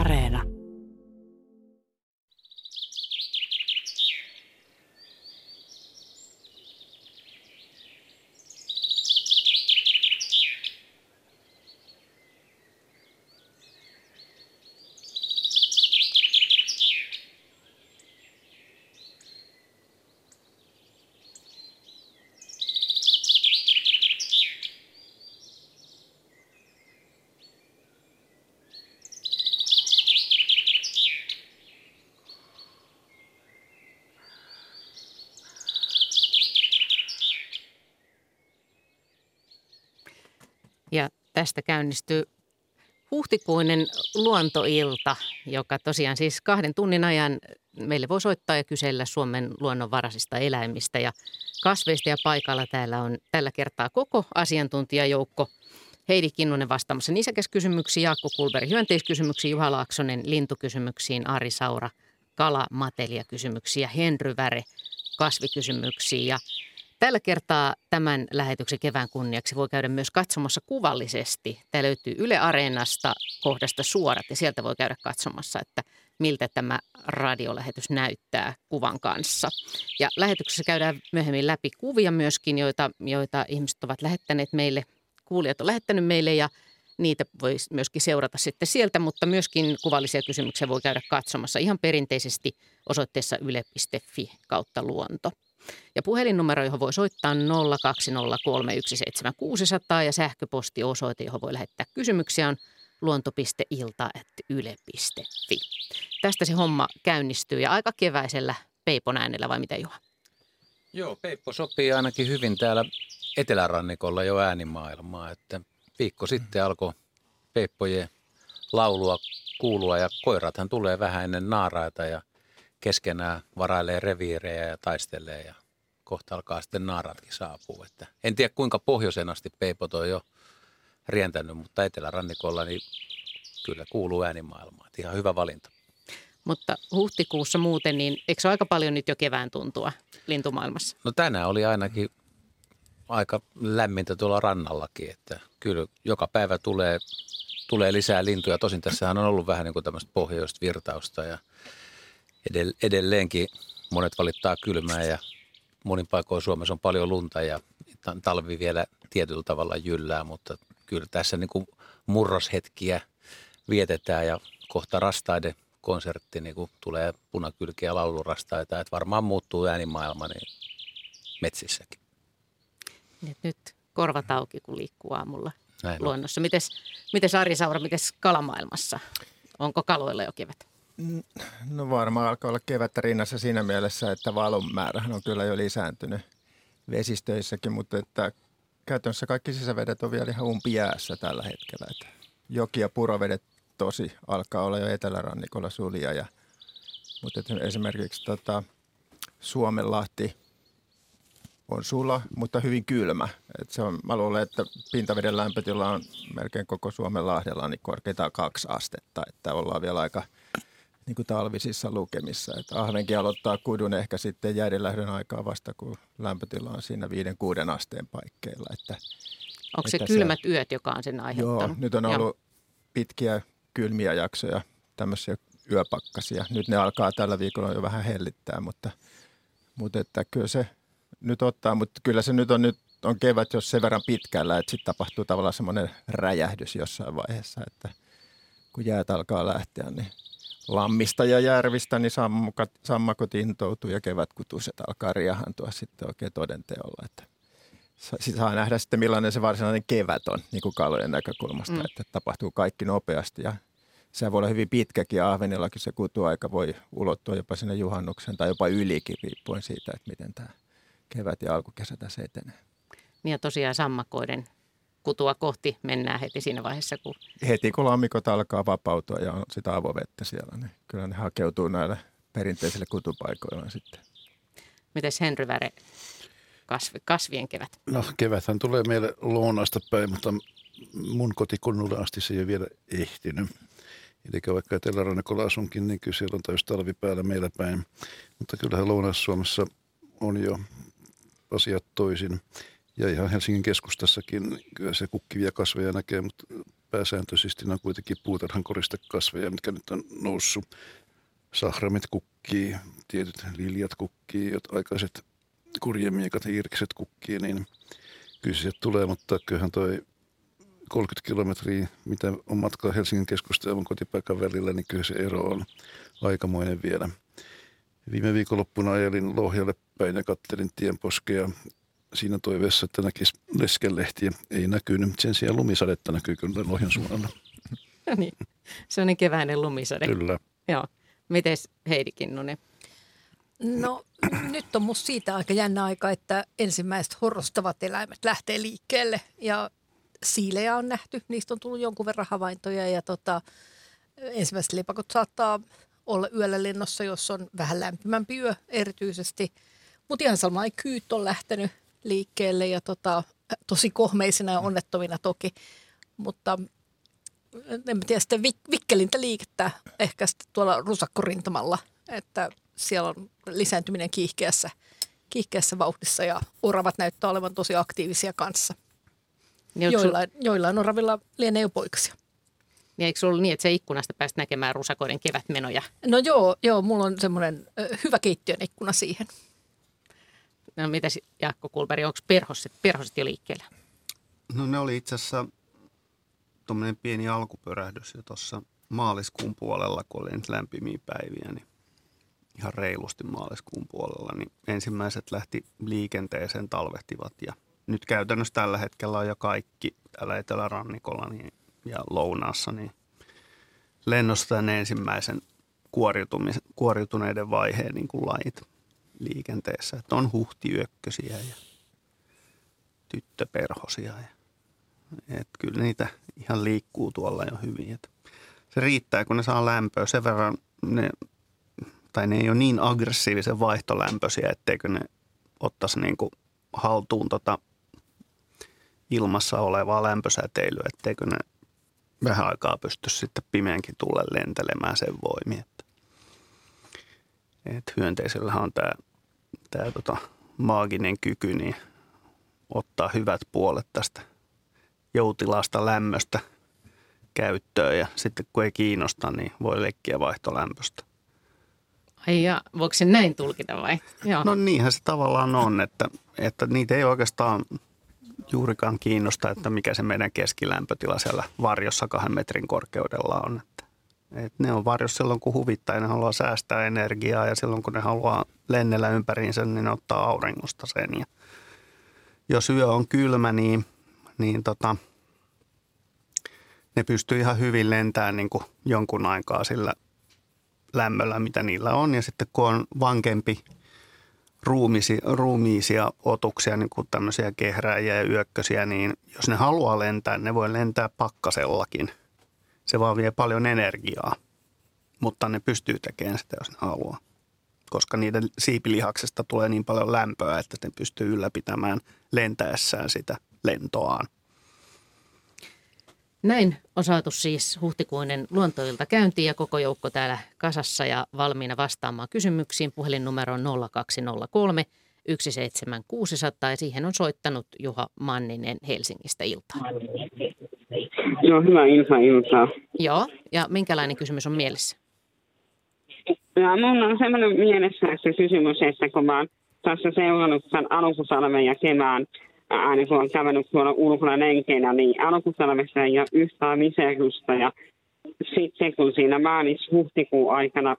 Areena. Ja tästä käynnistyy huhtikuinen luontoilta, joka tosiaan siis 2 tunnin ajan meille voi soittaa ja kysellä Suomen luonnonvaraisista eläimistä ja kasveista. Ja paikalla täällä on tällä kertaa koko asiantuntijajoukko. Heidi Kinnunen vastaamassa nisäkäskysymyksiin, Jaakko Kullberg hyönteiskysymyksiin, Juha Laaksonen lintukysymyksiin, Ari Saura kalamateljakysymyksiin ja Henry Väre kasvikysymyksiin. Ja tällä kertaa tämän lähetyksen kevään kunniaksi voi käydä myös katsomassa kuvallisesti. Tämä löytyy Yle Areenasta kohdasta suorat ja sieltä voi käydä katsomassa, että miltä tämä radiolähetys näyttää kuvan kanssa. Ja lähetyksessä käydään myöhemmin läpi kuvia myöskin, joita ihmiset ovat lähettäneet meille, kuulijat on lähettänyt meille ja niitä voi myöskin seurata sitten sieltä, mutta myöskin kuvallisia kysymyksiä voi käydä katsomassa ihan perinteisesti osoitteessa yle.fi/luonto. Ja puhelinnumero, johon voi soittaa, on 020317600 ja sähköpostiosoite, johon voi lähettää kysymyksiä, on luonto.ilta@yle.fi. Tästä se homma käynnistyy ja aika keväisellä Peipon äänellä, vai mitä, Juha? Joo, Peippo sopii ainakin hyvin täällä Etelärannikolla jo äänimaailmaa, että viikko sitten alkoi peippojen laulua kuulua ja koirathan tulee vähän ennen naaraita ja keskenään varailee reviirejä ja taistelee ja kohta alkaa sitten naaratkin saapua. Että en tiedä kuinka pohjoisen asti peipot on jo rientänyt, mutta etelärannikolla niin kyllä kuuluu äänimaailmaa. Että ihan hyvä valinta. Mutta huhtikuussa muuten, niin eikö se aika paljon nyt jo kevään tuntua lintumaailmassa? No tänään oli ainakin aika lämmintä tuolla rannallakin, että kyllä joka päivä tulee lisää lintuja. Tosin tässähän on ollut vähän niin kuin tämmöistä pohjoista virtausta ja edelleenkin monet valittaa kylmää ja monin paikoin Suomessa on paljon lunta ja talvi vielä tietyllä tavalla jyllää, mutta kyllä tässä niin kuin murroshetkiä vietetään ja kohta rastaiden konsertti niin kuin tulee punakylkiä laulurastaita, että varmaan muuttuu äänimaailma niin metsissäkin. Nyt korvat auki, kun liikkuu aamulla luonnossa. Mites Ari Saura, mites kalamaailmassa? Onko kaloilla jo kevät? No varmaan alkaa olla kevättä rinnassa siinä mielessä, että valon määrähän on kyllä jo lisääntynyt vesistöissäkin, mutta että käytännössä kaikki sisävedet on vielä ihan umpijäässä tällä hetkellä. Että joki- ja purovedet tosi alkaa olla jo etelärannikolla sulia, mutta että esimerkiksi Suomenlahti on sula, mutta hyvin kylmä. Että se on, mä luulen, että pintaveden lämpötila on melkein koko Suomenlahdella niin korkeintaan 2 astetta, että ollaan vielä aika niin kuin talvisissa lukemissa. Että ahvenkin aloittaa kudun ehkä sitten jäiden lähdön aikaa vasta, kun lämpötila on siinä 5-6 asteen paikkeilla. Että, onko että se kylmät se yöt, joka on sen aiheuttanut? Joo, nyt on ollut pitkiä kylmiä jaksoja, tämmöisiä yöpakkasia. Nyt ne alkaa tällä viikolla jo vähän hellittää, mutta että kyllä se nyt ottaa, mutta kyllä se nyt on kevät jos sen verran pitkällä, että sitten tapahtuu tavallaan semmoinen räjähdys jossain vaiheessa, että kun jäät alkaa lähteä, niin lammista ja järvistä, niin sammakot intoutuu ja kevätkutuset alkaa riehantua sitten oikein todenteolla. Että saa nähdä sitten, millainen se varsinainen kevät on, niin kuin kalojen näkökulmasta, että tapahtuu kaikki nopeasti. Ja se voi olla hyvin pitkäkin, ja ahvenillakin se kutuaika voi ulottua jopa sinne juhannuksen tai jopa ylikin, riippuen siitä, että miten tämä kevät ja alkukesä tässä etenee. Niin ja tosiaan sammakoiden kutua kohti mennään heti siinä vaiheessa, kun heti kun lammikot alkaa vapautua ja on sitä avovettä siellä, niin kyllä ne hakeutuu näillä perinteisillä kutupaikoilla sitten. Mites Henry Väre, kasvien kevät? No keväthän tulee meille lounasta päin, mutta mun kotikunnulle asti se ei ole vielä ehtinyt. Eli vaikka Etelärannikolla asunkin, niin kyllä siellä on täys talvi päällä meillä päin. Mutta kyllähän Lounais-Suomessa on jo asiat toisin. Ja ihan Helsingin keskustassakin kyllä se kukkivia kasveja näkee, mutta pääsääntöisesti ne on kuitenkin puutarhan koristekasveja, mitkä nyt on noussut. Sahramit kukkii, tietyt liljat kukkii, aikaiset kurjemiekat ja irkset kukkii, niin kyllä se tulee, mutta kyllähän toi 30 kilometriä, mitä on matkaa Helsingin keskustan ja mun kotipaikan välillä, niin kyllä se ero on aikamoinen vielä. Viime viikonloppuna ajelin Lohjalle päin ja kattelin tienposkea siinä toiveessa, että näkisi leskenlehtiä. Ei näkynyt, sen sijaan lumisadetta näkyy kyllä Lohjansuunnalla. No niin, se on niin keväinen lumisade. Kyllä. Joo. Mites Heidi Kinnunen? No nyt on musta siitä aika jännä aika, että ensimmäiset horrostavat eläimet lähtee liikkeelle ja siilejä on nähty. Niistä on tullut jonkun verran havaintoja ja ensimmäiset lepakot saattaa olla yöllä lennossa, jos on vähän lämpimämpi yö erityisesti. Mutta ihan sama, kyyt on lähtenyt liikkeelle ja tosi kohmeisina ja onnettomina toki, mutta en tiedä sitä vikkelintä liikettä ehkä sitten tuolla rusakkorintamalla, että siellä on lisääntyminen kiihkeässä vauhdissa ja oravat näyttää olevan tosi aktiivisia kanssa. Niin joillain oravilla lienee jo poikasia. Niin eikö ollut niin, että se ikkunasta pääsit näkemään rusakoiden kevätmenoja? No joo, mulla on semmoinen hyvä keittiön ikkuna siihen. No mitäs Jaakko Kullberg, onko perhoset jo liikkeellä? No ne oli itse asiassa tuommoinen pieni alkupörähdys jo tuossa maaliskuun puolella, kun oli nyt lämpimiä päiviä, niin ihan reilusti maaliskuun puolella, niin ensimmäiset lähti liikenteeseen, talvehtivat ja nyt käytännössä tällä hetkellä on jo kaikki täällä Etelärannikolla niin, ja lounaassa niin lennossa tämän ensimmäisen kuoriutuneiden vaiheen niin kuin lajit liikenteessä. Että on huhtiyökkösiä ja tyttöperhosia ja että kyllä niitä ihan liikkuu tuolla jo hyvin. Että se riittää, kun ne saa lämpöä sen verran, ne ei ole niin aggressiivisen vaihtolämpöisiä, etteikö ne ottaisi niin kuin haltuun ilmassa olevaa lämpösäteilyä, etteikö ne vähän aikaa pysty sitten pimeänkin tullen lentelemään sen voimia. Että hyönteisillähän on tämä maaginen kyky niin ottaa hyvät puolet tästä joutilasta lämmöstä käyttöön ja sitten kun ei kiinnosta, niin voi leikkiä vaihtolämpöstä. Ai ja, voiko se näin tulkita vai? Joo. No niinhän se tavallaan on, että niitä ei oikeastaan juurikaan kiinnosta, että mikä se meidän keskilämpötila siellä varjossa 2 metrin korkeudella on. Että ne on varjossa silloin, kun huvittaa ja ne haluaa säästää energiaa ja silloin, kun ne haluaa lennellä ympäriinsä, niin ne ottaa auringosta sen. Ja jos yö on kylmä, niin ne pystyy ihan hyvin lentämään niin kuin jonkun aikaa sillä lämmöllä, mitä niillä on. Ja sitten kun on vankempi ruumiisia otuksia, niin kuin tämmöisiä kehrääjiä ja yökkösiä, niin jos ne haluaa lentää, ne voi lentää pakkasellakin. Se vaan vie paljon energiaa, mutta ne pystyy tekemään sitä, jos ne haluaa. Koska niiden siipilihaksesta tulee niin paljon lämpöä, että ne pystyy ylläpitämään lentäessään sitä lentoaan. Näin on saatu siis huhtikuinen luontoilta käyntiin ja koko joukko täällä kasassa ja valmiina vastaamaan kysymyksiin. Puhelinnumero on 0203 17600 ja siihen on soittanut Juha Manninen Helsingistä iltaa. Joo, hyvää iltaa. Joo, ja minkälainen kysymys on mielessä? Ja mun on sellainen mielessä se kysymys, että kun mä oon tässä seurannut tämän Alkusalmen ja kevään, aina kun on kävellyt tuolla ulkona lenkeinä, niin Alkusalmessa ei ole yhtään viserrystä. Ja sitten kun siinä maalis-huhtikuun aikana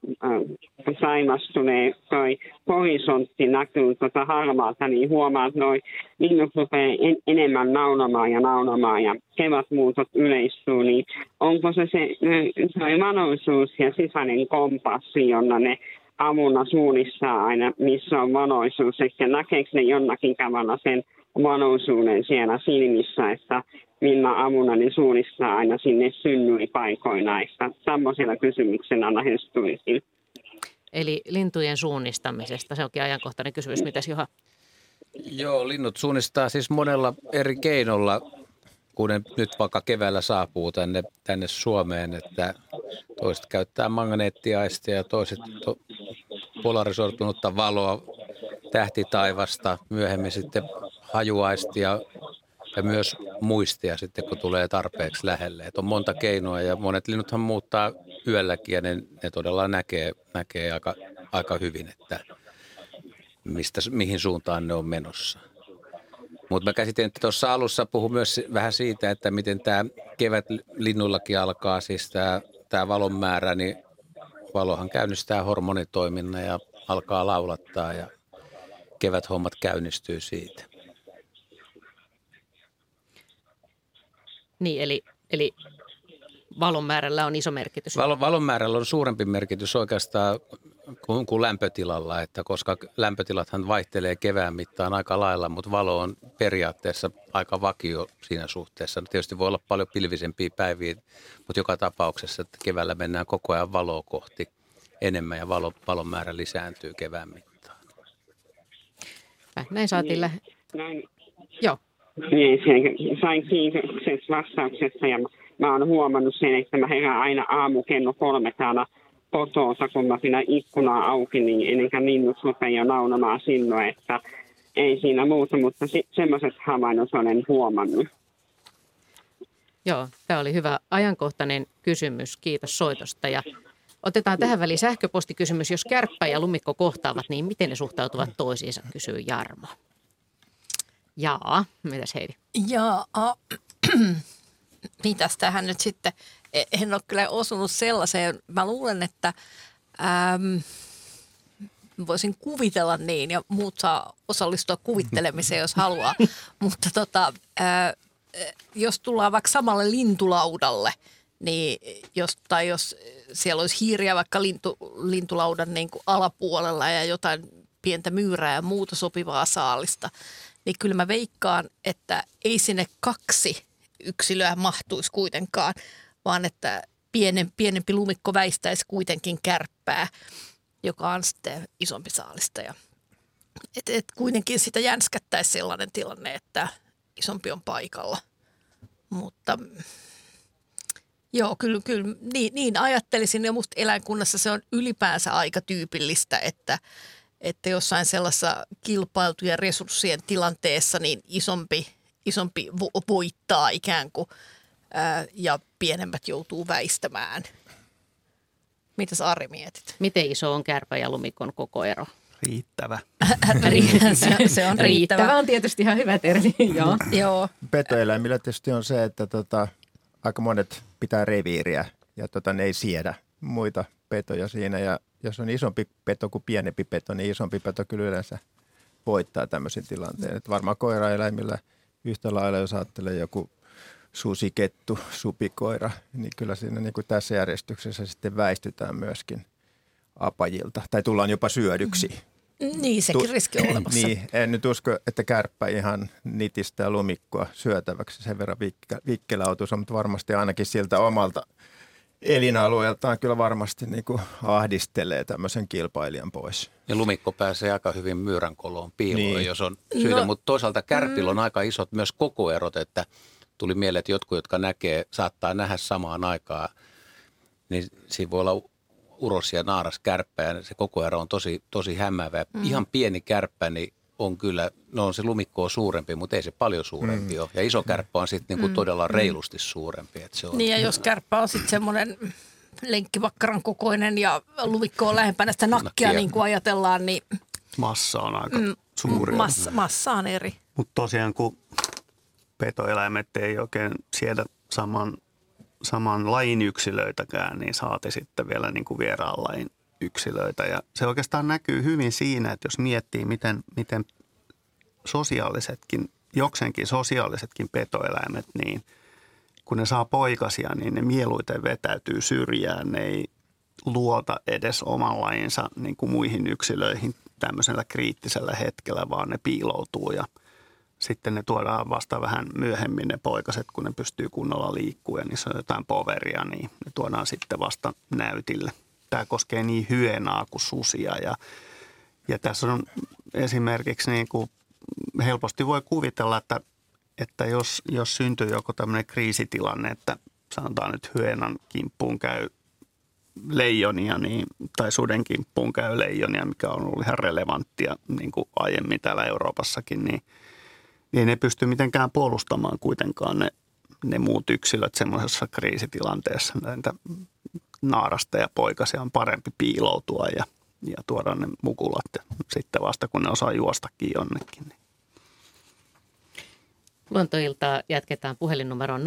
saimastuneen toi horisontti näkyy harmaalta, niin huomaa, että noi linnut rupeaa enemmän naulamaan ja kevätmuutot yleistyy. Niin onko se valoisuus ja sisäinen kompassi, jolla ne avulla suunnistaa aina, missä on valoisuus, että näkeekö ne jollakin tavalla sen valoisuuden siellä silmissä, että millä avulla ne suunnistaa aina sinne synnyipaikoina, että tämmöisellä kysymyksenä lähestyisin. Eli lintujen suunnistamisesta, se onkin ajankohtainen kysymys. Mitäs Juha? Joo, linnut suunnistaa siis monella eri keinolla, kun ne nyt vaikka keväällä saapuu tänne Suomeen, että toiset käyttää magneettiaistia ja toiset polarisoitunutta valoa tähtitaivasta, myöhemmin sitten hajuaistia ja myös muistia sitten, kun tulee tarpeeksi lähelle. Et on monta keinoa ja monet linnuthan muuttaa yölläkin ja ne todella näkee aika hyvin, että mihin suuntaan ne on menossa. Mutta mä käsitin, että tuossa alussa puhuin myös vähän siitä, että miten tämä kevät linnullakin alkaa, siis tämä valon määrä, niin valohan käynnistää hormonitoiminnan ja alkaa laulattaa ja keväthommat käynnistyy siitä. Niin, eli valon määrällä on iso merkitys. Valon määrällä on suurempi merkitys oikeastaan kuin lämpötilalla, että koska lämpötilathan vaihtelee kevään mittaan aika lailla, mutta valo on periaatteessa aika vakio siinä suhteessa. No tietysti voi olla paljon pilvisempiä päiviä, mutta joka tapauksessa, että keväällä mennään koko ajan valoa kohti enemmän ja valon määrä lisääntyy kevään mittaan. Näin saatiin Näin. Joo. Niin, sain kiinnostuksen vastauksesta ja mä oon huomannut sen, että mä herään aina aamukello 3 täällä kotoonsa, kun mä pidän ikkunaa auki, niin ennenkään linnut rupeaa laulamaan silloin, että ei siinä muuta, mutta semmoiset havainnot olen huomannut. Joo, tämä oli hyvä ajankohtainen kysymys. Kiitos soitosta ja otetaan tähän väliin sähköpostikysymys. Jos kärppä ja lumikko kohtaavat, niin miten ne suhtautuvat toisiinsa, kysyy Jarmo. Jaa, mitäs Heidi? Jaa, mitäs tähän nyt sitten? En ole kyllä osunut sellaiseen. Mä luulen, että voisin kuvitella niin ja muut saa osallistua kuvittelemiseen, jos haluaa. Mutta jos tullaan vaikka samalle lintulaudalle, niin jos siellä olisi hiiriä vaikka lintulaudan niin kuin alapuolella ja jotain pientä myyrää ja muuta sopivaa saalista, niin kyllä mä veikkaan, että ei sinne 2 yksilöä mahtuisi kuitenkaan, vaan että pienempi lumikko väistäisi kuitenkin kärppää, joka on sitten isompi saalistaja. Et kuitenkin sitä jänskättäisi sellainen tilanne, että isompi on paikalla. Mutta joo, kyllä niin ajattelisin, ja musta eläinkunnassa se on ylipäänsä aika tyypillistä, että jossain sellaisessa kilpailtujen resurssien tilanteessa niin isompi voittaa ikään kuin ja pienemmät joutuu väistämään. Mitäs Ari mietit? Miten iso on kärpä ja lumikon kokoero? Riittävä. Se on riittävä. Riittävä on tietysti ihan hyvä termi, joo. Petoeläimillä tietysti on se, että aika monet pitää reviiriä ja ne ei siedä muita petoja siinä ja jos on isompi peto kuin pienempi peto, niin isompi peto kyllä yleensä voittaa tämmöisen tilanteen. Että varmaan koiraeläimillä yhtä lailla, jos ajattelee joku susikettu, supikoira, niin kyllä siinä niin kuin tässä järjestyksessä sitten väistytään myöskin apajilta. Tai tullaan jopa syödyksi. Niin, sekin riski on olemassa. Niin, en nyt usko, että kärppä ihan nitistää lumikkoa syötäväksi. Sen verran vikkelautus on, mutta varmasti ainakin siltä omalta elinalueeltaan kyllä varmasti niin kuin ahdistelee tämmöisen kilpailijan pois. Ja lumikko pääsee aika hyvin myyrän koloon piiloon, niin. Jos on syytä. No. Mutta toisaalta kärpillä on aika isot myös kokoerot, että tuli mieleen, että jotkut, jotka saattaa nähdä samaan aikaan, niin siinä voi olla uros ja naaras kärppä ja se kokoero on tosi hämäävä. Ihan pieni kärppä, niin on kyllä, se lumikko on suurempi, mutta ei se paljon suurempi ole. Ja iso kärppä on sitten niinku todella reilusti suurempi. Että se on niin ja jos kärppä on sitten semmoinen lenkkivakkaran kokoinen ja lumikko on lähempänä sitä nakkia, niin kuin ajatellaan, niin massa on aika suuri. Massa on eri. Mutta tosiaan, kun petoeläimet ei oikein siedä saman lajin yksilöitäkään, niin saati sitten vielä niin kuin vieraan lajin yksilöitä. Ja se oikeastaan näkyy hyvin siinä, että jos miettii, miten jokseenkin sosiaalisetkin petoeläimet, niin kun ne saa poikasia, niin ne mieluiten vetäytyy syrjään. Ne ei luota edes oman lajinsa niin kuin muihin yksilöihin tämmöisellä kriittisellä hetkellä, vaan ne piiloutuu ja sitten ne tuodaan vasta vähän myöhemmin ne poikaset, kun ne pystyy kunnolla liikkua ja niissä on jotain poveria, niin ne tuodaan sitten vasta näytille. Tämä koskee niin hyenaa kuin susia ja tässä on esimerkiksi niin kuin helposti voi kuvitella, että jos syntyy joku tämmöinen kriisitilanne, että sanotaan nyt hyenan kimppuun käy leijonia tai suden kimppuun käy leijonia, mikä on ollut ihan relevanttia niin kuin aiemmin täällä Euroopassakin, niin niin ne pysty mitenkään puolustamaan kuitenkaan ne muut yksilöt semmoisessa kriisitilanteessa. Näitä naarasta ja poikasia on parempi piiloutua ja tuoda ne mukulat ja sitten vasta kun ne osaa juostakin jonnekin. Niin. Luontoiltaa jatketaan puhelinnumeroon 020317600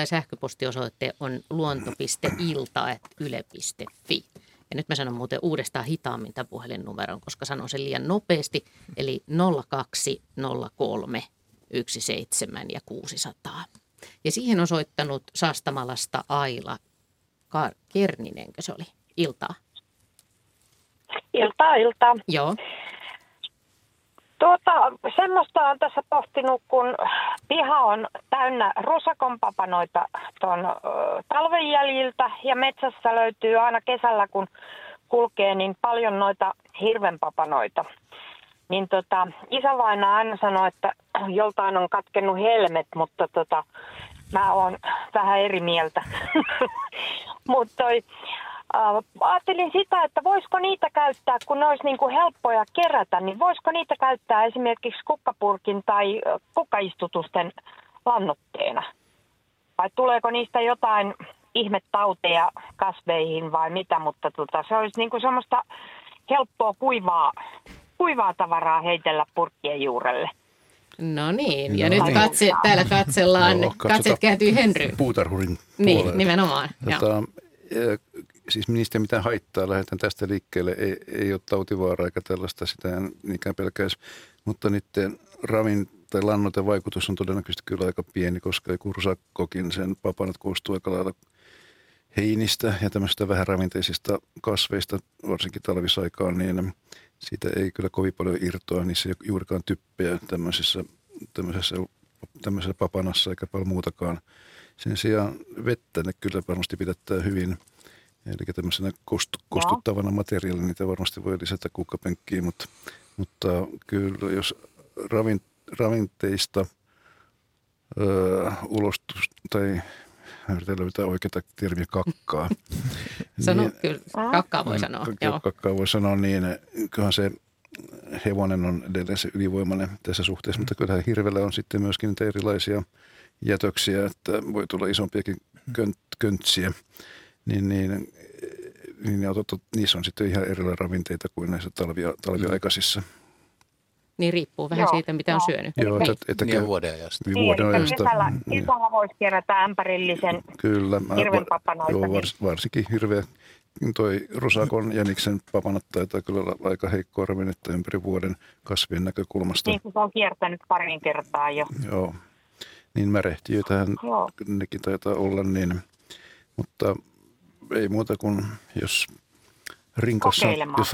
ja sähköpostiosoitte on luonto.ilta@yle.fi. Ja nyt mä sanon muuten uudestaan hitaammin tämän puhelinnumeron, koska sanon sen liian nopeasti. Eli 020317600. Ja siihen on soittanut Sastamalasta Aila Kerninenkö se oli? Iltaa. Iltaa. Joo. Semmoista on tässä pohtinut, kun piha on täynnä rusakonpapanoita tuon talven jäljiltä ja metsässä löytyy aina kesällä, kun kulkee, niin paljon noita hirvenpapanoita. Niin isävaina aina sanoi, että joltain on katkennut helmet, mutta mä oon vähän eri mieltä. Mutta ajattelin sitä, että voisiko niitä käyttää, kun ne olisi niin kuin helppoja kerätä, niin voisiko niitä käyttää esimerkiksi kukkapurkin tai kukkaistutusten lannoitteena? Vai tuleeko niistä jotain ihmetauteja kasveihin vai mitä, mutta se olisi niin kuin semmoista helppoa kuivaa tavaraa heitellä purkkien juurelle. No niin, ja nyt täällä katsellaan, katset kääntyy Henryyn. Puutarhurin puolelle. Niin, nimenomaan. Siis niistä mitään haittaa, lähdetään tästä liikkeelle, ei ole tautivaaraa eikä tällaista, sitä en niinkään pelkäisi, mutta niiden tai lannoite vaikutus on todennäköisesti kyllä aika pieni, koska joku rusakkokin sen papanat koostuu aika lailla heinistä ja tämmöisistä vähän ravinteisista kasveista, varsinkin talvisaikaan, niin siitä ei kyllä kovin paljon irtoa, niissä ei ole juurikaan typpeä tämmöisessä papanassa eikä paljon muutakaan. Sen sijaan vettä ne kyllä varmasti pidättää hyvin. Eli tämmöisenä kostuttavana materiaalina niitä varmasti voi lisätä kukkapenkkiin, mutta kyllä jos ravinteista ulostus tai yritetään löytää oikeaa termiä kakkaa. Kakkaa voi sanoa niin, kyllähän se hevonen on edelleen se ylivoimainen tässä suhteessa, mutta kyllähän hirvellä on sitten myöskin niitä erilaisia jätöksiä, että voi tulla isompiakin köntsiä. Niissä on sitten ihan erilaisia ravinteita kuin näissä talviaikaisissa. Niin riippuu vähän siitä, mitä on syönyt. Joo, vuodenajasta. Kesällä voisi kerätä ämpärillisen hirvenpapanoita. Joo, varsinkin hirveä. Toi rusakon jäniksen papanat taitaa kyllä olla aika heikkoa ravinnetta ympäri vuoden kasvien näkökulmasta. Niin kuin se on kiertänyt parin kertaa jo. Joo, niin märehtiöitähän nekin taitaa olla niin. Mutta ei muuta kuin jos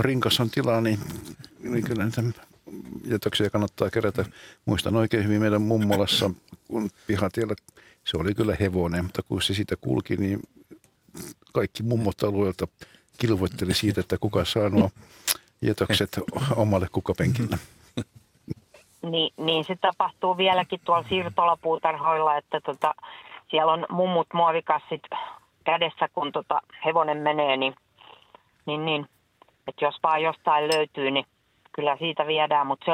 rinkassa on tilaa, niin kyllä niitä jätöksiä kannattaa kerätä. Muistan oikein hyvin meidän mummolassa, kun pihatiellä, se oli kyllä hevonen, mutta kun se siitä kulki, niin kaikki mummot alueelta kilvoitteli siitä, että kuka saa nuo jätökset omalle kukkapenkille. Niin se tapahtuu vieläkin tuolla siirtolapuutarhoilla, että siellä on mummut muovikassit kädessä, kun hevonen menee, niin että jos vaan jostain löytyy, niin kyllä siitä viedään. Mutta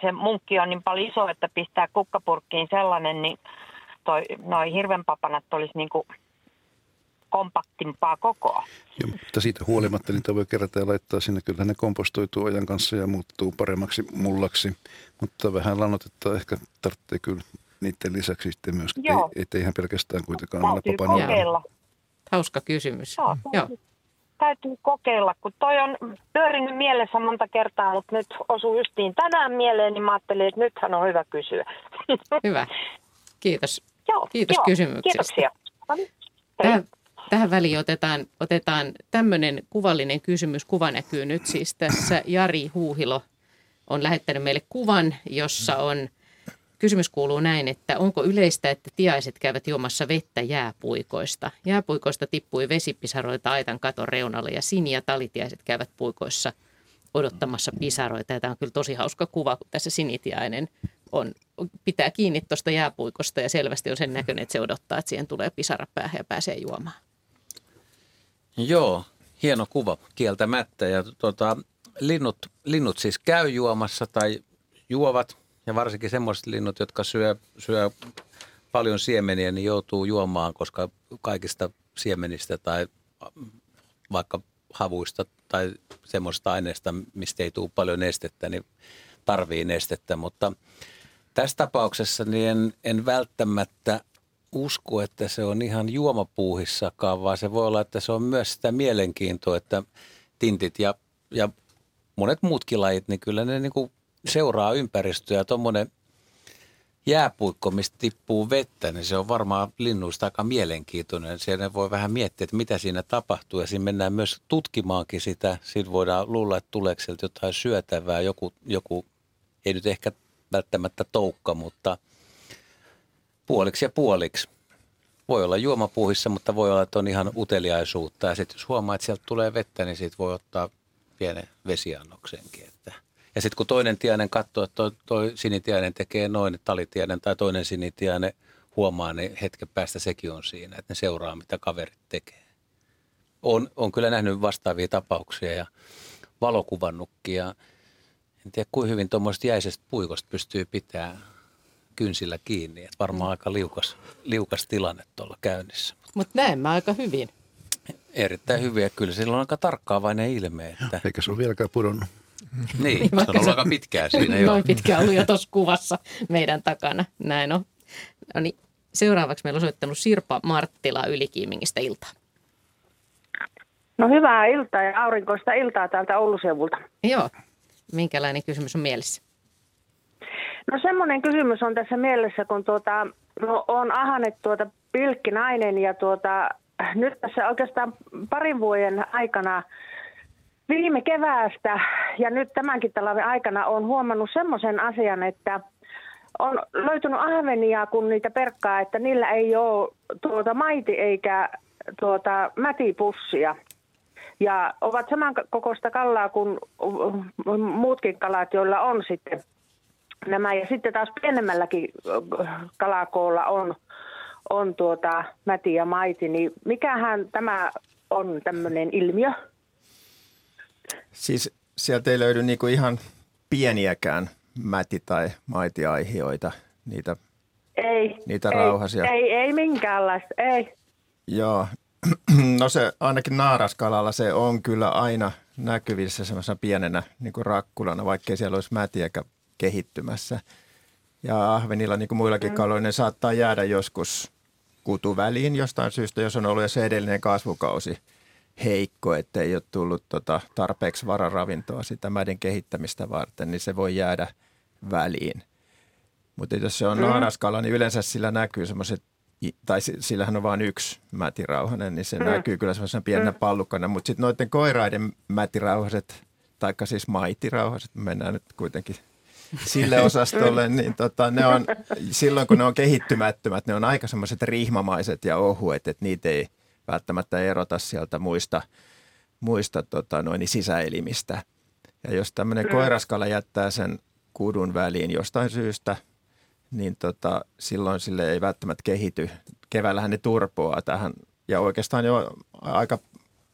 se munkki on niin paljon iso, että pistää kukkapurkkiin sellainen, niin noi hirvenpapanat olisi niin kuin kompaktimpaa kokoa. Joo, mutta siitä huolimatta niitä voi kerätä ja laittaa sinne. Kyllähän ne kompostoituu ajan kanssa ja muuttuu paremmaksi mullaksi, mutta vähän lannoitetta ehkä tarvitsee kyllä niiden lisäksi sitten myös, ettei ihan pelkästään kuitenkaan ole papania. Kokeilla. Hauska kysymys. Joo. Täytyy kokeilla, kun toi on pyörinyt mielessä monta kertaa, mutta nyt osuu justiin tänään mieleen, niin mä ajattelin, että nythän on hyvä kysyä. Hyvä. Kiitos. Kiitos kysymyksistä. Kiitoksia. Tähän väliin otetaan tämmöinen kuvallinen kysymys. Kuva näkyy nyt siis tässä. Jari Huuhilo on lähettänyt meille kuvan, jossa on... Kysymys kuuluu näin, että onko yleistä, että tiaiset käyvät juomassa vettä jääpuikoista? Jääpuikoista tippui vesipisaroita aitan katon reunalle ja sinitiaiset käyvät puikoissa odottamassa pisaroita. Ja tämä on kyllä tosi hauska kuva, kun tässä sinitiainen pitää kiinni tuosta jääpuikosta ja selvästi on sen näköinen, että se odottaa, että siihen tulee pisara päähän ja pääsee juomaan. Joo, hieno kuva kieltämättä. Ja linnut siis käy juomassa tai juovat ja varsinkin semmoiset linnut, jotka syö paljon siemeniä, niin joutuu juomaan, koska kaikista siemenistä tai vaikka havuista tai semmoista aineista, mistä ei tule paljon nestettä, niin tarvii nestettä. Mutta tässä tapauksessa niin en välttämättä usko, että se on ihan juomapuuhissakaan, vaan se voi olla, että se on myös sitä mielenkiintoa, että tintit ja monet muutkin lajit, niin kyllä ne niin kuin seuraa ympäristöä. Tuommoinen jääpuikko, mistä tippuu vettä, niin se on varmaan linnuista aika mielenkiintoinen. Siellä voi vähän miettiä, että mitä siinä tapahtuu, ja siinä mennään myös tutkimaankin sitä. Siinä voidaan luulla, että tuleeko sieltä jotain syötävää, joku ei nyt ehkä välttämättä toukka, mutta puoliksi ja puoliksi. Voi olla juomapuuhissa, mutta voi olla, että on ihan uteliaisuutta. Ja sitten jos huomaa, että sieltä tulee vettä, niin siitä voi ottaa pienen vesiannoksenkin. Ja sitten kun toinen tiainen katsoo, että toi sinitiainen tekee noin, talitiainen tai toinen sinitiainen huomaa, niin hetken päästä sekin on siinä, että ne seuraa, mitä kaverit tekee. On kyllä nähnyt vastaavia tapauksia ja valokuvannutkin. En tiedä, kuinka hyvin tuommoiset jäisestä puikosta pystyy pitämään kynsillä kiinni. Että varmaan aika liukas tilanne tuolla käynnissä. Mutta näen mä aika hyvin. Erittäin hyviä kyllä. Sillä on aika tarkkaavainen ilme. Että... Eikä se ole vieläkään pudonnut. Niin, se on ollut aika pitkään siinä jo. Noin pitkään ollut jo tuossa kuvassa meidän takana. Näin on. No niin, seuraavaksi meillä on soittanut Sirpa Marttila Ylikiimingistä iltaa. No hyvää iltaa ja aurinkoista iltaa täältä Oulun seudulta. Joo. Minkälainen kysymys on mielessä? No semmoinen kysymys on tässä mielessä, kun on ahane pilkkinainen ja nyt tässä oikeastaan parin vuoden aikana viime keväästä ja nyt tämänkin talven aikana on huomannut semmoisen asian, että on löytynyt ahvenia, kun niitä perkkaa, että niillä ei ole maiti eikä mätipussia. Ja ovat samankokoista kalaa kuin muutkin kalat, joilla on sitten nämä. Ja sitten taas pienemmälläkin kalakoolla on mäti ja maiti. Niin mikähän tämä on tämmöinen ilmiö? Siis sieltä ei löydy niinku ihan pieniäkään mäti- tai maitiaihioita, niitä rauhasia. Ei minkäänlaista, ei. Joo. No se ainakin naaraskalalla se on kyllä aina näkyvissä semmoisena pienenä niin kuin rakkulana, vaikkei siellä olisi mätiäkään kehittymässä. Ja ahvenilla niin kuin muillakin kaloilla ne saattaa jäädä joskus kutuväliin jostain syystä, jos on ollut jo se edellinen kasvukausi heikko, ettei ole tullut tarpeeksi vararavintoa sitä mäden kehittämistä varten, niin se voi jäädä väliin. Mutta jos se on naaraskala, niin yleensä sillä näkyy semmoiset, tai sillähän on vain yksi mätirauhanen, niin se näkyy kyllä semmoisena pienenä pallukkana. Mutta sitten noiden koiraiden mätirauhaset, taikka siis maitirauhaset, mennään nyt kuitenkin sille osastolle, niin ne on, silloin kun ne on kehittymättömät, ne on aika semmoiset rihmamaiset ja ohuet, että niitä ei välttämättä erota sieltä muista sisäelimistä. Ja jos tämmöinen koiraskala jättää sen kudun väliin jostain syystä, niin silloin sille ei välttämättä kehity. Keväällähän ne turpoaa tähän. Ja oikeastaan jo aika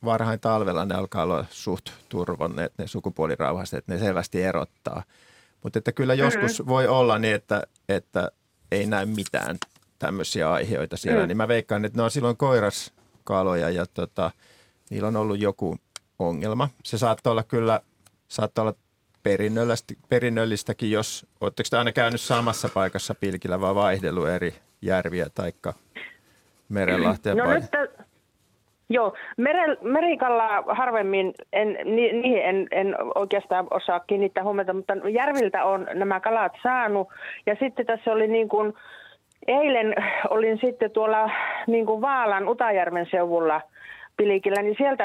varhain talvella ne alkaa olla suht turvonneet, ne sukupuolirauhaset, ne selvästi erottaa. Mutta että kyllä joskus voi olla niin, että ei näy mitään tämmöisiä aiheita siellä. Niin mä veikkaan, että ne on silloin koiraskaloja ja niillä on ollut joku ongelma. Se saattaa olla perinnöllistäkin, jos oletteko te aina käynyt samassa paikassa pilkillä, vaan vaihdellut eri järviä tai merenlahteen merikallaa harvemmin, niihin en oikeastaan osaa kiinnittää huomiota, mutta järviltä on nämä kalat saanut. Ja sitten tässä oli niin kuin, eilen olin sitten tuolla niin kuin Vaalan Utajärven seuvulla pilkillä, niin sieltä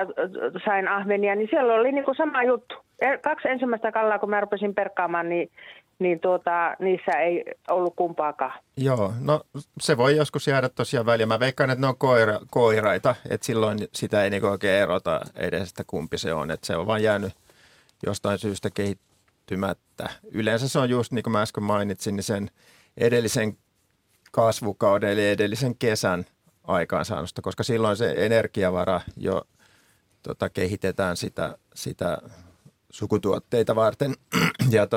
sain ahvenia, niin siellä oli niin kuin sama juttu. 2 ensimmäistä kallaa, kun mä rupesin perkkaamaan, niin niissä ei ollut kumpaakaan. Joo, no se voi joskus jäädä tosiaan väliin. Mä veikkaan, että ne on koiraita, että silloin sitä ei niin oikein erota edes, että kumpi se on. Että se on vaan jäänyt jostain syystä kehittymättä. Yleensä se on just niin kuin mä äsken mainitsin, niin sen edellisen kasvukauden eli edellisen kesän aikaansaannosta, koska silloin se energiavara jo kehitetään sitä sukutuotteita varten. Ja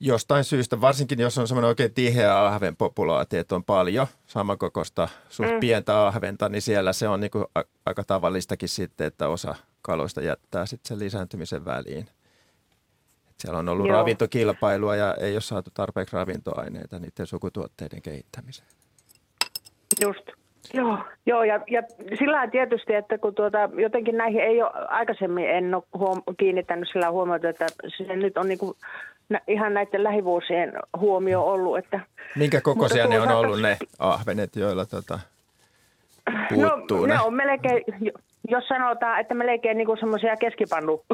jostain syystä, varsinkin jos on semmoinen oikein tiheä ahven populaatio, että on paljon samankokoista suht pientä ahventa, niin siellä se on niin kuin aika tavallistakin sitten, että osa kaloista jättää sitten sen lisääntymisen väliin. Siellä on ollut ravintokilpailua ja ei ole saatu tarpeeksi ravintoaineita niiden sukutuotteiden kehittämiseen. Just. Joo, ja sillä tietysti, että kun jotenkin näihin ei ole aikaisemmin en ole kiinnittänyt sillä huomiota, että se nyt on niinku ihan näiden lähivuosien huomio ollut. Että, minkä kokoisia ne on ollut ne ahvenet, joilla puuttuu ne? Ne on melkein... Jos sanotaan, että melkein niin semmoisia keskipannu,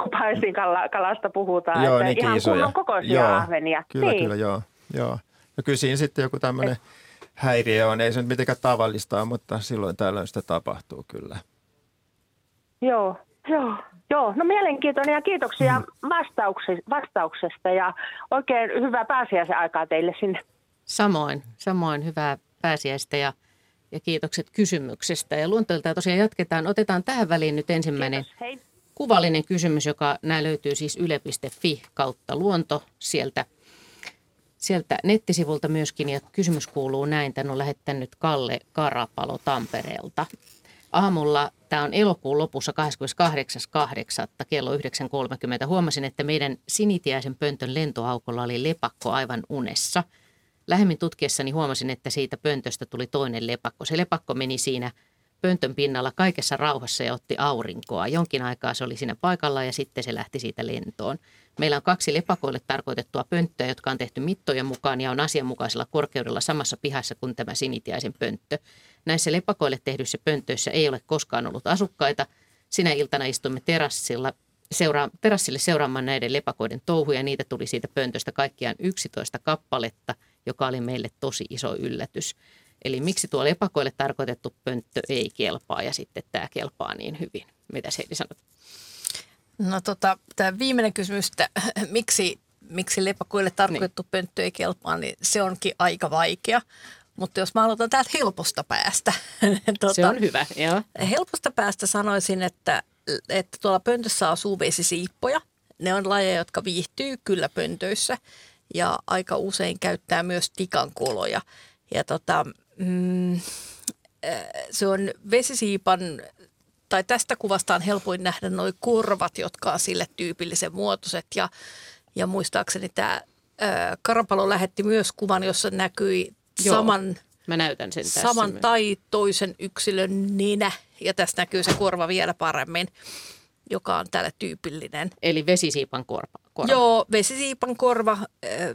kun paistinkalasta puhutaan, joo, että ihan isoja. Kunnon kokoisia joo, ahvenia. Kyllä, niin. Kyllä, joo. No kyllä siinä sitten joku tämmöinen häiriö on. Ei se nyt mitenkään tavallista, mutta silloin tällöin sitä tapahtuu kyllä. Joo. No mielenkiintoinen ja kiitoksia vastauksesta ja oikein hyvää pääsiäisen aikaa teille sinne. Samoin hyvää pääsiäistä ja kiitokset kysymyksestä. Ja luonteeltaan tosiaan jatketaan. Otetaan tähän väliin nyt ensimmäinen kuvallinen kysymys, joka nämä löytyy siis yle.fi kautta luonto sieltä nettisivulta myöskin. Ja kysymys kuuluu näin. Tän on lähettänyt Kalle Karapalo Tampereelta. Aamulla, tämä on elokuun lopussa 28.8. kello 9.30. Huomasin, että meidän sinitiäisen pöntön lentoaukolla oli lepakko aivan unessa. Lähemmin tutkiessani huomasin, että siitä pöntöstä tuli toinen lepakko. Se lepakko meni siinä pöntön pinnalla kaikessa rauhassa ja otti aurinkoa. Jonkin aikaa se oli siinä paikalla ja sitten se lähti siitä lentoon. Meillä on kaksi lepakoille tarkoitettua pönttöä, jotka on tehty mittojen mukaan ja on asianmukaisella korkeudella samassa pihassa kuin tämä sinitiäisen pönttö. Näissä lepakoille tehdyissä pöntöissä ei ole koskaan ollut asukkaita. Sinä iltana istuimme terassille seuraamaan näiden lepakoiden touhuja. Niitä tuli siitä pöntöstä kaikkiaan 11 kappaletta. Joka oli meille tosi iso yllätys. Eli miksi tuo lepakoille tarkoitettu pönttö ei kelpaa ja sitten tämä kelpaa niin hyvin? Mitä Heidi sanot? No tämä viimeinen kysymys, että miksi lepakoille tarkoitettu pönttö ei kelpaa, niin se onkin aika vaikea. Mutta jos mä aloitan täältä helposta päästä. Se on hyvä, joo. Helposta päästä sanoisin, että tuolla pöntössä asuu vesisiippoja. Ne on lajeja, jotka viihtyy kyllä pöntöissä. Ja aika usein käyttää myös tikankoloja. Ja se on vesisiipan, tai tästä kuvasta on helpoin nähdä nuo korvat, jotka on sille tyypillisen muotoiset. Ja muistaakseni tämä Karapalo lähetti myös kuvan, jossa näkyi saman tai toisen yksilön nenä. Ja tässä näkyy se korva vielä paremmin, joka on täällä tyypillinen. Eli vesisiipan korva. Joo, vesisiipan korva,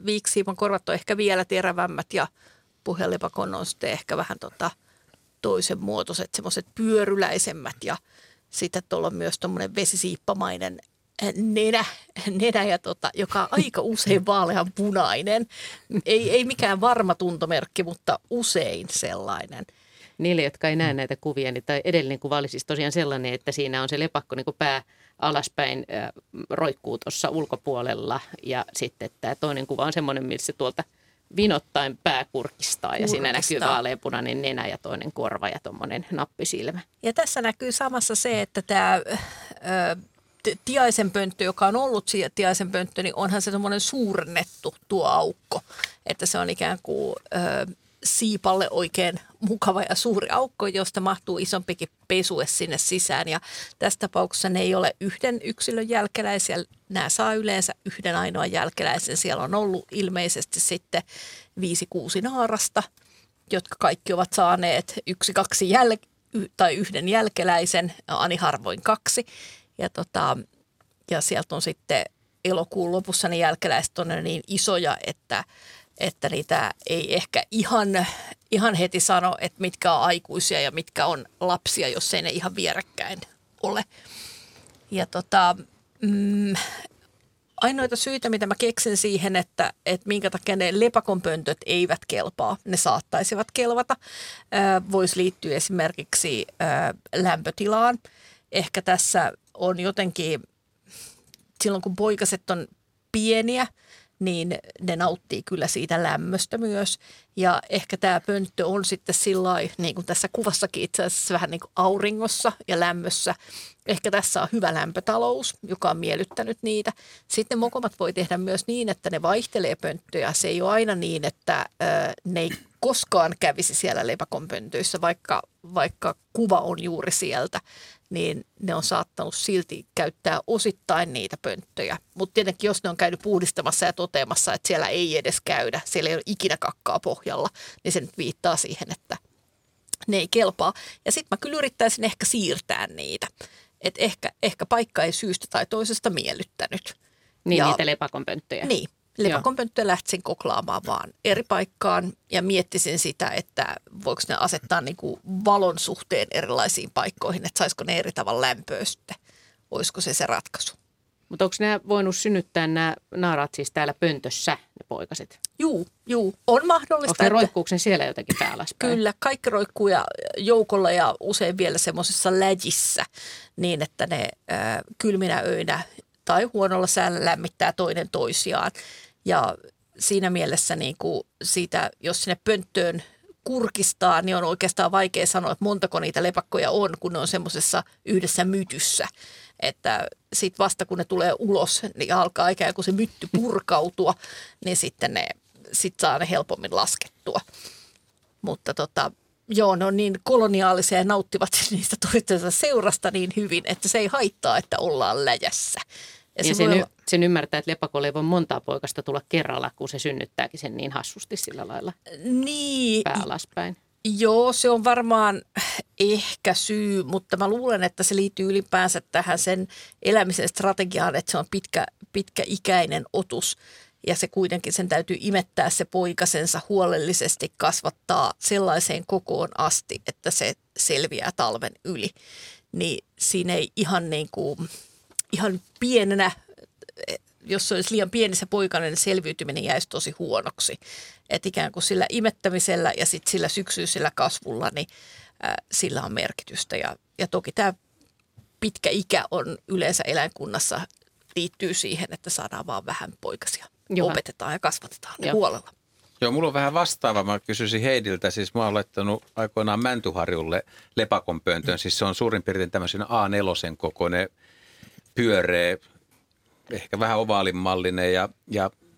viiksiipan korvat on ehkä vielä terävämmät ja puhelepakon on sitten ehkä vähän toisen muotoiset, semmoiset pyöryläisemmät ja sitten tuolla on myös tuommoinen vesisiippamainen nenä ja joka on aika usein vaaleanpunainen. Ei mikään varma tuntomerkki, mutta usein sellainen. Niille, jotka ei näe näitä kuvia, niin tai edellinen kuva oli siis tosiaan sellainen, että siinä on se lepakko niin kuin pää alaspäin roikkuu tuossa ulkopuolella ja sitten tämä toinen kuva on semmoinen, missä tuolta vinottain pää kurkistaa ja siinä näkyy vaaleanpunainen nenä ja toinen korva ja tuommoinen nappisilmä. Ja tässä näkyy samassa se, että tämä tiaisen pönttö, joka on ollut tiaisen pönttö, niin onhan se semmoinen suurnettu tuo aukko, että se on ikään kuin... siipalle oikein mukava ja suuri aukko, josta mahtuu isompikin pesue sinne sisään. Ja tässä tapauksessa ne ei ole yhden yksilön jälkeläisiä. Nämä saa yleensä yhden ainoan jälkeläisen. Siellä on ollut ilmeisesti sitten 5-6 naarasta, jotka kaikki ovat saaneet 1-2 tai yhden jälkeläisen, ani harvoin 2. Ja sieltä on sitten elokuun lopussa ne jälkeläiset on niin isoja, että niitä ei ehkä ihan heti sano, että mitkä on aikuisia ja mitkä on lapsia, jos ei ne ihan vierekkäin ole. Ja ainoita syitä, mitä mä keksin siihen, että minkä takia ne lepakonpöntöt eivät kelpaa, ne saattaisivat kelvata, voisi liittyä esimerkiksi lämpötilaan. Ehkä tässä on jotenkin, silloin kun poikaset on pieniä, niin ne nauttii kyllä siitä lämmöstä myös. Ja ehkä tämä pönttö on sitten sillä lailla, niin kuin tässä kuvassakin itse asiassa vähän niin kuin auringossa ja lämmössä, Ehkä tässä on hyvä lämpötalous, joka on miellyttänyt niitä. Sitten mokomat voi tehdä myös niin, että ne vaihtelee pönttöjä. Se ei ole aina niin, että ne ei koskaan kävisi siellä leipakon pöntöissä, vaikka kuva on juuri sieltä. Niin ne on saattanut silti käyttää osittain niitä pönttöjä. Mutta tietenkin, jos ne on käynyt puhdistamassa ja toteamassa, että siellä ei edes käydä, siellä ei ole ikinä kakkaa pohjalla, niin se nyt viittaa siihen, että ne ei kelpaa. Ja sitten mä kyllä yrittäisin ehkä siirtää niitä. Että ehkä paikka ei syystä tai toisesta miellyttänyt. Niin, ja niitä lepakonpönttöjä. Niin, lepakonpönttöjä lähtisin koklaamaan vaan eri paikkaan ja miettisin sitä, että voiko ne asettaa niinku valon suhteen erilaisiin paikkoihin, että saisiko ne eri tavalla lämpöä sitten. Olisiko se ratkaisu. Mutta onko nämä voinut synnyttää nämä naarat siis täällä pöntössä, ne poikaset? Juu, on mahdollista. Onko ne roikkuuko ne siellä jotenkin täällä alaspäin? Kyllä, kaikki roikkuu ja joukolla ja usein vielä semmoisessa läjissä niin, että ne kylminä öinä tai huonolla säällä lämmittää toinen toisiaan. Ja siinä mielessä niin kuin siitä, jos sinne pönttöön kurkistaa, niin on oikeastaan vaikea sanoa, että montako niitä lepakkoja on, kun ne on semmoisessa yhdessä mytyssä. Että sitten vasta kun ne tulee ulos, niin alkaa ikään kuin se mytty purkautua, niin sitten ne saa ne helpommin laskettua. Mutta ne on niin koloniaalisia ja nauttivat niistä toistensa seurasta niin hyvin, että se ei haittaa, että ollaan läjässä. Ja sen ymmärtää, että lepakolle ei voi montaa poikasta tulla kerralla, kun se synnyttääkin sen niin hassusti sillä lailla niin, pää alaspäin. Joo, se on varmaan ehkä syy, mutta mä luulen, että se liittyy ylipäänsä tähän sen elämisen strategiaan, että se on pitkäikäinen otus. Ja se kuitenkin, sen täytyy imettää se poikasensa huolellisesti, kasvattaa sellaiseen kokoon asti, että se selviää talven yli. Niin siinä ei ihan pienenä, jos se olisi liian pieni se poikainen, niin selviytyminen jäisi tosi huonoksi. Et ikään kuin sillä imettämisellä ja sitten sillä syksyisellä kasvulla, niin sillä on merkitystä. Ja toki tämä pitkä ikä on yleensä eläinkunnassa, liittyy siihen, että saadaan vaan vähän poikasia. Joo. Opetetaan ja kasvatetaan huolella. Joo, mulla on vähän vastaava. Mä kysyisin Heidiltä. Siis mä oon laittanut aikoinaan Mäntyharjulle lepakon pöntön. Siis se on suurin piirtein tämmöisen A4 kokoinen, pyöreä, ehkä vähän ovaalimallinen ja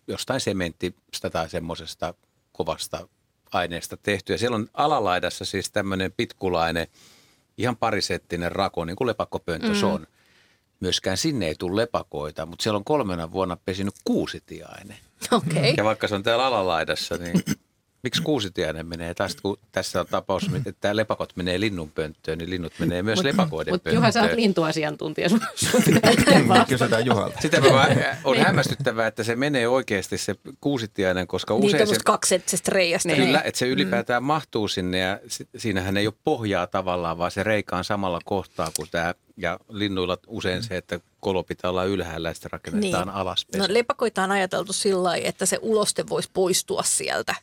jostain sementtistä tai semmoisesta kovasta aineesta tehty. Ja siellä on alalaidassa siis tämmöinen pitkulainen, ihan parisettinen rako, niin kuin lepakkopöntö se on. Myöskään sinne ei tule lepakoita, mutta siellä on 3 vuonna pesinyt kuusitiainen. Okay. Ja vaikka se on täällä alalaidassa, niin miksi kuusitiainen menee? Taas kun tässä on tapaus, että lepakot menee linnunpönttöön, niin linnut menee myös lepakoiden pönttöön. Juha, sä oot lintuasiantuntija. Kysytään Juhalta. Sitä on hämmästyttävää, että se menee oikeasti se kuusitiainen, koska usein se... Niitä on kaksettisesta reiästä. Kyllä, että se ylipäätään mahtuu sinne ja siinähän ei ole pohjaa tavallaan, vaan se reikä on samalla kohtaa kuin tämä. Ja linnuilla usein se, että kolo pitää olla ylhäällä ja sitten rakennetaan alas. No lepakoita on ajateltu sillä lailla, että se uloste voisi poistua sieltä.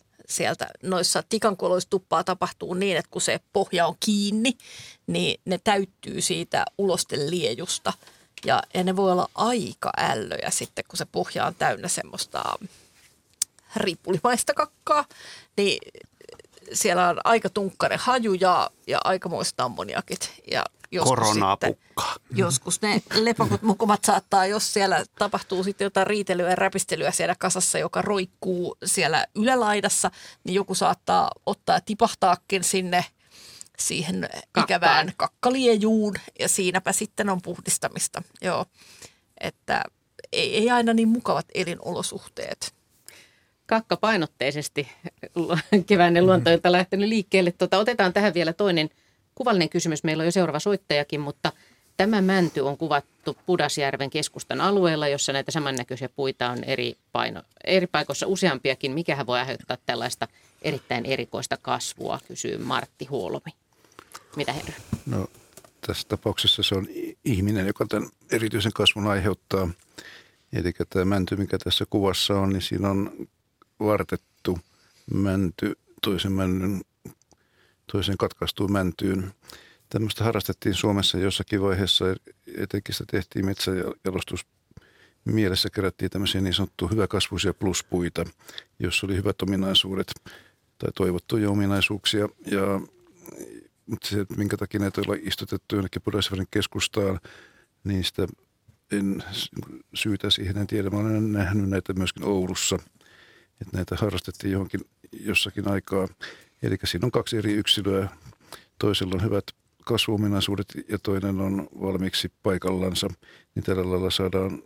Noissa tikankoloissa tuppaa tapahtuu niin, että kun se pohja on kiinni, niin ne täyttyy siitä ulosteliejusta. Ja ne voi olla aika ällöjä sitten, kun se pohja on täynnä semmoista riippulimaista kakkaa, niin... Siellä on aika tunkkainen haju ja aikamoista ammoniakit. Ja koronaa pukkaa. Joskus ne lepakot mukumat saattaa, jos siellä tapahtuu sitten jotain riitelyä ja räpistelyä siellä kasassa, joka roikkuu siellä ylälaidassa, niin joku saattaa ottaa tipahtaakin sinne siihen ikävään kakkaliejuun ja siinäpä sitten on puhdistamista. Joo, että ei aina niin mukavat elinolosuhteet. Kakkapainotteisesti keväinen luontoilta lähtenyt liikkeelle. Otetaan tähän vielä toinen kuvallinen kysymys. Meillä on jo seuraava soittajakin, mutta tämä mänty on kuvattu Pudasjärven keskustan alueella, jossa näitä samannäköisiä puita on eri paikoissa useampiakin. Mikähän voi aiheuttaa tällaista erittäin erikoista kasvua, kysyy Martti Huolomi. Mitä herra? No, tässä tapauksessa se on ihminen, joka tämän erityisen kasvun aiheuttaa. Eli tämä mänty, mikä tässä kuvassa on, niin siinä on vartettu mänty, toisen katkaistuun mäntyyn. Tämmöistä harrastettiin Suomessa jossakin vaiheessa, etenkin sitä tehtiin metsäjalostus mielessä, kerättiin tämmöisiä niin sanottuja hyväkasvuisia pluspuita, jossa oli hyvät ominaisuudet tai toivottuja ominaisuuksia. Ja Mutta se, minkä takia näitä ollaan istutettu jonnekin Pudasjärven keskustaan, niin sitä en syytä siihen, en tiedä. Mä olen nähnyt näitä myöskin Oulussa, että näitä harrastettiin johonkin jossakin aikaa. Eli siinä on kaksi eri yksilöä. Toisella on hyvät kasvuominaisuudet ja toinen on valmiiksi paikallansa. Niin tällä lailla saadaan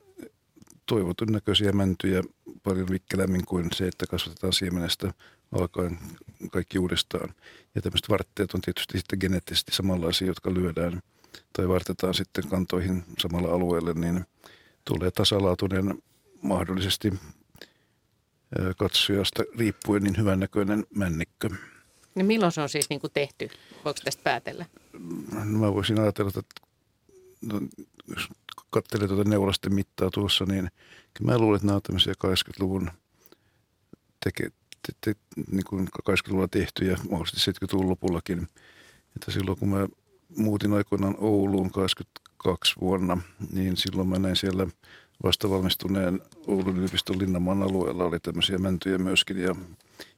toivotun näköisiä mäntyjä paljon vikkelämmin kuin se, että kasvatetaan siemenestä alkaen kaikki uudestaan. Ja tämmöiset vartteet on tietysti sitten geneettisesti samanlaisia, jotka lyödään tai vartetaan sitten kantoihin samalla alueelle, niin tulee tasalaatuinen mahdollisesti katsojasta riippuen niin hyvännäköinen männikkö. No milloin se on siis niin kuin tehty? Voiko tästä päätellä? No mä voisin ajatella, että jos katselee tuota neulasten mittaa tuossa, niin mä luulen, että nämä on tämmöisiä 80-luvun niin kuin 80-luvulla tehtyjä, mahdollisesti 70-luvun lopullakin. Että silloin kun mä muutin aikoinaan Ouluun 82 vuonna, niin silloin mä näin siellä vastavalmistuneen Oulun yliopiston Linnanmaan alueella oli tämmöisiä mäntyjä myöskin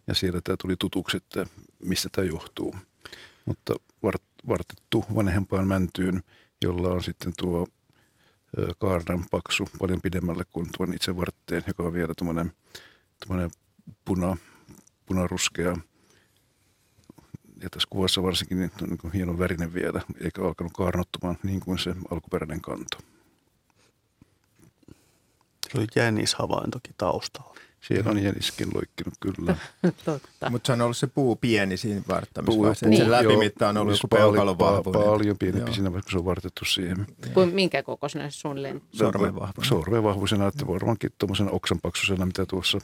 ja siellä tämä tuli tutuksi, että mistä tämä johtuu. Mutta vartettu vanhempaan mäntyyn, jolla on sitten tuo kaarnan paksu paljon pidemmälle kuin tuon itse vartteen, joka on vielä tuommoinen punaruskea. Ja tässä kuvassa varsinkin niin on niin hienon värinen vielä, eikä alkanut kaarnottumaan niin kuin se alkuperäinen kanto. Se oli jänishavaintokin taustalla. Siellä on jäniskin loikkinut, kyllä. Totta. Mutta se on ollut se puu pieni siinä varttamisvaiheessa. Niin. Sen läpimitta on ollut joku peukalon vahvuinen. Paljon pienempi siinä vaiheessa, kun se on vartettu siihen. Minkä kokoisena suunnilleen? Sormen vahvuisena. Sormen vahvuisena, että varmaankin tuommoisena oksanpaksuisena, mitä tuossa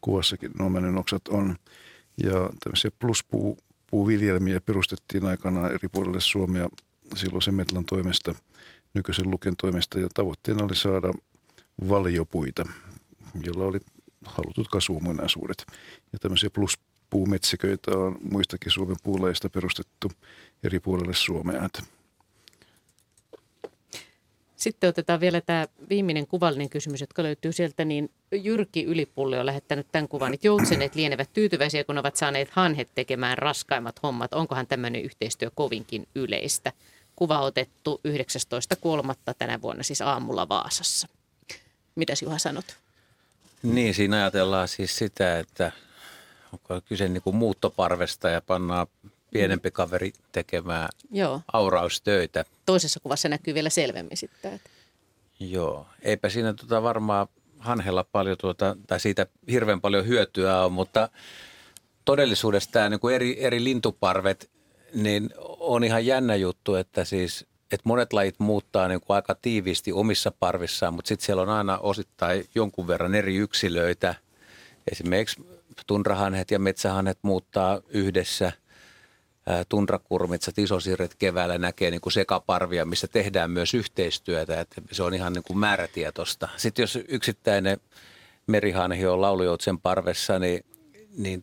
kuvassakin nuo männyn oksat on. Ja tämmöisiä pluspuuviljelmiä perustettiin aikanaan eri puolille Suomea silloisen Metlan toimesta, nykyisen Luken toimesta. Ja tavoitteena oli saada valiopuita, jolla oli halutut kasvuominaisuudet. Ja tämmöisiä pluspuumetsiköitä on muistakin Suomen puulajeista perustettu eri puolelle Suomea. Sitten otetaan vielä tämä viimeinen kuvallinen kysymys, joka löytyy sieltä. Niin Jyrki Ylipulli on lähettänyt tämän kuvan, että joutsenet lienevät tyytyväisiä, kun ovat saaneet hanhet tekemään raskaimmat hommat. Onkohan tämmöinen yhteistyö kovinkin yleistä? Kuva otettu 19.3. tänä vuonna siis aamulla Vaasassa. Mitäs Juha sanot? Niin, siinä ajatellaan siis sitä, että onko kyse niin kuin muuttoparvesta ja pannaan pienempi kaveri tekemään auraustöitä. Toisessa kuvassa näkyy vielä selvemmin sitten. Että. Joo, eipä siinä varmaan hanhella paljon tai siitä hirveän paljon hyötyä on, mutta todellisuudessa tämä niin kuin eri lintuparvet niin on ihan jännä juttu, että siis monet lajit muuttaa niin kuin aika tiiviisti omissa parvissaan, mutta sitten siellä on aina osittain jonkun verran eri yksilöitä. Esimerkiksi tundrahanhet ja metsähanhet muuttaa yhdessä. Tundrakurmitsat, isosirret keväällä näkee niin kuin sekaparvia, missä tehdään myös yhteistyötä. Että se on ihan niin kuin määrätietoista. Sitten jos yksittäinen merihanhi on laulujoutsen parvessa, niin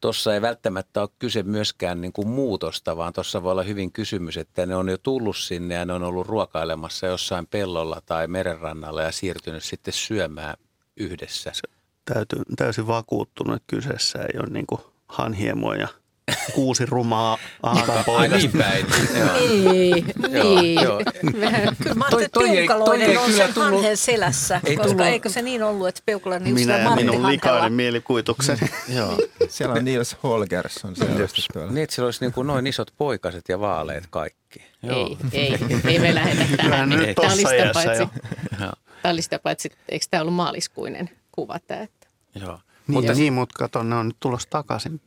tuossa ei välttämättä ole kyse myöskään niin kuin muutosta, vaan tuossa voi olla hyvin kysymys, että ne on jo tullut sinne ja ne on ollut ruokailemassa jossain pellolla tai merenrannalla ja siirtynyt sitten syömään yhdessä. Täysin vakuuttunut, että kyseessä ei ole niin kuin hanhiemoja, kuusi rumaa aakanpoikasta. Niin. Kyllä mä ajattelin, että peukaloinen on sen hanhen selässä, koska eikö se niin ollut, että peukaloinen just tämä Martti minun likainen mielikuvitukseni. Siellä on Niels Holgersson. Niin, että siellä olisi noin isot poikaset ja vaaleet kaikki. Ei me lähdetä tähän. Tämä oli sitä paitsi, eikö tämä ollut maaliskuinen kuva tämä? Joo. Mutta kato, ne on nyt tulossa takaisin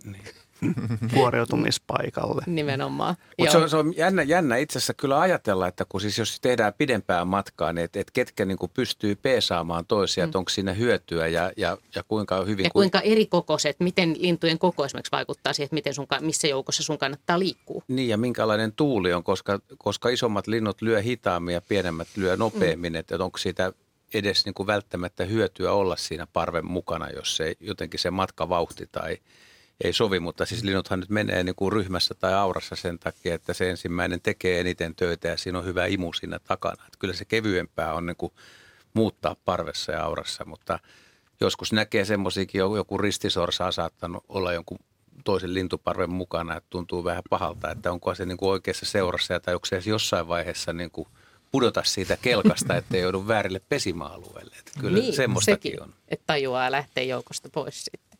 kuoriutumispaikalle. Nimenomaan. Mutta se on jännä itse asiassa kyllä ajatella, että kun siis jos tehdään pidempään matkaa, niin että ketkä niin kuin pystyy peesaamaan toisia, että onko siinä hyötyä ja kuinka hyvin. Ja kuinka eri kokoiset, miten lintujen koko esimerkiksi vaikuttaa siihen, että miten missä joukossa sun kannattaa liikkua. Niin ja minkälainen tuuli on, koska isommat linnut lyö hitaammin ja pienemmät lyö nopeammin, että onko siitä edes niin kuin välttämättä hyötyä olla siinä parven mukana, jos ei jotenkin se matkavauhti tai ei sovi, mutta siis linnuthan nyt menee niin kuin ryhmässä tai aurassa sen takia, että se ensimmäinen tekee eniten töitä ja siinä on hyvä imu siinä takana. Että kyllä se kevyempää on niin kuin muuttaa parvessa ja aurassa, mutta joskus näkee semmoisiakin, joku ristisorsa on saattanut olla jonkun toisen lintuparven mukana, että tuntuu vähän pahalta, että onko se niin kuin oikeassa seurassa tai onko se jossain vaiheessa niin kuin pudota siitä kelkasta, ettei joudu väärille pesimaalueelle. Että kyllä niin, semmoistakin sekin on. Että tajuaa lähtee joukosta pois sitten.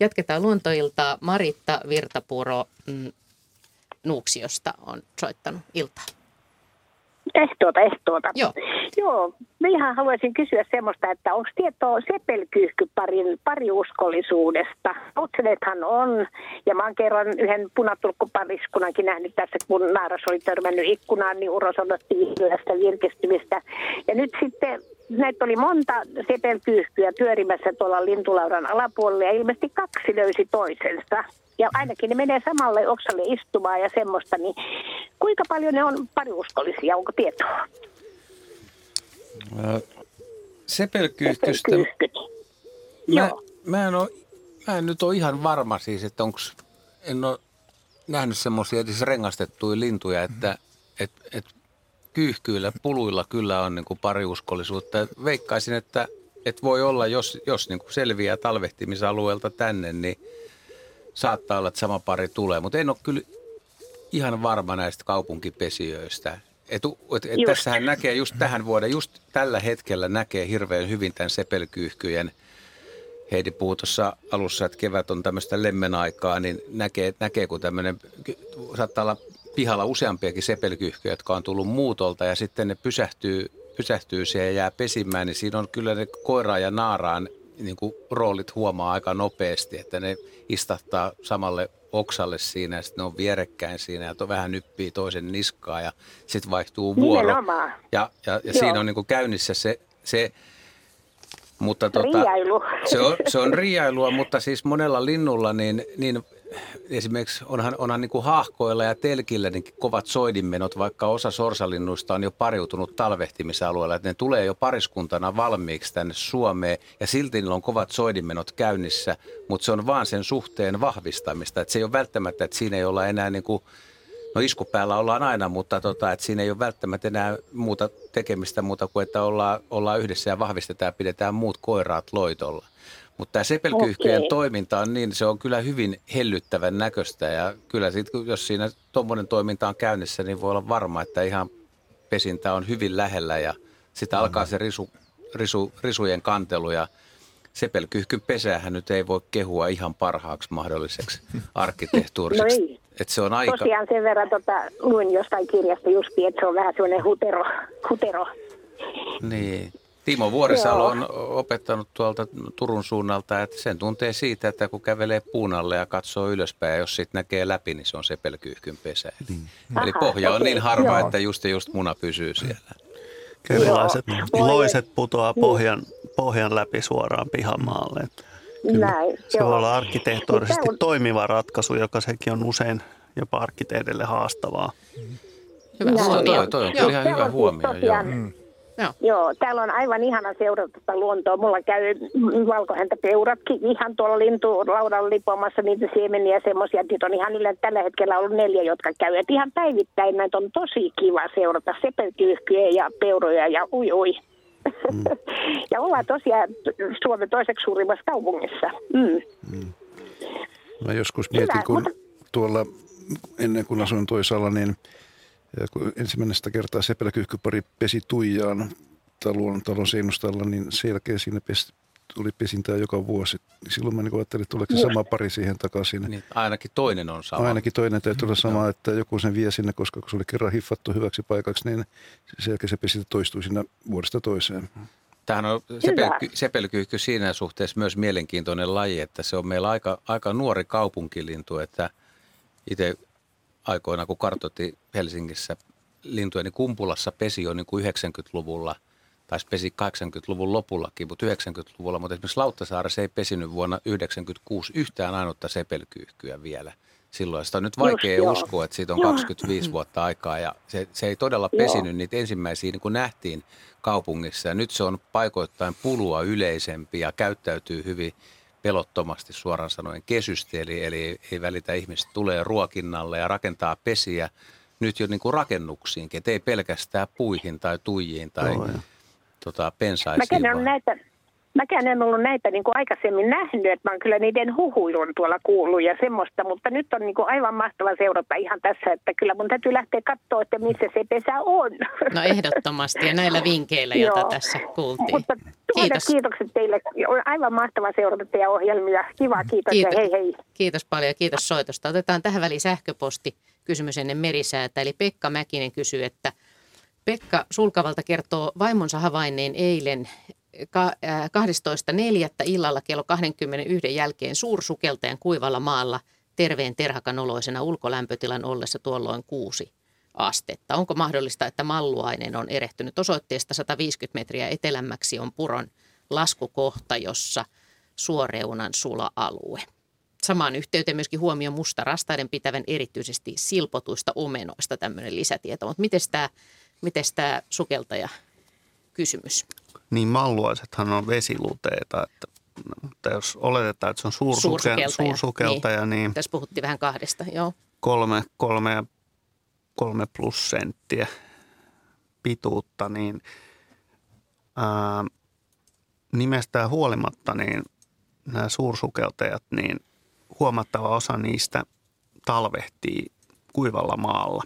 Jatketaan luontoiltaa. Maritta Virtapuro Nuuksiosta on soittanut iltaa. Ehtoota. Joo, ihan haluaisin kysyä semmoista, että onko tietoa sepelkyyhkyparin pariuskollisuudesta? Otselethan on, ja mä oon kerran yhden punatulkkupariskunankin nähnyt tässä, kun naaras oli törmännyt ikkunaan, niin uros odottiin illästä virkistymistä. Ja nyt sitten näitä oli monta sepelkyyhkyä pyörimässä tuolla lintulaudan alapuolella, ja ilmeisesti kaksi löysi toisensa. Ja ainakin ne menee samalle oksalle istumaan ja semmoista, niin kuinka paljon ne on pariuskollisia, onko tietoa? Sepelkyyhkystä. Mä en nyt ole ihan varma siis, että onks, en ole nähnyt semmoisia siis rengastettuja lintuja, että et kyyhkyillä, puluilla kyllä on niinku pariuskollisuutta. Veikkaisin, että et voi olla, jos niinku selviää talvehtimisalueelta tänne, niin saattaa olla, että sama pari tulee, mutta en ole kyllä ihan varma näistä kaupunkipesijöistä. Et tässähän näkee just tähän vuoden, just tällä hetkellä näkee hirveän hyvin tämän sepelkyyhkyjen. Heidi puhui tuossa alussa, että kevät on tämmöistä lemmenaikaa, niin näkee kun tämmöinen, saattaa olla pihalla useampiakin sepelkyyhkyjä, jotka on tullut muutolta ja sitten ne pysähtyy siihen ja jää pesimään, niin siinä on kyllä ne koiraa ja naaraan niin kuin roolit huomaa aika nopeasti, että ne istahtaa samalle oksalle siinä ja sitten ne on vierekkäin siinä ja vähän nyppii toisen niskaa ja sitten vaihtuu vuoro. Nimenomaan. Ja siinä on niin kuin käynnissä se mutta riiailu. Se on riiailua, mutta siis monella linnulla niin esimerkiksi onhan niin kuin haahkoilla ja telkillä niin kovat soidinmenot, vaikka osa sorsalinnuista on jo pariutunut talvehtimisalueella, että ne tulee jo pariskuntana valmiiksi tänne Suomeen ja silti niillä on kovat soidinmenot käynnissä, mutta se on vaan sen suhteen vahvistamista, että se ei ole välttämättä, että siinä ei olla enää niin kuin, no iskupäällä ollaan aina, mutta että siinä ei ole välttämättä enää muuta tekemistä muuta kuin, että ollaan yhdessä ja vahvistetaan ja pidetään muut koiraat loitolla. Mutta tämä sepelkyyhkyjen toiminta on niin, se on kyllä hyvin hellyttävän näköistä ja kyllä sit, jos siinä tuommoinen toiminta on käynnissä, niin voi olla varma, että ihan pesintä on hyvin lähellä ja sitten alkaa se risujen kantelu ja sepelkyyhkyn pesähän nyt ei voi kehua ihan parhaaksi mahdolliseksi arkkitehtuuriseksi. No että se on aika. Tosiaan sen verran luin jostain kirjasta justiin, että se on vähän sellainen hutero. Niin. Tiimo Vuorisalo on opettanut tuolta Turun suunnalta, että sen tuntee siitä, että kun kävelee puun alle ja katsoo ylöspäin ja jos siitä näkee läpi, niin se on sepelkyyhkyn pesä. Eli pohja on niin harva, että just muna pysyy siellä. Kyrilaiset loiset putoaa pohjan läpi suoraan pihamaalle. Näin, se voi olla arkkitehtuurisesti toimiva ratkaisu, joka sekin on usein jopa arkkitehdelle haastavaa. Toi on ihan hyvä huomio. Joo, täällä on aivan ihana seurata tätä luontoa. Mulla käy valkohäntäpeuratkin ihan tuolla lintulaudan lipomassa niitä siemeniä semmoisia. Niitä on ihan tällä hetkellä ollut 4, jotka käy. Et ihan päivittäin näitä on tosi kiva seurata. Sepelkyyhkyjä ja peuroja ja ui. Ja ollaan tosiaan Suomen toiseksi suurimmassa kaupungissa. Mä joskus mietin, kun tuolla ennen kuin asuin toisaalla, niin kun ensimmäistä kertaa sepelkyyhkypari pesi Tuijaan talon seinustalla, niin sen jälkeen siinä tuli pesintää joka vuosi. Silloin mä niin ajattelin, että tuleeko se sama pari siihen takaisin. Niin, ainakin toinen on sama. Ainakin toinen täytyy olla sama, että joku sen vie sinne, koska kun se oli kerran hiffattu hyväksi paikaksi, niin sen jälkeen se pesintä toistui siinä vuodesta toiseen. Tämähän on sepelkyyhky siinä suhteessa myös mielenkiintoinen laji, että se on meillä aika nuori kaupunkilintu, että itse aikoina, kun kartoitti Helsingissä lintuja, niin Kumpulassa pesi jo niin kuin 90-luvulla, taisi pesi 80-luvun lopullakin, mutta 90-luvulla. Mutta esimerkiksi Lauttasaaressa ei pesinyt vuonna 1996 yhtään ainutta sepelkyyhkyä vielä silloin. Sitä on nyt vaikea uskoa, että siitä on 25 vuotta aikaa ja se ei todella pesinyt niitä ensimmäisiä, niin kuin nähtiin kaupungissa. Ja nyt se on paikoittain pulua yleisempi ja käyttäytyy hyvin pelottomasti suoraan sanoen kesysti, eli ei välitä ihmiset, tulee ruokinnalle ja rakentaa pesiä nyt jo niin kuin rakennuksiinkin, ettei pelkästään puihin tai tuijiin tai pensaisiin. Mä käyn on näitä mäkään en ollut näitä niin kuin aikaisemmin nähnyt, että mä oon kyllä niiden huhuilun tuolla kuullut ja semmoista, mutta nyt on niin kuin aivan mahtava seurata ihan tässä, että kyllä mun täytyy lähteä katsoa, että missä se pesä on. No ehdottomasti ja näillä vinkkeillä, joita tässä kuultiin. Mutta kiitokset teille, on aivan mahtava seurata teidän ohjelmia, kiva, kiitos. Ja hei hei. Kiitos paljon ja kiitos soitosta. Otetaan tähän väliin sähköposti kysymys ennen merisäätä, eli Pekka Mäkinen kysyy, että Pekka Sulkavalta kertoo vaimonsa havainneen eilen 12.4. illalla kello 21 jälkeen suursukeltajan kuivalla maalla terveen terhakan oloisena ulkolämpötilan ollessa tuolloin 6 astetta. Onko mahdollista, että malluainen on erehtynyt osoitteesta 150 metriä etelämmäksi on puron laskukohta, jossa suoreunan sula-alue? Samaan yhteyteen myöskin huomio mustarastaiden pitävän erityisesti silpotuista omenoista tämmöinen lisätieto. Mutta miten tämä sukeltaja kysymys? Niin malluaisethan on vesiluteita, että, mutta jos oletetaan, että se on suursukeltaja niin tässä puhuttiin vähän 2, joo. 3 plus senttiä pituutta, niin nimestään huolimatta niin nämä suursukeltajat, niin huomattava osa niistä talvehtii kuivalla maalla.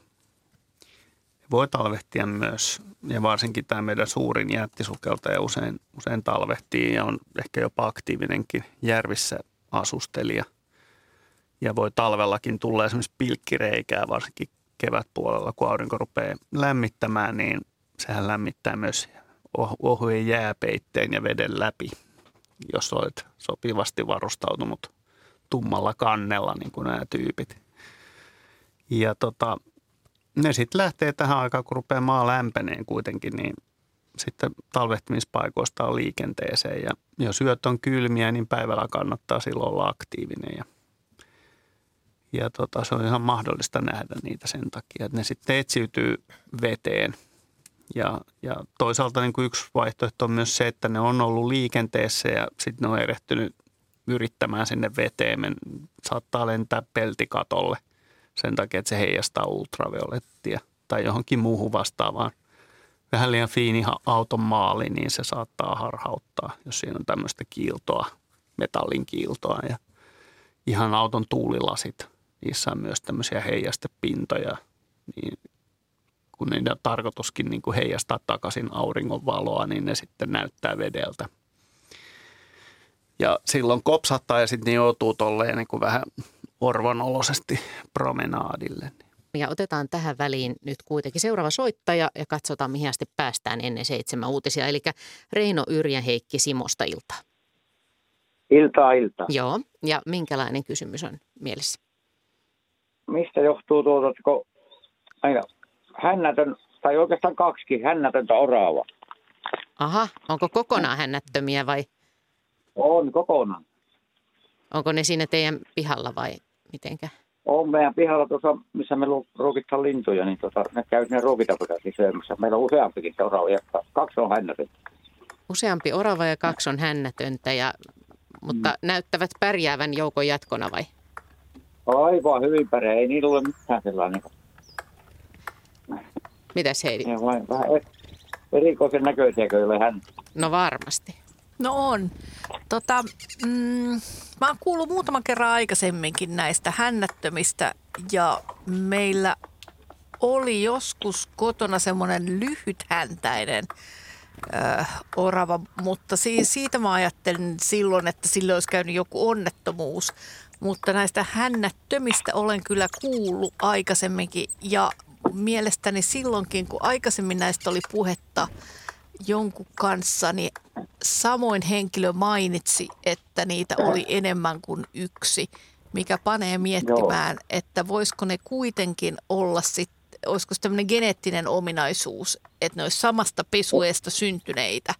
Voi talvehtia myös, ja varsinkin tämä meidän suurin jättisukeltaja usein talvehtii ja on ehkä jopa aktiivinenkin järvissä asustelija. Ja voi talvellakin tulla esimerkiksi pilkkireikää, varsinkin kevätpuolella, kun aurinko rupeaa lämmittämään, niin sehän lämmittää myös ohuen jääpeitteen ja veden läpi, jos olet sopivasti varustautunut tummalla kannella, niin kuin nämä tyypit. Ja ne sitten lähtee tähän aikaan, kun rupeaa maa lämpeneen kuitenkin, niin sitten talvehtimispaikoista on liikenteeseen. Ja jos yöt on kylmiä, niin päivällä kannattaa silloin olla aktiivinen. Ja se on ihan mahdollista nähdä niitä sen takia, että ne sitten etsiytyy veteen. Ja toisaalta niin kuin yksi vaihtoehto on myös se, että ne on ollut liikenteessä ja sitten ne on erehtynyt yrittämään sinne veteen. Ne saattaa lentää peltikatolle. Sen takia, että se heijastaa ultraviolettia tai johonkin muuhun vastaavaan. Vähän liian fiini auton maali, niin se saattaa harhauttaa, jos siinä on tämmöistä kiiltoa, metallin kiiltoa. Ja ihan auton tuulilasit, niissä on myös tämmöisiä heijastepintoja, niin kun niiden on tarkoituskin niin kuin heijastaa takaisin auringonvaloa, niin ne sitten näyttää vedeltä. Ja silloin kopsattaa ja sitten ne joutuu tolleen niin kuin vähän orvonoloisesti promenaadille. Ja otetaan tähän väliin nyt kuitenkin seuraava soittaja ja katsotaan, mihin asti päästään ennen 7 uutisia. Eli Reino Yrjä Heikki Simosta, iltaa. Iltaa. Joo, ja minkälainen kysymys on mielessä? Mistä johtuu kun aina hännätön, tai oikeastaan 2 hännätöntä oraava? Aha, onko kokonaan hännättömiä vai? On kokonaan. Onko ne siinä teidän pihalla vai mitenkä? On meidän pihalla tuossa, missä me ruokitaan lintuja, niin ne käy sinne ruokitapytään sisäilmässä. Meillä on useampikin orava ja 2 on hännätöntä. Useampi orava ja 2 on hännätöntä, mutta näyttävät pärjäävän joukon jatkona vai? Aivan hyvin pärjää, ei niillä ole mitään sellainen. Mitäs Heidi? Vähän erikoisen näköisiä, kun ei ole hännä. No varmasti. No on. Mä oon kuullut muutaman kerran aikaisemminkin näistä hännättömistä ja meillä oli joskus kotona semmoinen lyhythäntäinen orava, mutta siitä mä ajattelin silloin, että sille olisi käynyt joku onnettomuus. Mutta näistä hännättömistä olen kyllä kuullut aikaisemminkin ja mielestäni silloinkin, kun aikaisemmin näistä oli puhetta jonkun kanssa, niin samoin henkilö mainitsi, että niitä oli enemmän kuin 1, mikä panee miettimään, että voisiko ne kuitenkin olla sitten, olisiko tämmöinen geneettinen ominaisuus, että ne olisi samasta pesueesta syntyneitä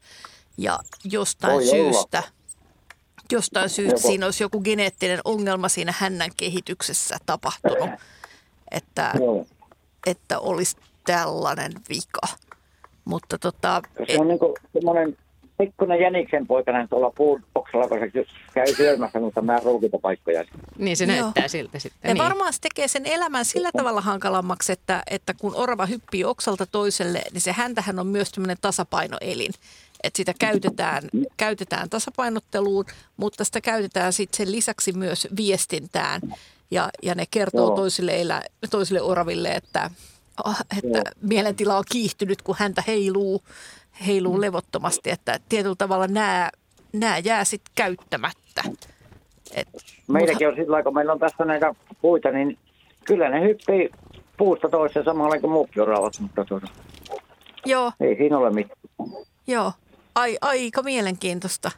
ja jostain syystä siinä olisi joku geneettinen ongelma siinä hännän kehityksessä tapahtunut, että olisi tällainen vika. Mutta se on niin kuin semmoinen pikkuinen jäniksen poikana tuolla puun oksalla, koska käy syömässä, mutta mä ruukintapaikkoja. Niin se näyttää siltä sitten. Ja niin. Varmaan se tekee sen elämän sillä tavalla hankalammaksi, että kun orava hyppii oksalta toiselle, niin se häntähän on myös tämmöinen tasapainoelin. Että sitä käytetään tasapainotteluun, mutta sitä käytetään sitten sen lisäksi myös viestintään. Ja ne kertoo toisille oraville, että mielentila on kiihtynyt, kun häntä heiluu levottomasti, että tietyllä tavalla nämä jää sitten käyttämättä. Meilläkin on sillä lailla, kun meillä on tässä näitä puita, niin kyllä ne hyppii puusta toiseen samalla kuin muukin oravat, mutta joo. Ei siinä ole mitään. Joo, aika mielenkiintoista.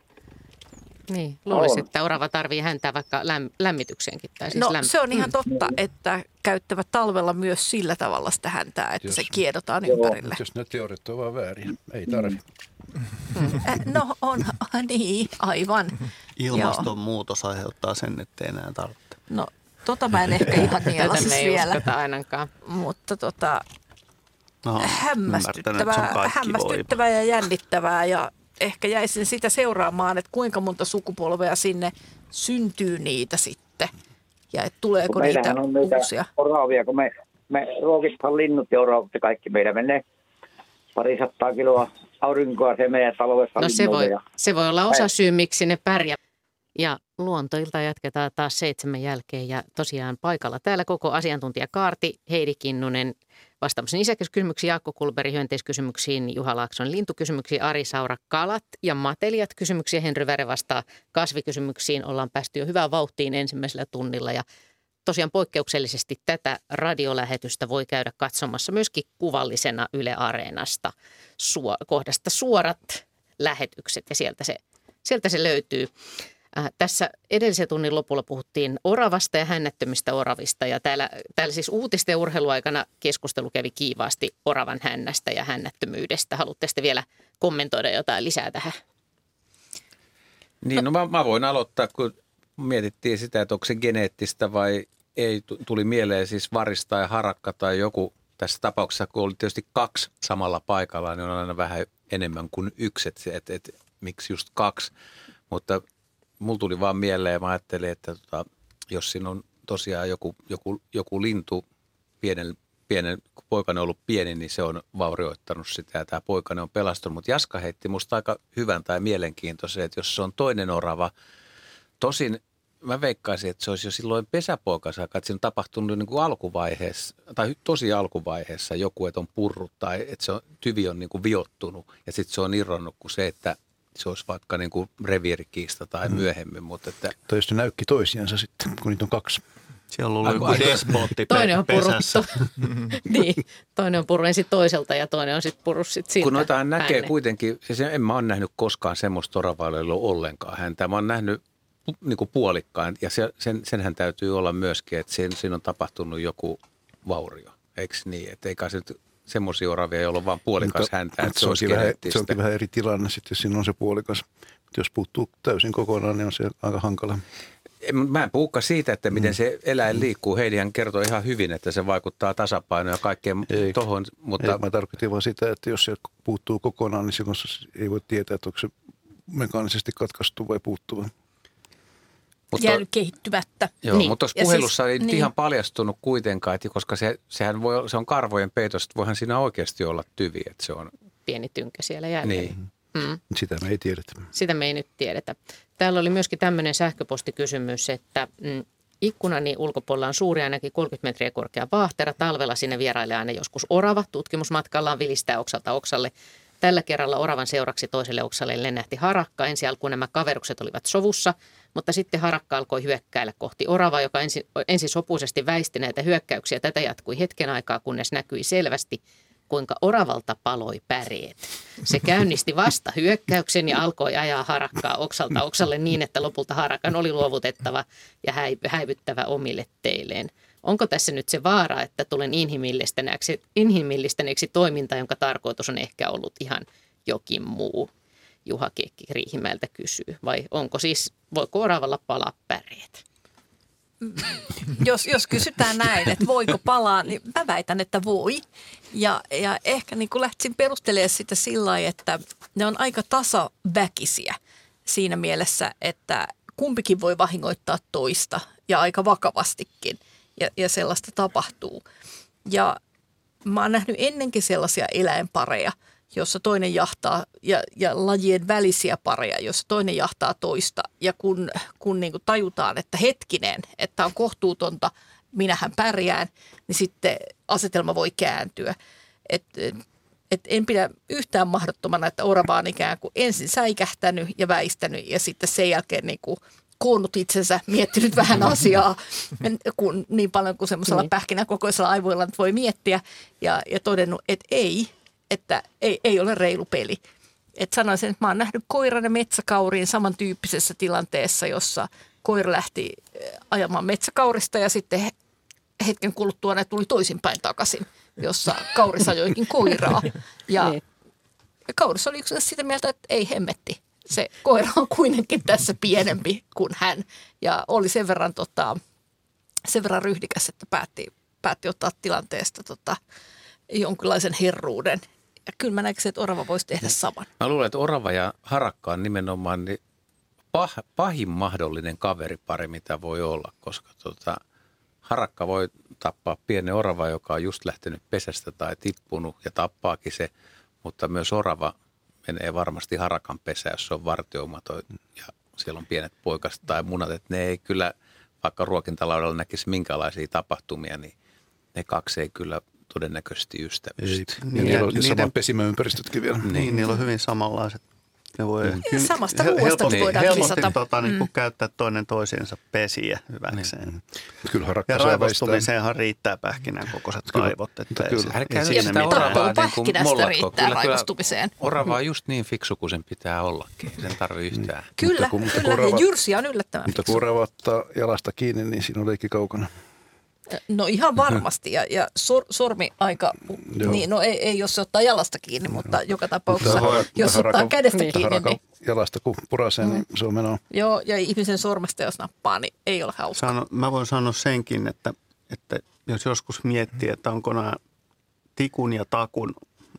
Niin, luulisi, että orava tarvii häntää vaikka lämmitykseenkin. Tai siis se on ihan totta, että käyttävät talvella myös sillä tavalla sitä häntää, että se kiedotaan ympärille. Jos ne teorit ovat väärin, ei tarvitse. Niin, aivan. Ilmastonmuutos aiheuttaa sen, ettei enää tarvitse. No, mä en ehkä ihan nielasis vielä. Tätä me ei uskata. Mutta hämmästyttävää ja jännittävää ja ehkä jäisin sitä seuraamaan, että kuinka monta sukupolvea sinne syntyy niitä sitten ja että tuleeko niitä uusia. Oravia, kun me ruokistaan linnut ja oravat ja kaikki meidän menee 200 kiloa aurinkoa se meidän taloudessa. No se voi olla osasyy, miksi ne pärjää. Ja luontoilta jatketaan taas 7 jälkeen ja tosiaan paikalla täällä koko asiantuntijakaarti Heidi Kinnunen. Vastaamisen isäkysymyksiin, Jaakko Kullberg hyönteiskysymyksiin, Juha Laaksonen lintukysymyksiin, Ari Saura kalat ja matelijat kysymyksiin, Henry Väre vastaa kasvikysymyksiin. Ollaan päästy jo hyvään vauhtiin ensimmäisellä tunnilla ja tosiaan poikkeuksellisesti tätä radiolähetystä voi käydä katsomassa myöskin kuvallisena Yle Areenasta kohdasta suorat lähetykset ja sieltä se löytyy. Tässä edellisen tunnin lopulla puhuttiin oravasta ja hännättömistä oravista ja täällä siis uutisten ja urheiluaikana keskustelu kävi kiivaasti oravan hännästä ja hännättömyydestä. Haluatteko te vielä kommentoida jotain lisää tähän? Niin, mä voin aloittaa, kun mietittiin sitä, että onko se geneettistä vai ei. Tuli mieleen siis varis tai harakka tai joku tässä tapauksessa, kun oli tietysti 2 samalla paikalla, niin on aina vähän enemmän kuin yksi, että miksi just 2, mutta mulla tuli vaan mieleen ja mä ajattelin, että jos siinä on tosiaan joku lintu, kun poikani on ollut pieni, niin se on vaurioittanut sitä ja tämä poikani on pelastunut. Mutta Jaska heitti musta aika hyvän tai mielenkiintoisen, että jos se on toinen orava, tosin mä veikkaisin, että se olisi jo silloin pesäpoikansa, että siinä on tapahtunut niin kuin alkuvaiheessa tai tosi alkuvaiheessa joku, että on purrut tai että se on, tyvi on niin kuin viottunut ja sitten se on irronnut kuin se, että se olisi vaikka niin kuin reviirikiista tai myöhemmin, mutta että... Tai jos ne näykki toisiansa sitten, kun niitä on 2. Siellä on joku despotti pesässä. Niin, toinen on purru ensin toiselta ja toinen on sitten purru sitten siitä. Kun noitaan näkee kuitenkin, siis en mä ole nähnyt koskaan semmoista oravailua ollenkaan häntä. Mä oon nähnyt niin kuin puolikkaan ja senhän täytyy olla myöskin, että siinä on tapahtunut joku vaurio, eikö niin? Että eikä se nyt... Semmoisia oravia, joilla on vaan puolikas häntä, että se olisi geneettistä. Se onkin vähän eri tilanne sitten, jos siinä on se puolikas. Mutta jos puuttuu täysin kokonaan, niin on se aika hankala. Mä en puhukaan siitä, että miten se eläin liikkuu. Heidihän kertoo ihan hyvin, että se vaikuttaa tasapainoon ja kaikkeen tohon. Mutta... Mä tarkoitin vaan sitä, että jos se puuttuu kokonaan, niin silloin ei voi tietää, että onko se mekaanisesti katkaistu vai puuttuva. Jäänyt kehittymättä. Joo, niin. Mutta tuossa puhelussa siis, ei nyt ihan paljastunut kuitenkaan, että koska se on karvojen peitossa, voihan siinä oikeasti olla tyvi, että se on... Pieni tynkä siellä jäänyt. Niin. Mm. Sitä me ei tiedetä. Sitä me ei nyt tiedetä. Täällä oli myöskin tämmöinen sähköpostikysymys, että ikkunani ulkopuolella on suuri ainakin 30 metriä korkea vaahtera. Talvella sinne vierailee aina joskus orava. Tutkimusmatkallaan vilistää oksalta oksalle. Tällä kerralla oravan seuraksi toiselle oksalle lennähti harakka. Ensi alkuun nämä kaverukset olivat sovussa, mutta sitten harakka alkoi hyökkäillä kohti oravaa, joka ensin sopuisesti väisti näitä hyökkäyksiä. Tätä jatkui hetken aikaa, kunnes näkyi selvästi, kuinka oravalta paloi päreet. Se käynnisti vasta hyökkäyksen ja alkoi ajaa harakkaa oksalta oksalle niin, että lopulta harakan oli luovutettava ja häivyttävä omille teilleen. Onko tässä nyt se vaara, että tulen inhimillistäneeksi toimintaa, jonka tarkoitus on ehkä ollut ihan jokin muu? Juha Kiekki Riihimäeltä kysyy. Vai onko siis, voiko oravalla palaa päreet? Jos kysytään näin, että voiko palaa, niin mä väitän, että voi. Ja ehkä niin kun lähtisin perustelemaan sitä sillä lailla, että ne on aika tasaväkisiä siinä mielessä, että kumpikin voi vahingoittaa toista ja aika vakavastikin. Ja sellaista tapahtuu. Ja mä oon nähnyt ennenkin sellaisia eläinpareja, jossa toinen jahtaa, ja lajien välisiä pareja, jossa toinen jahtaa toista. Ja kun niin kuin tajutaan, että hetkinen, että on kohtuutonta, minähän pärjään, niin sitten asetelma voi kääntyä. Et en pidä yhtään mahdottomana, että orava on ikään kuin ensin säikähtänyt ja väistänyt, ja sitten sen jälkeen niin kuin koonnut itsensä, miettinyt vähän asiaa, kun niin paljon kuin semmoisella pähkinäkokoisella aivoilla nyt voi miettiä, ja todennut, että ei ole reilu peli. Et sanoisin, että mä oon nähnyt koiran ja metsäkauriin samantyyppisessä tilanteessa, jossa koira lähti ajamaan metsäkaurista ja sitten hetken kuluttua ne tuli toisinpäin takaisin, jossa kauris ajoikin koiraa. Ja kauris oli yksinkertaisesti sitä mieltä, että ei hemmetti. Se koira on kuitenkin tässä pienempi kuin hän ja oli sen verran ryhdikäs, että päätti ottaa tilanteesta jonkinlaisen herruuden. Ja kyllä mä näkisin, että orava voisi tehdä saman. Mä luulen, että orava ja harakka on nimenomaan niin pahin mahdollinen kaveripari, mitä voi olla, koska harakka voi tappaa pienen orava, joka on just lähtenyt pesästä tai tippunut ja tappaakin se, mutta myös orava menee varmasti harakan pesä, jos se on vartioimaton ja siellä on pienet poikaset tai munat, että ne ei kyllä, vaikka ruokintalaudella näkisi minkälaisia tapahtumia, niin ne kaksi ei kyllä todennäköisesti ystävyysty. Niiden pesimäympäristötkin vielä. Niin, niillä on hyvin samanlaiset. Ne voi samasta ruoasta voidaan kisata. Käyttää toinen toisiinsa pesiä hyväkseen. Ja raivostumiseenhan riittää pähkinän kokoiset aivot. Tartuu pähkinästä riittää raivostumiseen. Orava on just niin fiksu kuin sen pitää ollakin. Sen tarvii yhtään. Kyllä, ja jyrsiä on yllättävän fiksu. Mutta kun orava ottaa jalasta kiinni, niin siinä on leikki kaukana. No ihan varmasti ja sormi aika, niin, no ei jos se ottaa jalasta kiinni, mutta joka tapauksessa jos ottaa kädestä kiinni. Niin. Jalasta kun purasee, niin se on menoa. Joo ja ihmisen sormesta jos nappaa, niin ei ole hauskaa. Mä voin sanoa senkin, että jos joskus miettii, että onko nämä tikun ja takun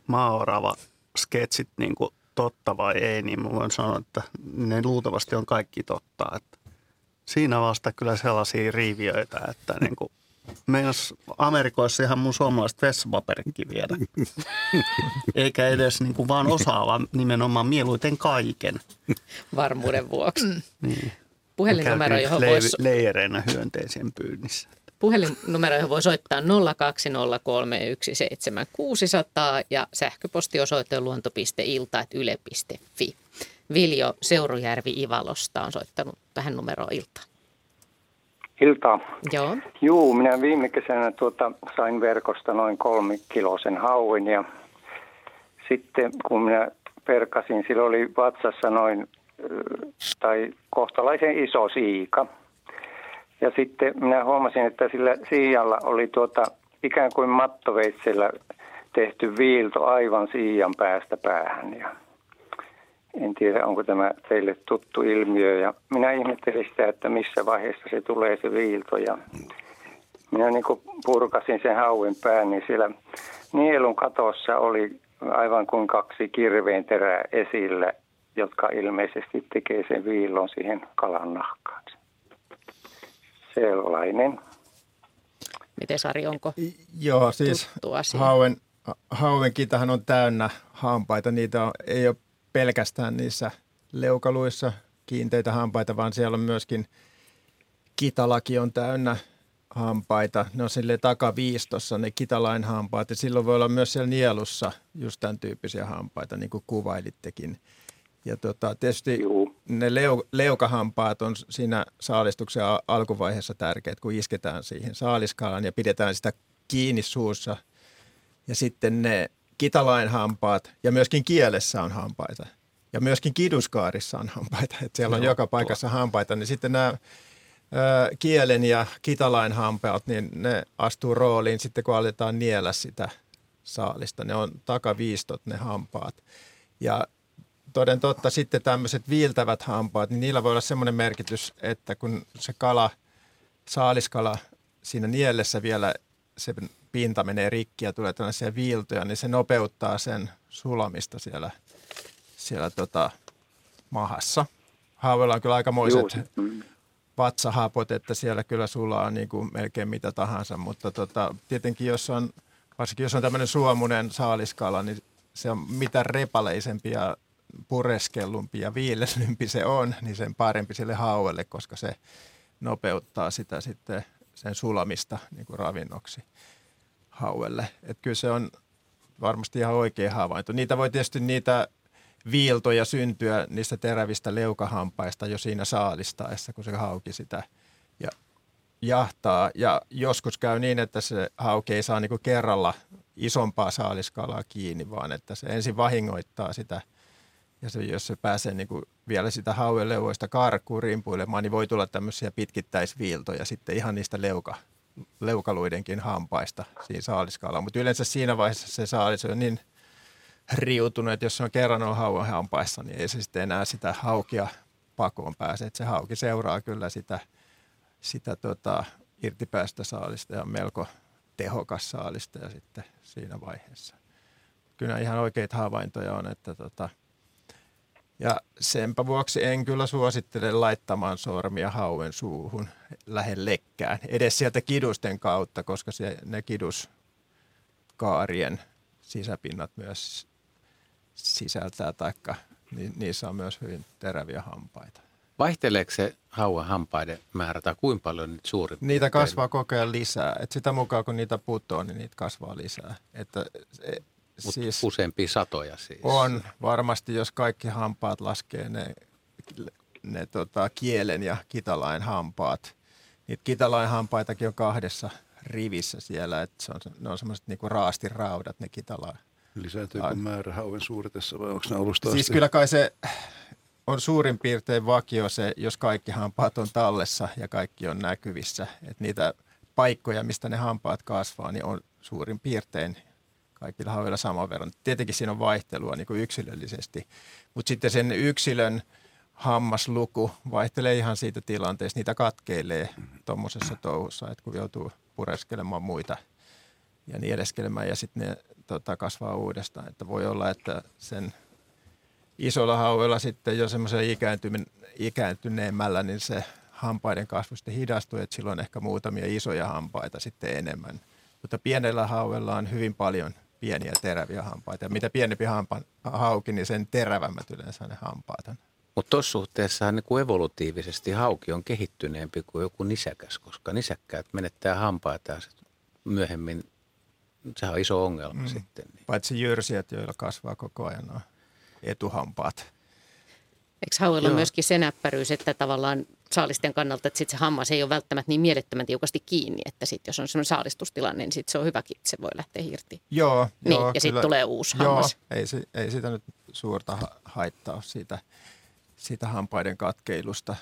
maaorava sketsit niin kuin totta vai ei, niin mä voin sanoa, että ne luultavasti on kaikki totta. Että siinä vasta kyllä sellaisia riiviöitä, että niin kuin meinas Amerikoissa ihan mun suomalaiset vessapaperikin viedä. Eikä edes niin kuin vaan osaa, vaan nimenomaan mieluiten kaiken. Varmuuden vuoksi. Niin. Puhelinnumero, johon voisi leijereinä hyönteisen pyynnissä. Puhelinnumero, johon voi soittaa 020317600 ja sähköpostiosoite on luonto.ilta@yle.fi. Viljo Seurujärvi Ivalosta on soittanut tähän numeroon iltaan. Iltaa. Joo. Juu, minä viime kesänä sain verkosta noin 3-kilosen hauin ja sitten kun minä perkasin, sillä oli vatsassa noin tai kohtalaisen iso siika. Ja sitten minä huomasin, että sillä siijalla oli ikään kuin mattoveitsellä tehty viilto aivan siian päästä päähän ja en tiedä, onko tämä teille tuttu ilmiö. Ja minä ihmettelin sitä, että missä vaiheessa se tulee se viilto. Ja minä niin kuin purkasin sen hauen pään, niin siellä nielun katossa oli aivan kuin 2 kirveen terää esillä, jotka ilmeisesti tekee sen viillon siihen kalan nahkaan. Sellainen. Miten Sari, onko joo, siis tuttu asia? Hauenkintahan on täynnä hampaita. Niitä ei ole pelkästään niissä leukaluissa kiinteitä hampaita, vaan siellä on myöskin kitalakin on täynnä hampaita. Ne on silleen takaviistossa ne kitalain hampaat ja silloin voi olla myös siellä nielussa just tämän tyyppisiä hampaita, niin kuin kuvailittekin. Ja tietysti ne leukahampaat on siinä saalistuksen alkuvaiheessa tärkeät, kun isketään siihen saaliskalaan ja pidetään sitä kiinni suussa ja sitten ne kitalain hampaat ja myöskin kielessä on hampaita ja myöskin kiduskaarissa on hampaita, että siellä on joka paikassa hampaita, niin sitten nämä kielen ja kitalain hampaat, niin ne astuu rooliin sitten kun aletaan niellä sitä saalista. Ne on takaviistot ne hampaat ja toden totta sitten tämmöiset viiltävät hampaat, niin niillä voi olla semmoinen merkitys, että kun se kala saaliskala siinä niellessä vielä, se pinta menee rikki ja tulee tällaisia viiltoja, niin se nopeuttaa sen sulamista siellä mahassa. Haavoilla on kyllä aikamoiset vatsahapot, että siellä kyllä sulaa niin kuin melkein mitä tahansa, mutta tietenkin varsinkin jos on tämmöinen suomunen saaliskala, niin se on mitä repaleisempi ja pureskellumpi ja viilesnympi se on, niin sen parempi sille hauelle, koska se nopeuttaa sitä sitten sen sulamista niin kuin ravinnoksi hauelle. Että kyllä se on varmasti ihan oikein havainto. Niitä voi tietysti niitä viiltoja syntyä niistä terävistä leukahampaista jo siinä saalistaessa, kun se hauki sitä ja jahtaa. Ja joskus käy niin, että se hauki ei saa niin kuin kerralla isompaa saaliskalaa kiinni, vaan että se ensin vahingoittaa sitä. Ja se, jos se pääsee niin kuin vielä sitä haueleuvoista karkuun rimpuilemaan, niin voi tulla tämmöisiä pitkittäisviiltoja sitten ihan niistä leukaluidenkin hampaista siinä saaliskalaa. Mutta yleensä siinä vaiheessa se saalis on niin riutunut, että jos se on kerran on hauan hampaissa, niin ei se sitten enää sitä haukia pakoon pääse. Et se hauki seuraa kyllä sitä irtipäästä saalista ja melko tehokas saalista ja sitten siinä vaiheessa. Kyllä ihan oikeita havaintoja on, että ja senpä vuoksi en kyllä suosittele laittamaan sormia hauen suuhun lähellekään, edes sieltä kidusten kautta, koska ne kiduskaarien sisäpinnat myös sisältää, taikka niissä on myös hyvin teräviä hampaita. Vaihteleeko se hauan hampaiden määrä tai kuinka paljon nyt suurin? Niitä kasvaa koko ajan lisää. Et sitä mukaan kun niitä putoaa, niin niitä kasvaa lisää. Siis useampia satoja siis. On varmasti, jos kaikki hampaat laskee ne kielen ja kitalain hampaat. Niitä kitalain hampaitakin on kahdessa rivissä siellä, että ne on semmoiset niinku raastiraudat ne kitalain. Lisääntyykö määrä hauen suuritessa vai onko ne alusta asti? Siis kyllä kai se on suurin piirtein vakio se, jos kaikki hampaat on tallessa ja kaikki on näkyvissä. Et niitä paikkoja, mistä ne hampaat kasvaa, niin on suurin piirtein kaikilla hauilla saman verran. Tietenkin siinä on vaihtelua niin kuin yksilöllisesti, mutta sitten sen yksilön hammasluku vaihtelee ihan siitä tilanteesta. Niitä katkeilee tuommoisessa touhussa, että kun joutuu pureskelemaan muita ja niin edeskelemään ja sitten ne kasvaa uudestaan. Että voi olla, että sen isolla hauilla sitten jo semmoisella ikääntyneemmällä, niin se hampaiden kasvu sitten hidastuu, että sillä on ehkä muutamia isoja hampaita sitten enemmän. Mutta pienellä hauella on hyvin paljon pieniä teräviä hampaita. Ja mitä pienempi hauki, niin sen terävämmät yleensä ne hampaat on. Mutta tuossa suhteessa niin kuin evolutiivisesti hauki on kehittyneempi kuin joku nisäkäs, koska nisäkkäät menettää hampaita ja myöhemmin sehän on iso ongelma sitten. Niin. Paitsi jyrsijät, joilla kasvaa koko ajan etuhampaat. Eikö hauella myöskin se näppäryys, että tavallaan saalisten kannalta, että sit se hammas ei ole välttämättä niin mielettömän tiukasti kiinni, että sit jos on semmoinen saalistustilanne, niin sit se on hyväkin, että se voi lähteä irti. Joo, niin, joo. Ja sitten tulee uusi hammas. Ei sitä nyt suurta haittaa ole siitä hampaiden katkeilusta.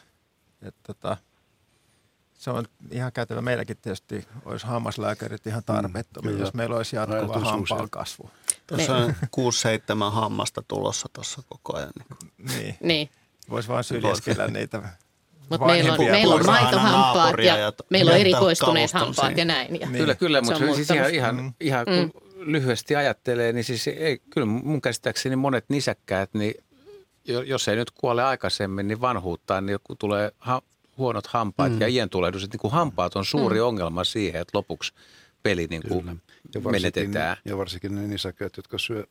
Se on ihan kätevä. Meilläkin tietysti olisi hammaslääkärit ihan tarpeettomia, jos meillä olisi jatkuva hampaan kasvu. Tuossa on 6-7 hammasta tulossa tuossa koko ajan. Niin. Voisi vaan syljäskellä niitä. Mutta meillä on maitohampaat ja meillä on erikoistuneet hampaat ja näin. Ja kyllä, mutta siis ihan kun lyhyesti ajattelee, niin siis kyllä mun käsittääkseni monet nisäkkäät, niin jos ei nyt kuole aikaisemmin, niin vanhuuttaan, niin kun tulee huonot hampaat ja ientulehdukset, niin kun hampaat on suuri ongelma siihen, että lopuksi peli niin kuin menetetään. Ja varsinkin ne nisäkkäät, jotka syö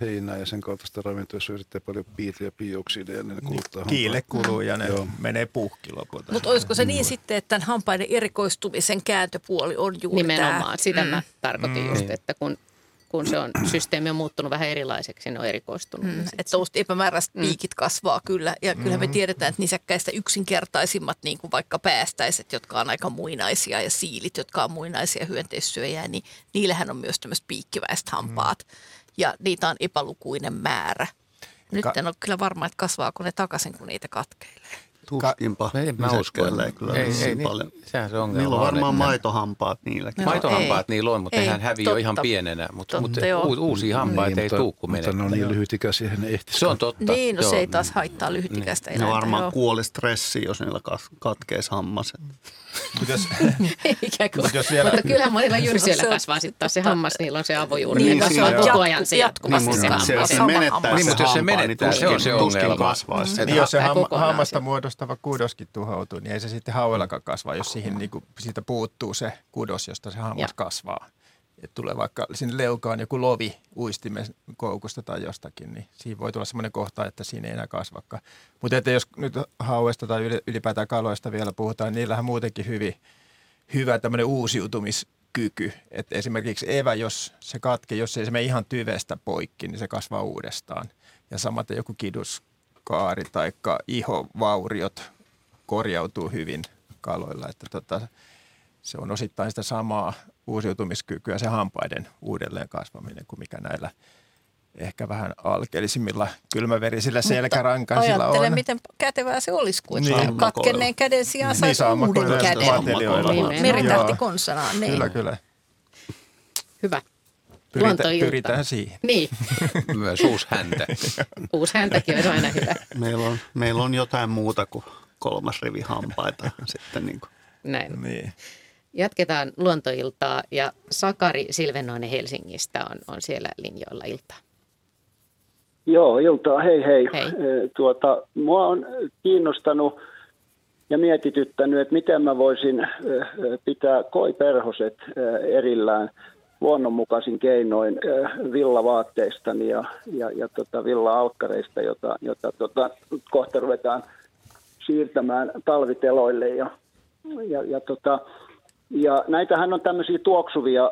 heinää ja sen kaltaista ravintoa, jos yrittää paljon piitä ja bioksideja, niin ne kuluttaa hampaat. Kiile kuluu ja ne menee puhki lopulta. Mutta olisiko se niin sitten, että tämän hampaiden erikoistumisen kääntöpuoli on juuri nimenomaan, sitä mä tarkoitin just, että kun se on, systeemi on muuttunut vähän erilaiseksi, ne on erikoistunut. Että tuosta epämääräiset piikit kasvaa kyllä. Ja kyllähän me tiedetään, että nisäkkäistä yksinkertaisimmat, niin kuin vaikka päästäiset, jotka on aika muinaisia, ja siilit, jotka on muinaisia hyönteissyöjää, niin niillähän on myös tämmöiset piikkiväiset hampaat. Ja niitä on epälukuinen määrä. Nyt en ole kyllä varma, että kasvaako ne takaisin, kun niitä katkeilee. Tuskinpa. Mä uskon. Ei paljon. Sehän se ongelma. Niillä on varmaan maitohampaat niilläkin. No, maitohampaat niillä on, mutta nehän häviää jo ihan pienenä. Mutta uusia hampaita ei tuu, kun menee. Mutta ne on niin lyhytikäisiä, ne ehtisivät. Se on totta. Niin, no se ei taas haittaa lyhytikäistä eläintä. Ne varmaan kuolee stressiin, jos niillä katkeisi hammas. Mutta kyllähän monilla jyrsijöillä kasvaa sitten taas se hammas, niillä on se avojuuri. Niillä kasvaa koko ajan se jatkuvasti se hammas. Se menettää se hampaa, niin tuskin kasvaa se. Jos se hammasta muodostava kudoskin tuhoutuu, niin ei se sitten hauellakaan kasvaa, jos siihen, niin kuin, siitä puuttuu se kudos, josta se hammas kasvaa. Et tulee vaikka sinne leukaan joku lovi uistimen koukusta tai jostakin, niin siinä voi tulla semmoinen kohta, että siinä ei enää kasvakaan. Mutta jos nyt hauesta tai ylipäätään kaloista vielä puhutaan, niin niillähän muutenkin hyvä tämmöinen uusiutumiskyky. Et esimerkiksi evä, jos se katkee, jos ei se mene ihan tyvestä poikki, niin se kasvaa uudestaan. Ja samaten joku kiduskaari tai ihovauriot korjautuu hyvin kaloilla, että se on osittain sitä samaa uusiutumiskykyä, se hampaiden uudelleen kasvaminen kuin mikä näillä ehkä vähän alkeellisimmilla kylmäverisillä selkärankaisilla on. Ajattele, miten kätevää se olisi, kun niin, katkenneen käden sijaan saisi uuden käden. Meritähti konsanaa. Niin. Kyllä. Hyvä. Pyritään siihen. Niin. Myös uushäntä. Uushäntäkin on aina hyvä. Meillä on jotain muuta kuin kolmas rivi hampaita sitten niin kuin. Näin. Niin. Jatketaan luontoiltaa ja Sakari Silvenoinen Helsingistä on siellä linjoilla iltaa. Joo, iltaa. Hei. Mua on kiinnostanut ja mietityttänyt, että miten mä voisin pitää koiperhoset erillään luonnonmukaisin keinoin villavaatteistani ja villa-alkkareista, jota kohta ruvetaan siirtämään talviteloille ja näitähän on tämmöisiä tuoksuvia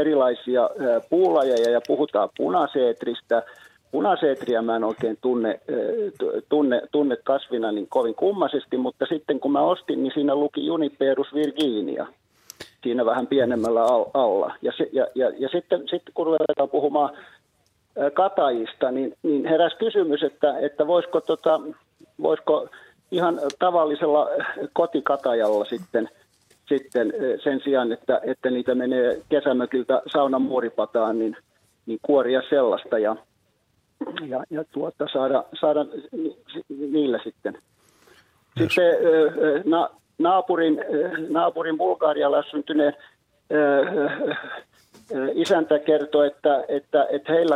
erilaisia puulajeja ja puhutaan punaseetristä. Punaseetriä mä en oikein tunne kasvina niin kovin kummaisesti, mutta sitten kun mä ostin, niin siinä luki Juniperus virginia siinä vähän pienemmällä alla. Ja sitten kun ruvetaan puhumaan katajista, niin heräsi kysymys, että voisiko ihan tavallisella kotikatajalla sitten sen sijaan, että niitä menee kesämökiltä saunan muoripataan, niin kuoria sellaista ja saada niillä sitten. Sitten naapurin Bulgarialla syntyneen isäntä kertoi, että heillä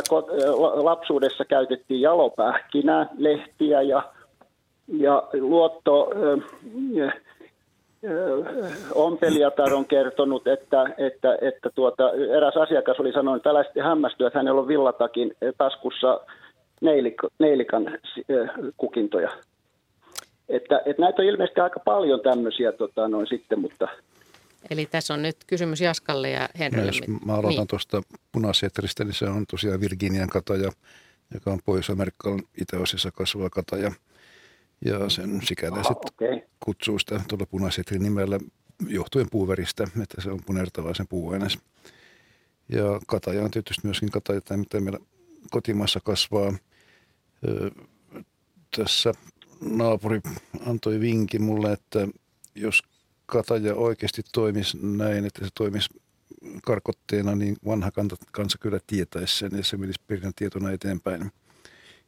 lapsuudessa käytettiin jalopähkinää, lehtiä ja luotto. Ompelijatar on kertonut, että eräs asiakas oli sanonut, että älä sitten hämmästyä, että hänellä on villatakin taskussa neilikan kukintoja. Että näitä on ilmeisesti aika paljon tämmöisiä sitten, mutta... Eli tässä on nyt kysymys Jaskalle ja Henrylle. Jos mä aloitan tuosta punasetristä, niin se on tosiaan Virginian kataja, joka on Pohjois-Amerikkaan itäosissa kasvava kataja. Ja sen sikäläiset kutsuu sitä tuolla punasetrin nimellä johtuen puuväristä, että se on punertava sen puuaines. Ja kataja on tietysti myöskin kataja, mitä meillä kotimaassa kasvaa. Tässä naapuri antoi vinkin mulle, että jos kataja oikeasti toimisi näin, että se toimisi karkotteena, niin vanha kansa kyllä tietäisi sen ja se menisi perinnetietona eteenpäin.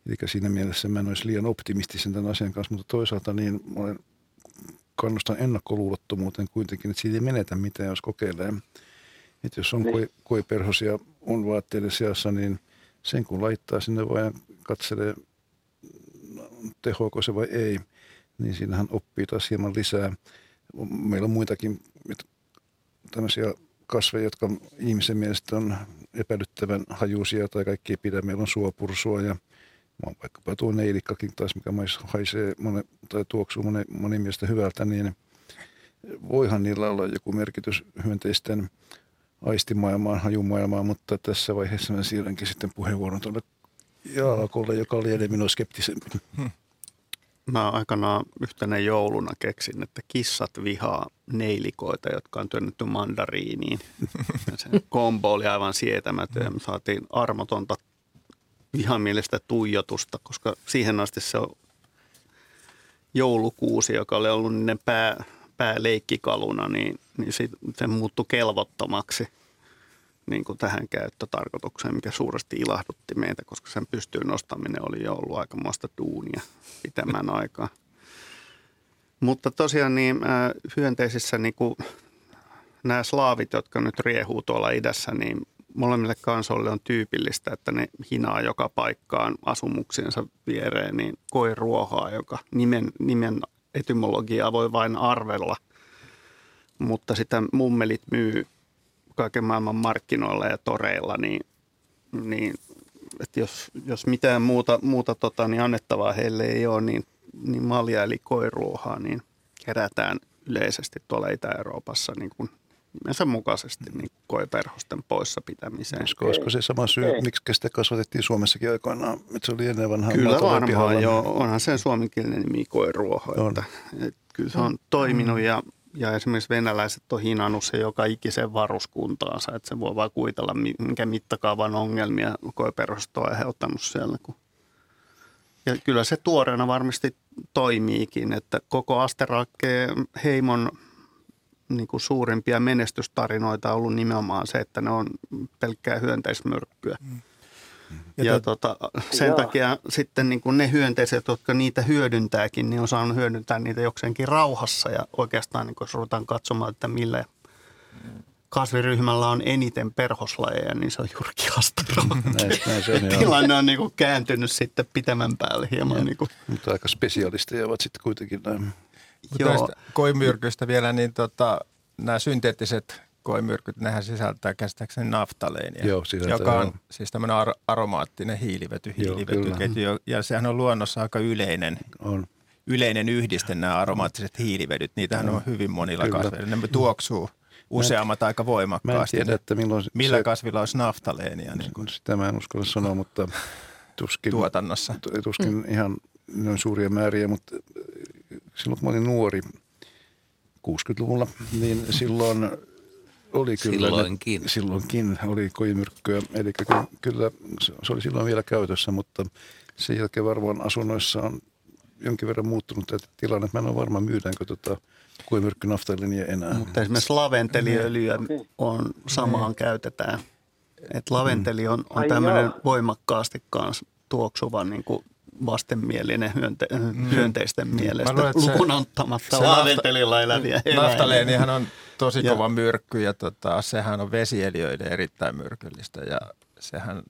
Eli siinä mielessä mä en olisi liian optimistisen tämän asian kanssa, mutta toisaalta niin kannustan ennakkoluulottomuuteen kuitenkin, että siitä ei menetä mitään, jos kokeilee. Että jos on koiperhosia on vaatteiden seassa, niin sen kun laittaa sinne vaan katselee, tehoako se vai ei, niin siinähän oppii taas hieman lisää. Meillä on muitakin tämmöisiä kasveja, jotka ihmisen mielestä on epäilyttävän hajuisia tai kaikki ei pidä. Meillä on suopursua ja vaikkapa tuo neilikkakin taas, mikä haisee tai tuoksuu monen mielestä hyvältä, niin voihan niillä olla joku merkitys hyönteisten aistimaailmaan, hajumaailmaan, mutta tässä vaiheessa mä siirränkin sitten puheenvuoron tuolle Jaakolle, joka oli edelleen skeptisempi. Mä aikanaan yhtenä jouluna keksin, että kissat vihaa neilikoita, jotka on työnnetty mandariiniin. Se kombo oli aivan sietämätön ja me saatiin armotonta vihamielistä tuijotusta, koska siihen asti se on joulukuusi, joka oli ollut niiden pääleikkikaluna, niin se muuttui kelvottomaksi niin kuin tähän käyttötarkoitukseen, mikä suuresti ilahdutti meitä, koska sen pystyyn nostaminen oli jo ollut aikamoista duunia pitemmän aikaa. Mutta tosiaan niin hyönteisissä niin kuin nämä slaavit, jotka nyt riehuu tuolla idässä, niin molemmille kansoille on tyypillistä, että ne hinaa joka paikkaan asumuksiensa viereen niin koiruohaa, joka nimen etymologiaa voi vain arvella, mutta sitä mummelit myy kaiken maailman markkinoilla ja toreilla, niin että jos mitään muuta niin annettavaa heille ei ole, niin malja eli koiruohaa niin kerätään yleisesti tuolla Itä-Euroopassa niin kuin nimensä mukaisesti niin koiperhosten poissa pitämiseen. Olisiko se sama syy, miksi sitä kasvatettiin Suomessakin aikoinaan? Se oli ennen vanhaa. Kyllä varmaan, joo. Onhan sen suomenkielinen nimi koiruoho. Että kyllä se on toiminut ja esimerkiksi venäläiset on hinannut se joka ikisen varuskuntaansa. Että se voi vaan kuvitella, minkä mittakaavan ongelmia koiperhosto on aiheuttanut siellä. Ja kyllä se tuoreena varmasti toimiikin, että koko Asterakkeen heimon niin kuin suurimpia menestystarinoita on ollut nimenomaan se, että ne on pelkkää hyönteismyrkkyä. Sen takia sitten niin kuin ne hyönteiset, jotka niitä hyödyntääkin, niin on saanut hyödyntää niitä jokseenkin rauhassa. Ja oikeastaan, niin kun ruvetaan katsomaan, että millä kasviryhmällä on eniten perhoslajeja, niin se on Jyrki Asterakke. Tilanne on niin kuin kääntynyt sitten pitemmän päälle hieman. Niin kuin. Mutta aika spesialisteja ovat sitten kuitenkin näin. Mutta näistä koimyrkyistä vielä, niin nämä synteettiset koimyrkyt, nehän sisältää käsittääkseni naftaleenia, joka on siis tämmöinen aromaattinen hiilivetyketju, ja sehän on luonnossa aika yleinen yhdiste, nämä aromaattiset hiilivedyt, niitähän on hyvin monilla kasveilla, ne tuoksuu useammat aika voimakkaasti. Mä en tiedä, että millä kasvilla olisi naftaleenia. Niin. Sitä mä en uskalla sanoa, mutta tuskin tuotannossa. Tuskin ihan noin suuria määriä, mutta silloin kun mä olin nuori 60-luvulla, niin silloin oli kyllä. Silloinkin oli koimyrkkyä. Eli kyllä se oli silloin vielä käytössä, mutta sen jälkeen varmaan asunnoissa on jonkin verran muuttunut tämä tilanne. Mä en ole varma, myydäänkö koimyrkkynaftaliinia enää. Mutta esimerkiksi laventeliöljyä on samaan käytetään. Et laventeli on tämmöinen voimakkaasti kanssa tuoksuva niin kuin vastenmielinen hyönteisten mielestä. Mä luulen, lukun ottamatta laventelilla eläviä. Naftaleenihan on tosi kova myrkky ja sehän on vesieliöiden erittäin myrkyllistä ja sehän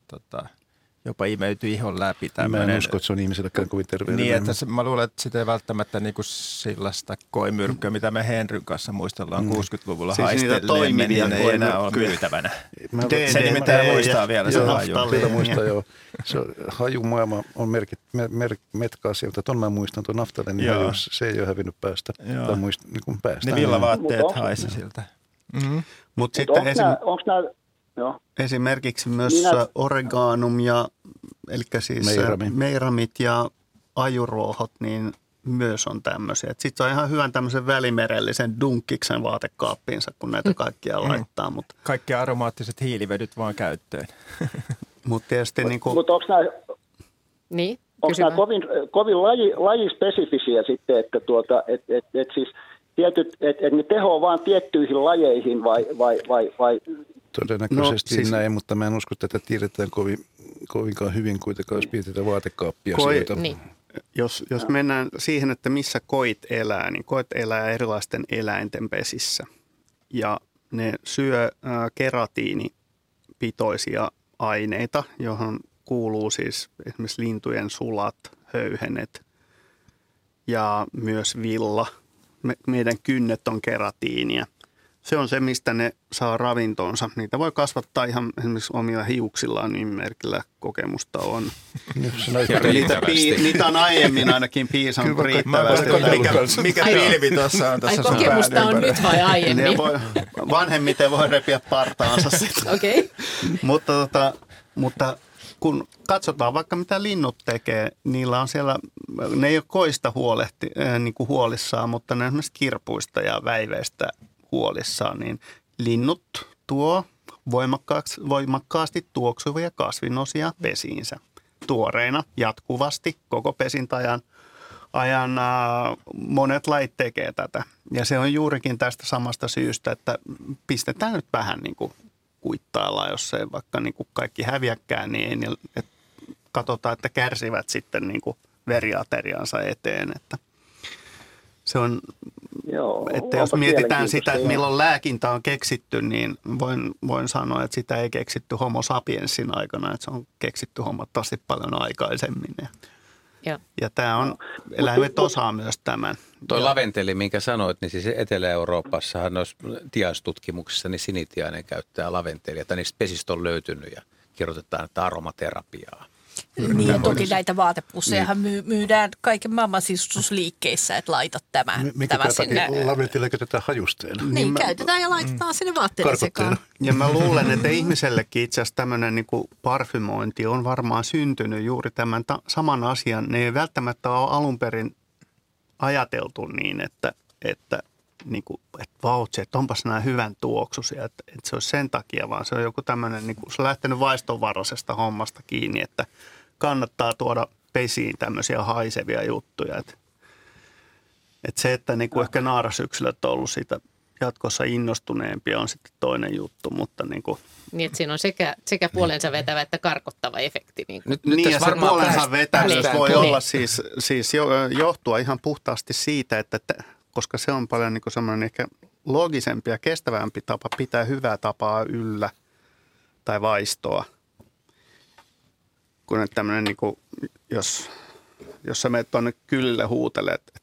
jopa imeytyy ihon läpi. Mä en usko, että se on ihmisilläkään kovin terveellinen. Niin, että mä luulen, että sitä ei välttämättä niin kuin sellaista koimyrkkyä, mitä me Henryn kanssa muistellaan 60-luvulla siis haistelleen, niin ei enää ole myytävänä. Sen nimittäin muistaa vielä se haju. Hajumaailma on metkaa sieltä, ton mä muistan, tuo naftaleeni haju, se ei ole hävinnyt päästä. Ne villavaatteet haisi siltä. Mutta sitten onko nämä... Esimerkiksi myös oreganum ja eli siis meiramit ja ajuruohot, niin myös on tämmöisiä. Sitten on ihan hyvän tämmöisen välimerellisen dunkkiksen vaatekaappiinsa, kun näitä kaikkia laittaa. Kaikki aromaattiset hiilivedyt vaan käyttöön. Mutta onko nämä kovin lajispesifisiä sitten, että siis tietyt, että ne tehoaa vaan tiettyihin lajeihin vai todennäköisesti näin, mutta mä en usko, että tätä tiedetään kovinkaan hyvin kuitenkaan, jos pidetään vaatekaappia sieltä. Niin. Jos mennään siihen, että missä koit elää, niin koit elää erilaisten eläinten pesissä. Ja ne syö keratiinipitoisia aineita, johon kuuluu siis esimerkiksi lintujen sulat, höyhenet ja myös villa. Meidän kynnet on keratiinia. Se on se, mistä ne saa ravintonsa. Niitä voi kasvattaa ihan esimerkiksi omilla hiuksillaan, niin merkillä kokemusta on. Niitä on aiemmin ainakin piisannut riittävästi. Mikä pilvi tuossa on? Ai kokemusta on nyt vai aiemmin? Vanhemmiten voi repiä partaansa sitä. Okei. Mutta kun katsotaan vaikka mitä linnut tekee, niillä on siellä, ne ei ole koista huolissaan, mutta ne on esimerkiksi kirpuista ja väiveistä huolissaan, niin linnut tuo voimakkaasti tuoksuvia kasvinosia pesiinsä tuoreina jatkuvasti koko pesintäajan ajan monet lait tekee tätä. Ja se on juurikin tästä samasta syystä, että pistetään nyt vähän niin kuin kuittaillaan, jos ei vaikka niin kuin kaikki häviäkään, niin ei, että katsotaan, että kärsivät sitten niin kuin veriateriansa eteen, että se on, joo, että jos mietitään sitä, että milloin lääkintä on keksitty, niin voin sanoa, että sitä ei keksitty homo sapiensin aikana, että se on keksitty huomattavasti paljon aikaisemmin. Ja tämä on, eläimet osaa myös tämän. Tuo laventeli, minkä sanoit, niin siis Etelä-Euroopassahan noissa tiaistutkimuksissa niin sinitiainen käyttää laventelia, tai niistä pesistä on löytynyt ja kirjoitetaan, että aromaterapiaa. Niin, toki näitä vaatepussejahan myydään kaiken maailman sisustusliikkeissä, että laita tämä sinne. Laventelia käytetään hajusteena. Niin, käytetään ja laitetaan sinne vaatteiden sekaan. Ja mä luulen, että ihmisellekin itse asiassa tämmöinen niin kuin parfymointi on varmaan syntynyt juuri tämän saman asian. Ne ei välttämättä ole alun perin ajateltu niin, että vautsi, että onpas nämä hyvän tuoksuisia, että se olisi sen takia, vaan se on joku tämmöinen, niin se on lähtenyt vaistonvaraisesta hommasta kiinni, että kannattaa tuoda pesiin tämmöisiä haisevia juttuja. Että se, että niin kuin ehkä naarasyksilöt on ollut siitä jatkossa innostuneempia, on sitten toinen juttu, mutta niin kuin... Niin, että siinä on sekä puolensa vetävä että karkottava efekti. Niin ja se puolensa vetävyys voi olla siis johtua ihan puhtaasti siitä, että... koska se on paljon niin kuin semmoinen ehkä loogisempi ja kestävämpi tapa pitää hyvää tapaa yllä tai vaistoa. Kun tämmöinen, niin kuin, jos sä menet tuonne kylille huutele, että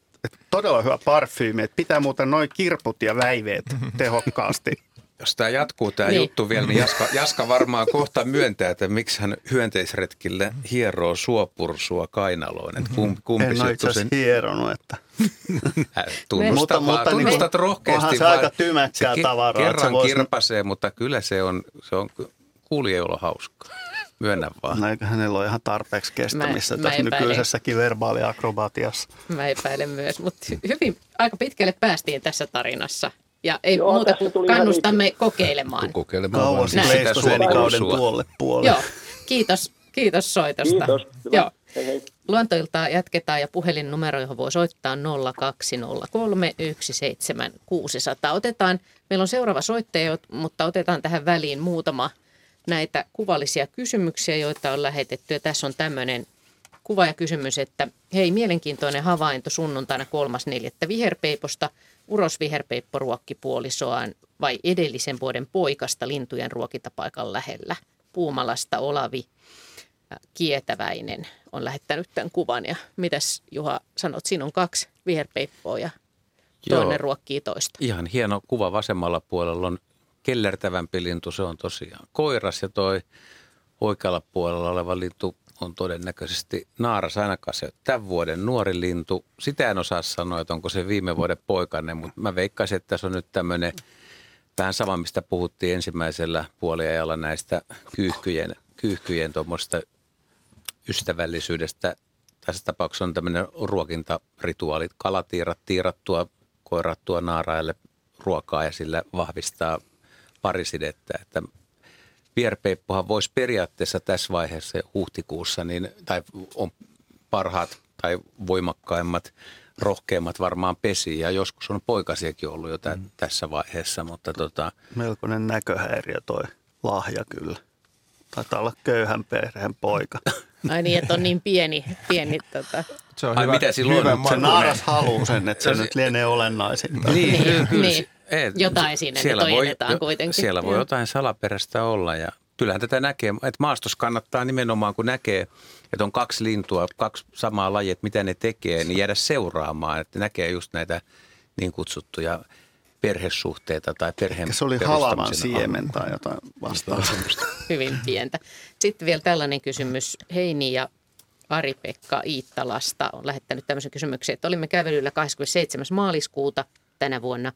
todella hyvä parfyymi, että pitää muuten noin kirput ja väiveet tehokkaasti. Jos tämä jatkuu tämä juttu vielä, niin Jaska varmaan kohta myöntää, että miksi hän hyönteisretkillä hieroo suopursua kainaloon. Että kumpi en ole itse asiassa hieronut, että... Tunnustat rohkeasti. Onhan se aika tymäkkää tavaraa. Kerran kirpasee, mutta kyllä se on kuulijoilla hauskaa. Myönnän vaan. No eikä hänellä ole ihan tarpeeksi kestämistä tässä nykyisessäkin verbaaliakrobatiassa. Mä epäilen myös, mutta hyvin aika pitkälle päästiin tässä tarinassa. Ja ei muuta kuin kannustamme kokeilemaan. Kauas leistosuonikauden tuolle puolelle. Joo, kiitos soitosta. Kiitos. Joo. Hei hei. Luontoiltaa jatketaan ja puhelinnumero, johon voi soittaa 020317600. Otetaan, meillä on seuraava soittaja, mutta otetaan tähän väliin muutama näitä kuvallisia kysymyksiä, joita on lähetetty. Ja tässä on tämmöinen kuva ja kysymys, että hei, mielenkiintoinen havainto sunnuntaina 3.4. viherpeiposta. Urosviherpeippo ruokki puolisoaan vai edellisen vuoden poikasta lintujen ruokintapaikan lähellä. Puumalasta Olavi Kietäväinen on lähettänyt tämän kuvan. Ja mitäs Juha sanot, siinä on kaksi viherpeippoa ja toinen ruokkii toista. Ihan hieno kuva, vasemmalla puolella on kellertävämpi lintu, se on tosiaan koiras ja toi oikealla puolella oleva lintu on todennäköisesti naaras, ainakaan se tämän vuoden nuori lintu. Sitä en osaa sanoa, että onko se viime vuoden poikainen, mutta mä veikkaisin, että se on nyt tämmöinen vähän sama, mistä puhuttiin ensimmäisellä puoliajalla näistä kyyhkyjen tuommoista ystävällisyydestä. Tässä tapauksessa on tämmöinen ruokintarituaali. Kalatiirat, tiirattua, koirattua naaraille ruokaa ja sillä vahvistaa parisidettä, että viherpeippohan voisi periaatteessa tässä vaiheessa huhtikuussa, niin, tai on parhaat tai voimakkaimmat, rohkeimmat varmaan pesiä. Ja joskus on poikasiakin ollut jo tässä vaiheessa. Mutta melkoinen näköhäiriö toi Lahja kyllä. Taitaa olla köyhän perheen poika. Ai niin, että on niin pieni Se on hyvä se naaras haluaa sen, että se nyt lienee olennaisin. Niin. Jotain siinä toinetaan kuitenkin. Siellä voi jotain salaperäistä olla ja kyllähän tätä näkee, että maastossa kannattaa nimenomaan, kun näkee, että on kaksi lintua, kaksi samaa lajia, että mitä ne tekee, niin jäädä seuraamaan, että näkee just näitä niin kutsuttuja perhesuhteita tai perheen perustamisen. Se oli halavan siemen tai jotain vastaavaa. Hyvin pientä. Sitten vielä tällainen kysymys. Heini ja Ari-Pekka Iittalasta on lähettänyt tämmöisen kysymyksen, että olimme kävelyllä 27. maaliskuuta tänä vuonna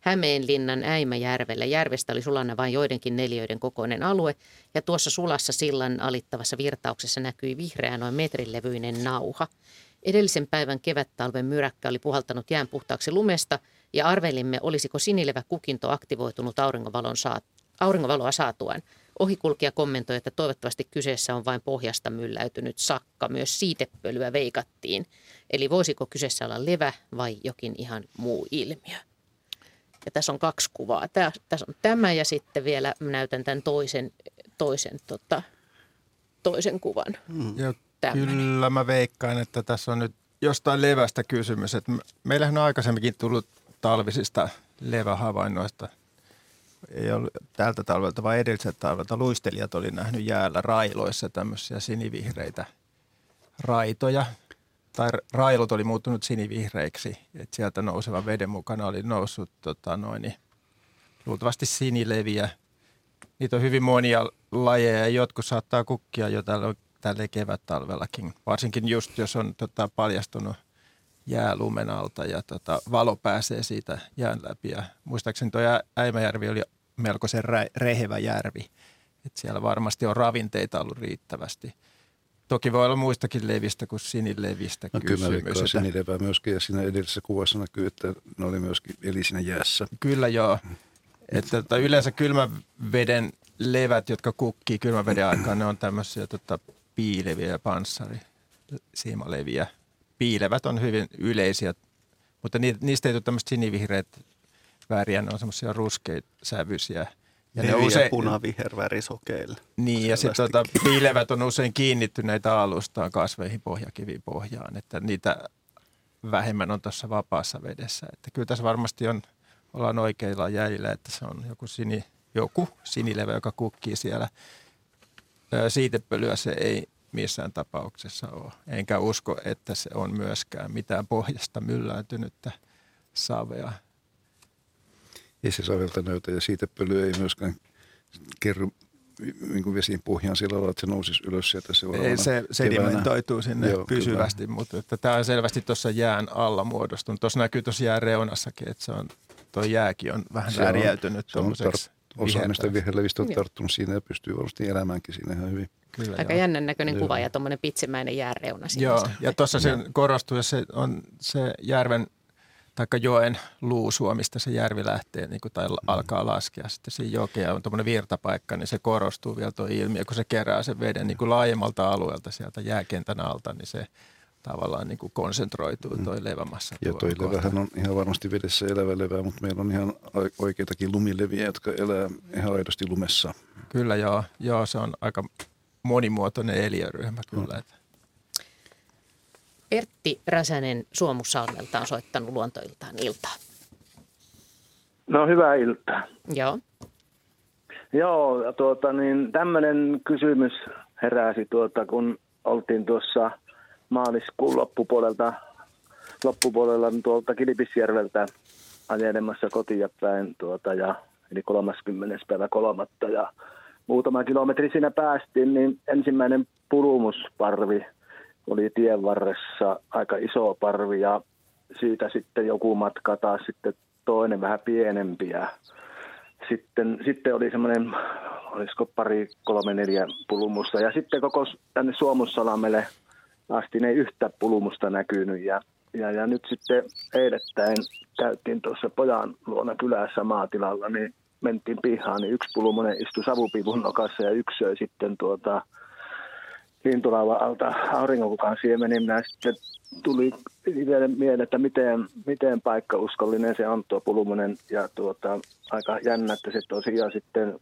Hämeenlinnan Äimäjärvellä. Järvestä oli sulana vain joidenkin neliöiden kokoinen alue, ja tuossa sulassa sillan alittavassa virtauksessa näkyi vihreä noin metrin levyinen nauha. Edellisen päivän kevättalven myräkkä oli puhaltanut jään puhtaaksi lumesta, ja arvelimme, olisiko sinilevä kukinto aktivoitunut auringonvaloa saatuaan. Ohikulkija kommentoi, että toivottavasti kyseessä on vain pohjasta mylläytynyt sakka. Myös siitepölyä veikattiin. Eli voisiko kyseessä olla levä vai jokin ihan muu ilmiö? Ja tässä on kaksi kuvaa. Tässä on tämä ja sitten vielä näytän tämän toisen kuvan. Ja kyllä mä veikkaan, että tässä on nyt jostain levästä kysymys. Et meillähän on aikaisemminkin tullut talvisista levähavainnoista. Ei ollut tältä talvelta, vaan edelliseltä talvelta luistelijat oli nähnyt jäällä railoissa tämmöisiä sinivihreitä raitoja. Tai railot oli muuttunut sinivihreiksi, että sieltä nousevan veden mukana oli noussut luultavasti sinileviä. Niitä on hyvin monia lajeja ja jotkut saattaa kukkia jo tällä kevättalvellakin, varsinkin just jos on paljastunut jäälumen alta ja valo pääsee siitä jään läpi. Ja muistaakseni tuo Äimäjärvi oli melkoisen rehevä järvi, että siellä varmasti on ravinteita ollut riittävästi. Toki voi olla muistakin levistä kuin sinilevistä kysymys. Kyllä veikkaan sinilevää myöskin ja siinä edellisessä kuvassa näkyy, että ne oli myöskin eli siinä jäässä. Kyllä joo. Että yleensä kylmän veden levät, jotka kukkii kylmän veden aikaan, ne on tämmöisiä piileviä ja panssarisiimaleviä. Piilevät on hyvin yleisiä, mutta niistä ei tule tämmöistä sinivihreitä väriä, ne on semmoisia ruskeita sävyisiä. Ja ne usein punavihervärisokeilla. Niin, ja sitten piilevät on usein kiinnittyneitä alustaan kasveihin, pohjakiviin, pohjaan, että niitä vähemmän on tuossa vapaassa vedessä. Että kyllä tässä varmasti ollaan oikeilla jäljillä, että se on joku sinilevä, joka kukkii siellä. Siitepölyä se ei missään tapauksessa ole. Enkä usko, että se on myöskään mitään pohjasta mylläytynyttä savea. Ei se savelta näytä ja siitepölyä ei myöskään kerry niin vesiin pohjaan sillä lailla, että se nousisi ylös sieltä seuraavana keväänä. Se sedimentoituu sinne pysyvästi, kyllä. Mutta että tämä on selvästi tuossa jään alla muodostunut. Tuossa näkyy tuossa jään reunassakin, että se on, tuo jääkin on vähän värjäytynyt tuommoiseksi. Osa mistä viherlevistä on tarttunut siinä ja pystyy varmasti elämäänkin siinä ihan hyvin. Kyllä, aika jännän näköinen kuva ja tuommoinen pitsimäinen jäänreuna. Joo, ja tuossa se korostuu, ja se on se järven tai joen luusua, mistä se järvi lähtee tai alkaa laskea. Sitten siinä jokea on tuommoinen virtapaikka, niin se korostuu vielä tuo ilmiö, kun se kerää sen veden laajemmalta alueelta sieltä jääkentän alta, niin se tavallaan konsentroituu tuo levämassa. Ja tuo levähän on ihan varmasti vedessä elävä levää, mutta meillä on ihan oikeitakin lumileviä, jotka elää ihan aidosti lumessa. Kyllä joo se on aika monimuotoinen eliöryhmä kyllä. No. Pertti Räsänen Suomussalmelta on soittanut Luontoiltaan iltaa. No hyvää iltaa. Joo. Joo, tämmöinen kysymys heräsi kun oltiin tuossa maaliskuun loppupuolella tuolta Kilpisjärveltä ajelemassa kotia päin eli 30.3. ja muutama kilometri siinä päästiin, niin ensimmäinen purumusparvi oli tien varressa, aika iso parvi, ja siitä sitten joku matka taas sitten toinen vähän pienempi. Ja sitten oli semmoinen, olisiko 3-4 pulumusta, ja sitten koko tänne Suomussalmelle asti ei yhtä pulumusta näkynyt. Ja nyt sitten eilettäin käytiin tuossa pojan luona kylässä maatilalla, niin mentiin pihaan, niin yksi pulumunen istui savupivun nokassa ja yksi söi sitten lintulauvan alta auringonkukan siemenin. Minä sitten tuli mieleen, että miten paikkauskollinen se on tuo pulumunen. Ja aika jännä, että se tosiaan sitten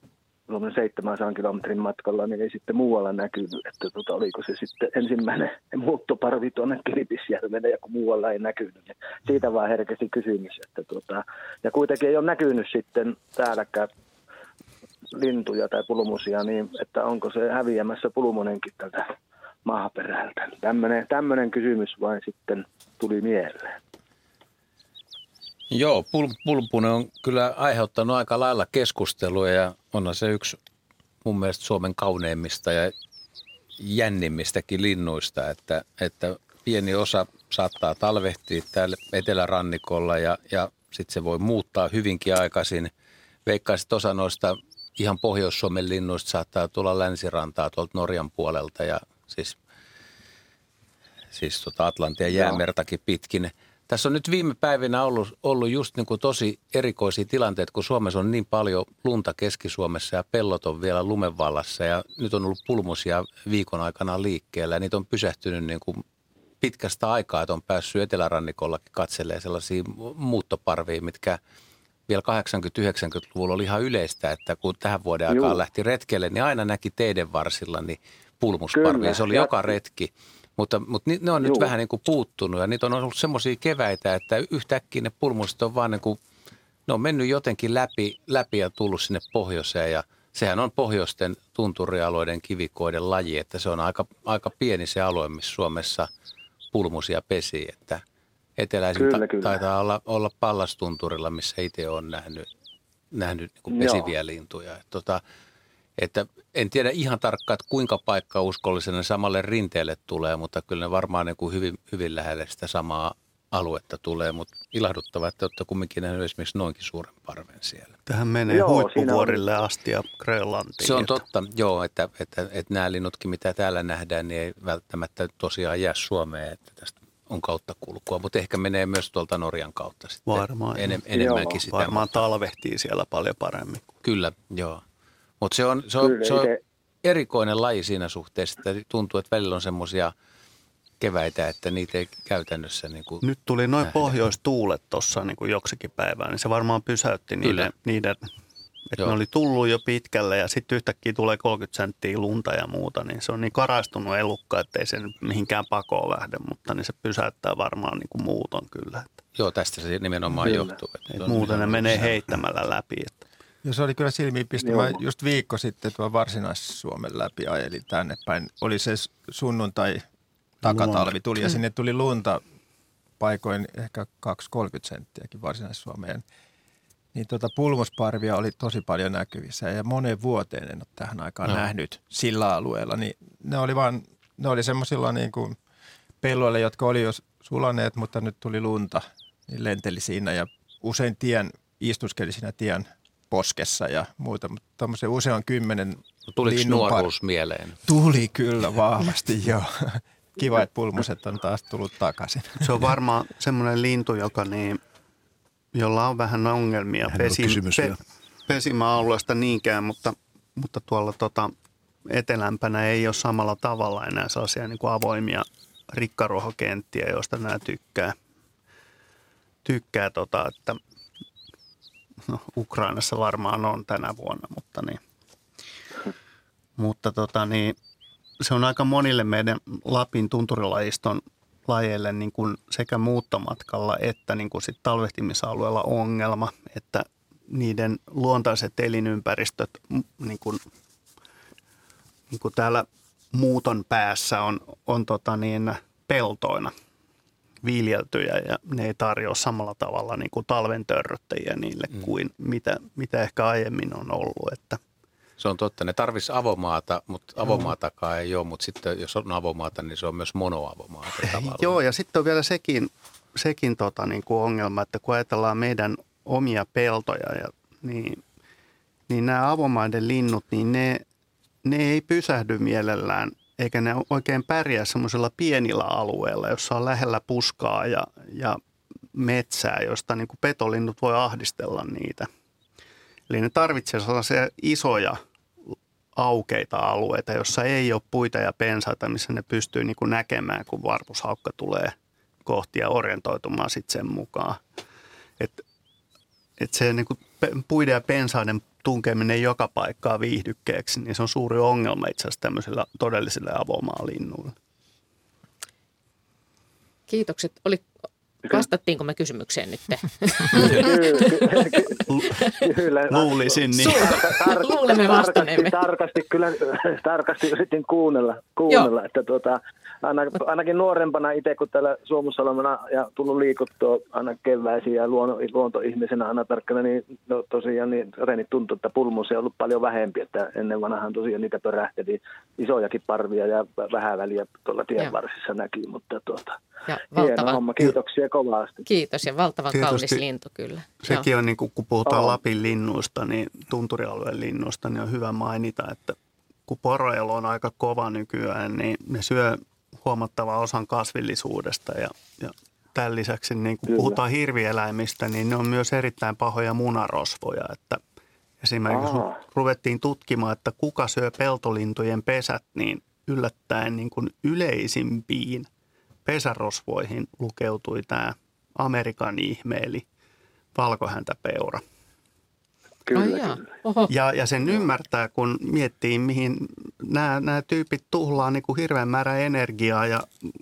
700 kilometrin matkalla niin ei sitten muualla näkynyt. Että oliko se sitten ensimmäinen muuttoparvi tuonne Kilpisjärvelle ja kun muualla ei näkynyt. Niin siitä vaan herkästi kysymys. Että ja kuitenkin ei ole näkynyt sitten täälläkään lintuja tai pulumusia, niin että onko se häviämässä pulumonenkin tältä maaperältä. Tämmöinen kysymys vain sitten tuli mieleen. Joo, pulmunen on kyllä aiheuttanut aika lailla keskustelua ja onhan se yksi mun mielestä Suomen kauneimmista ja jännimmistäkin linnuista, että pieni osa saattaa talvehtia täällä etelärannikolla ja sitten se voi muuttaa hyvinkin aikaisin. Veikkaisin, että osa noista ihan Pohjois-Suomen linnuista saattaa tulla länsirantaa tuolta Norjan puolelta ja siis Atlantin ja jäämertakin pitkin. Tässä on nyt viime päivinä ollut just niin kuin tosi erikoisia tilanteita, kun Suomessa on niin paljon lunta Keski-Suomessa ja pellot on vielä lumevallassa ja nyt on ollut pulmusia viikon aikana liikkeellä ja niitä on pysähtynyt niin kuin pitkästä aikaa, että on päässyt Etelärannikollakin katselemaan sellaisia muuttoparvia, mitkä vielä 80-90-luvulla oli ihan yleistä, että kun tähän vuoden aikaan lähti retkelle, niin aina näki teiden varsilla niin pulmusparvia. Se oli joka retki. Mutta ne on nyt vähän niin kuin puuttunut ja niitä on ollut semmoisia keväitä, että yhtäkkiä ne pulmuset on vaan niin kuin, ne on mennyt jotenkin läpi ja tullut sinne pohjoiseen ja sehän on pohjoisten tunturialueiden kivikoiden laji, että se on aika pieni se alue, missä Suomessa pulmusia pesii, että eteläisin taitaa olla Pallastunturilla, missä itse olen nähnyt niin kuin pesiviä lintuja, että en tiedä ihan tarkkaan, että kuinka paikkaa uskollisena samalle rinteelle tulee, mutta kyllä ne varmaan niin kuin hyvin, hyvin lähelle sitä samaa aluetta tulee. Mutta ilahduttavaa, että olette kumminkin nähnyt esimerkiksi noinkin suuren parven siellä. Tähän menee huippuvuorille asti ja Grönlantiin. Se on totta, joo, että nämä linnutkin, mitä täällä nähdään, niin ei välttämättä tosiaan jää Suomeen, että tästä on kautta kulkua. Mutta ehkä menee myös tuolta Norjan kautta sitten. Varmaan. Enemmänkin sitä. Varmaan talvehtii siellä paljon paremmin. Kyllä, joo. Mutta se on erikoinen laji siinä suhteessa, että tuntuu, että välillä on semmoisia keväitä, että niitä ei käytännössä niin kuin nyt tuli noin pohjoistuulet tuossa niin kuin joksikin päivään, niin se varmaan pysäytti niiden että ne oli tullut jo pitkälle ja sitten yhtäkkiä tulee 30 senttiä lunta ja muuta, niin se on niin karastunut elukka, ettei se mihinkään pakoon lähde, mutta niin se pysäyttää varmaan niin kuin muuton kyllä. Joo, tästä se nimenomaan johtuu. Että muuten ne menee heittämällä läpi, että. Ja se oli kyllä silmiinpistävä. Joo. Just viikko sitten tuo Varsinais-Suomen läpi ajelin tänne päin. Oli se sunnuntai takatalvi tuli ja sinne tuli lunta paikoin ehkä 2-30 senttiäkin Varsinais-Suomeen. Niin pulmusparvia oli tosi paljon näkyvissä ja moneen vuoteen en ole tähän aikaan nähnyt sillä alueella. Niin ne oli semmoisilla niin kuin pelloilla, jotka oli jo sulaneet, mutta nyt tuli lunta. Niin lenteli siinä ja usein istuskeli siinä tien poskessa ja muuta, mutta tämmöisen usean 10 tuliko nuoruus mieleen? Tuli kyllä vahvasti, joo. Kiva, että pulmuset on taas tullut takaisin. Se on varmaan semmoinen lintu, jolla on vähän ongelmia pesimäalueesta niinkään, mutta tuolla etelämpänä ei ole samalla tavalla enää sellaisia niin kuin avoimia rikkaruohokenttiä, joista nämä tykkää että no, Ukrainassa varmaan on tänä vuonna, mutta se on aika monille meidän Lapin tunturilajiston lajeille niin kuin sekä muuttomatkalla että niin kuin sit talvehtimisalueella ongelma, että niiden luontaiset elinympäristöt niin kuin täällä muuton päässä on peltoina viljeltyjä ja ne ei tarjoa samalla tavalla niin kuin talven törröttäjiä niille kuin mitä ehkä aiemmin on ollut. Että se on totta. Ne tarvitsisi avomaata, mutta avomaatakaan ei ole, mutta sitten jos on avomaata, niin se on myös monoavomaata tavallaan. Joo, ja sitten on vielä sekin niin kuin ongelma, että kun ajatellaan meidän omia peltoja, niin nämä avomaiden linnut, niin ne ei pysähdy mielellään. Eikä ne oikein pärjää semmoisella pienillä alueilla, jossa on lähellä puskaa ja metsää, josta niin kuin petolinnut voi ahdistella niitä. Eli ne tarvitsee sellaisia isoja aukeita alueita, jossa ei ole puita ja pensaita, missä ne pystyy niin kuin näkemään, kun varpushaukka tulee kohti ja orientoitumaan sitten sen mukaan. Että se niin kuin puiden ja pensaiden tunkeminen joka paikkaa viihdykkeeksi, niin se on suuri ongelma itse asiassa tämmöisillä todellisilla avomaalinnuilla. Kiitokset. Vastattiinko me kysymykseen nyt? Kyllä. Luulisin niin. Luulemme vastanneemme. Tarkasti yritin kuunnella että ainakin nuorempana itse, kun täällä Suomessa olemana ja tullut liikuttua aina keväisiin ja luontoihmisenä aina tarkkana, niin no, tosiaan niin jotenkin tuntuu, että pulmusia on ollut paljon vähempi, että ennen vanhaan tosiaan niitä pörähteli isojakin parvia ja vähän väliä tuolla tienvarsissa näki, mutta hieno homma. Kiitoksia kovasti. Kiitos ja valtavan kaunis lintu kyllä. Sekin on, niin kun puhutaan Lapin linnuista, niin tunturialueen linnuista, niin on hyvä mainita, että kun poroelo on aika kova nykyään, niin ne syö huomattavan osan kasvillisuudesta ja tämän lisäksi, niin kun puhutaan hirvieläimistä, niin ne on myös erittäin pahoja munarosvoja. Että esimerkiksi ruvettiin tutkimaan, että kuka syö peltolintujen pesät, niin yllättäen niin kuin yleisimpiin pesärosvoihin lukeutui tämä Amerikan ihme, eli valkohäntäpeura. Kyllä. Ja sen ymmärtää, kun miettii, mihin nämä tyypit tuhlaa niin kuin hirveän määrä energiaa ja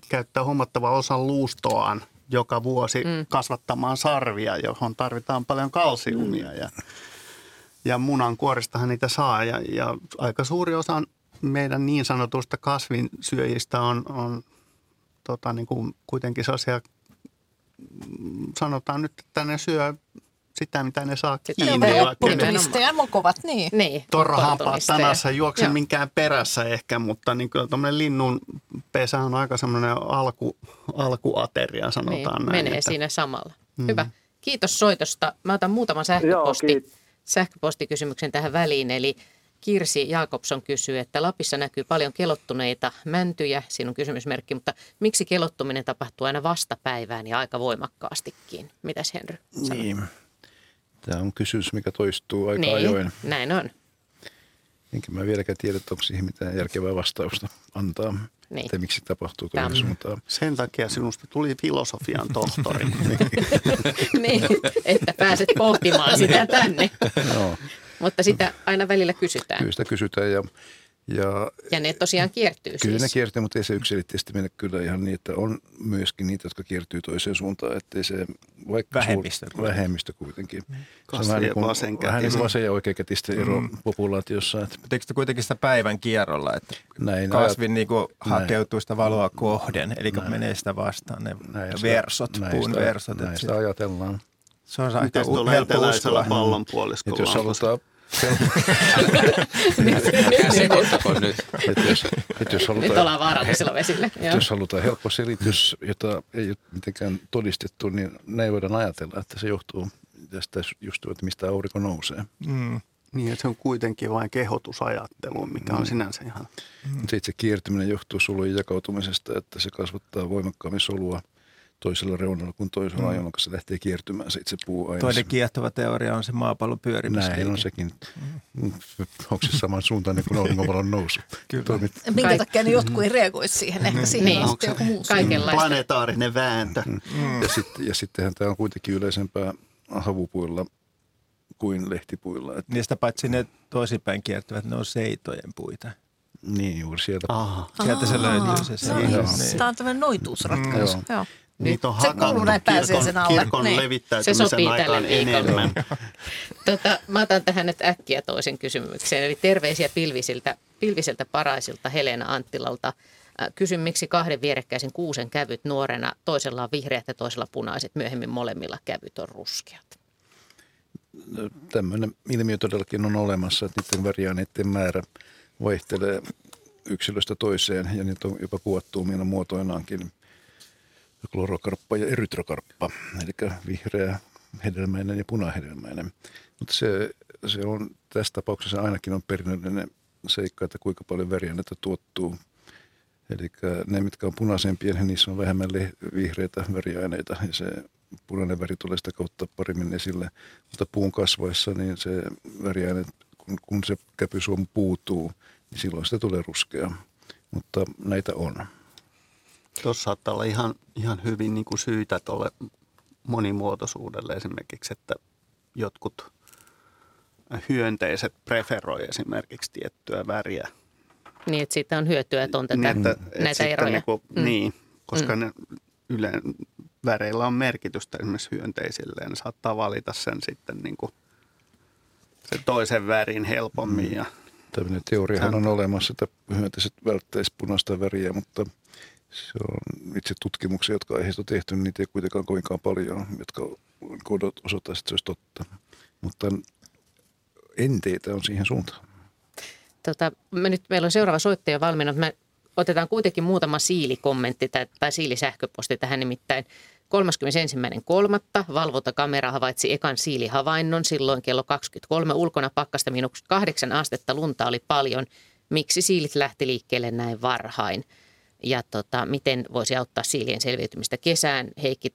käyttää huomattavan osan luustoaan joka vuosi kasvattamaan sarvia, johon tarvitaan paljon kalsiumia. Ja munankuoristahan niitä saa. Ja aika suuri osa meidän niin sanotuista kasvinsyöjistä on niin kuin kuitenkin sellaisia, sanotaan nyt, että ne syö sitä, mitä ne saa kiinni. Ja mukovat, niin. Torrahampaat tanassa, juokse minkään perässä ehkä, mutta niin kyllä tuommoinen linnun pesä on aika semmoinen alkuateria, sanotaan niin, näin. Menee että siinä samalla. Hyvä. Kiitos soitosta. Mä otan muutaman sähköpostikysymyksen tähän väliin, eli Kirsi Jakobson kysyy, että Lapissa näkyy paljon kelottuneita mäntyjä, siinä on kysymysmerkki, mutta miksi kelottuminen tapahtuu aina vastapäivään ja aika voimakkaastikin? Mitäs Henry sanoo? Niin. Tämä on kysymys, mikä toistuu aika ajoin. Näin on. Enkä mä vieläkään tiedä, onko siihen mitään järkevää vastausta antaa, että miksi tapahtuu toinen suuntaan. Sen takia sinusta tuli filosofian tohtori. Niin, että pääset pohtimaan sitä tänne. No. Mutta sitä aina välillä kysytään. Kyllä sitä kysytään ja ne tosiaan kiertyy siis. Kyllä ne kiertyy, mutta ei se yksilitteisesti mene kyllä ihan niin, että on myöskin niitä, jotka kiertyy toiseen suuntaan, ettei se vaikka vähemmistö kuitenkin. Vähän niin kuin vasen ja oikeakätistä ero populaatiossa. Teekö te kuitenkin sitä päivän kierrolla, että näin, kasvin niin kuin hakeutuu sitä valoa kohden, eli menee sitä vastaan ne puun versot. Näistä ajatellaan. Se on aika helppo pallonpuoliskolla. Että jos halutaan helppo selitys, jota ei ole mitenkään todistettu, niin näin voidaan ajatella, että se johtuu tästä just, että mistä aurinko nousee. Niin, että se on kuitenkin vain kehotusajattelu, mikä on sinänsä ihan. Sitten se kiertyminen johtuu solujen jakautumisesta, että se kasvattaa voimakkaammin solua toisella reunalla kuin toisella jolloin se lähtee kiertymään se itse puuaines. Toinen kiehtova teoria on se maapallon pyörimys. Näin on sekin. Onko se samansuuntainen kuin auringonvalon nousu? Minkä takia ne jotkut ei reagoisi siihen? Ehkä siihen on joku muu. Planetaarinen vääntö. Ja sittenhän tämä on kuitenkin yleisempää havupuilla kuin lehtipuilla. Niistä paitsi ne toisinpäin kiertyvät, ne on seitojen puita. Niin juuri sieltä se löytyy. Tämä on tämmöinen noituusratkaisu. Joo. Niitä on hakannut kirkon levittäytymisen aikaan enemmän. Mä otan tähän nyt äkkiä toisen kysymykseen. Eli terveisiä Pilviseltä Paraisilta Helena Anttilalta. Kysyn, miksi kahden vierekkäisen kuusen kävyt nuorena, toisella on vihreät ja toisella punaiset, myöhemmin molemmilla kävyt on ruskeat. No, tämmöinen ilmiö todellakin on olemassa, että niiden väriaineiden määrä vaihtelee yksilöstä toiseen ja niitä on jopa kuvattuumina muotoinaankin. Klorokarppa ja erytrokarppa, eli vihreä, hedelmäinen ja punahedelmäinen. Mutta se on tässä tapauksessa ainakin on perinnöllinen seikka, että kuinka paljon väriaineita tuottuu. Eli ne, mitkä on punaisempia, niissä on vähemmän vihreitä väriaineita ja se punainen väri tulee sitä kautta paremmin esille. Mutta puun kasvaessa, niin se väriaine, kun se käpysuomu puutuu, niin silloin sitä tulee ruskea. Mutta näitä on. Tuossa saattaa olla ihan hyvin niin kuin syytä tuolle monimuotoisuudelle esimerkiksi, että jotkut hyönteiset preferoi esimerkiksi tiettyä väriä. Niin, että siitä on hyötyä, että on näitä eroja. Niin, kuin, koska väreillä on merkitystä esimerkiksi hyönteisille ja ne saattaa valita sen sitten niin kuin sen toisen värin helpommin. Tällainen teoriahan on olemassa, että hyönteiset välttäisivät punaista väriä, mutta se on itse tutkimuksia, jotka aiheesta on tehty, niin niitä ei kuitenkaan kovinkaan paljon, jotka osoittaisivat, että se olisi totta. Mutta enteitä on siihen suuntaan. Nyt meillä on seuraava soittaja valmiina. Me otetaan kuitenkin muutama siilikommentti tai siilisähköposti tähän nimittäin. 31.3. valvontakamera havaitsi ekan siilihavainnon silloin kello 23. Ulkona pakkasta -8 astetta, lunta oli paljon. Miksi siilit lähti liikkeelle näin varhain? ja miten voisi auttaa siilien selviytymistä kesään. Heikki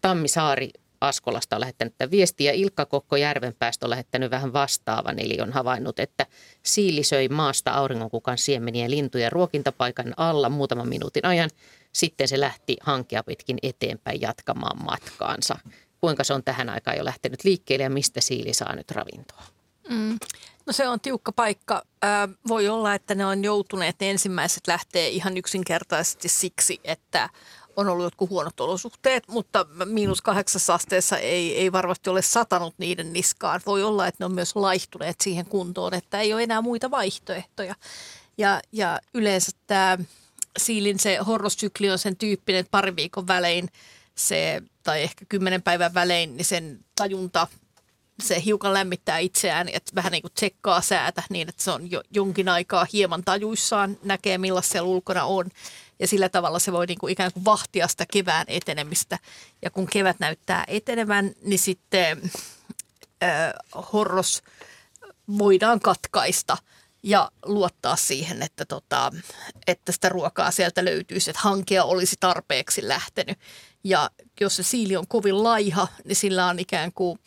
Tammisaari Askolasta on lähettänyt tämän viestiä. Ilkka Kokko Järvenpäästä on lähettänyt vähän vastaavan, eli on havainnut, että siili söi maasta auringonkukan siemeniä lintuja ruokintapaikan alla muutaman minuutin ajan. Sitten se lähti hankea pitkin eteenpäin jatkamaan matkaansa. Kuinka se on tähän aikaan jo lähtenyt liikkeelle ja mistä siili saa nyt ravintoa? No se on tiukka paikka. Voi olla, että ne on joutuneet, ne ensimmäiset lähtee ihan yksinkertaisesti siksi, että on ollut jotkut huonot olosuhteet, mutta -8 asteessa ei varmasti ole satanut niiden niskaan. Voi olla, että ne on myös laihtuneet siihen kuntoon, että ei ole enää muita vaihtoehtoja. Ja yleensä tämä siilin se horrossykli on sen tyyppinen, että parin viikon välein se, tai ehkä 10 päivän välein, niin sen tajunta, se hiukan lämmittää itseään, että vähän niin kuin tsekkaa säätä niin, että se on jo jonkin aikaa hieman tajuissaan, näkee millaista siellä ulkona on. Ja sillä tavalla se voi niin kuin ikään kuin vahtia sitä kevään etenemistä. Ja kun kevät näyttää etenevän, niin sitten horros voidaan katkaista ja luottaa siihen, että sitä ruokaa sieltä löytyisi, että hankea olisi tarpeeksi lähtenyt. Ja jos se siili on kovin laiha, niin sillä on ikään kuin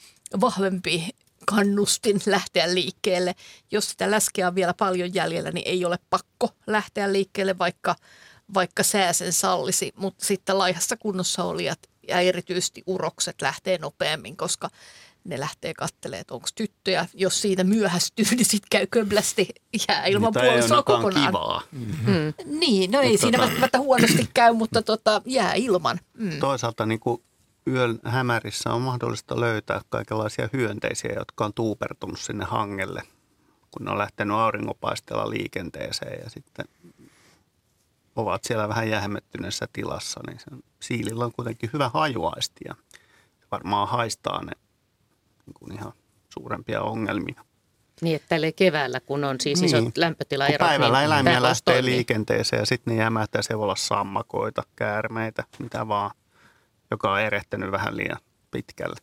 vahvempi kannustin lähteä liikkeelle. Jos sitä läskeä on vielä paljon jäljellä, niin ei ole pakko lähteä liikkeelle, vaikka sää sen sallisi. Mutta sitten laihassa kunnossa olijat ja erityisesti urokset lähtee nopeammin, koska ne lähtee katselemaan, että onko tyttöjä. Jos siitä myöhästyy, niin sitten käy köblästi, jää ilman puolisoa kokonaan. Kivaa. Mm-hmm. Niin, no ei mutta siinä välttämättä huonosti käy, mutta jää ilman. Mm. Toisaalta niin kuin yön hämärissä on mahdollista löytää kaikenlaisia hyönteisiä, jotka on tuupertunut sinne hangelle, kun ne on lähtenyt auringonpaisteella liikenteeseen ja sitten ovat siellä vähän jähmettyneessä tilassa. Niin siilillä on kuitenkin hyvä hajuaisti ja varmaan haistaa ne niin kuin ihan suurempia ongelmia. Niin, että tällä keväällä, kun on siis isot niin lämpötilaerot. Kun päivällä niin eläimiä lähtee liikenteeseen ja sitten ne jämähtää, se voi olla sammakoita, käärmeitä, mitä vaan, joka on erehtänyt vähän liian pitkälle.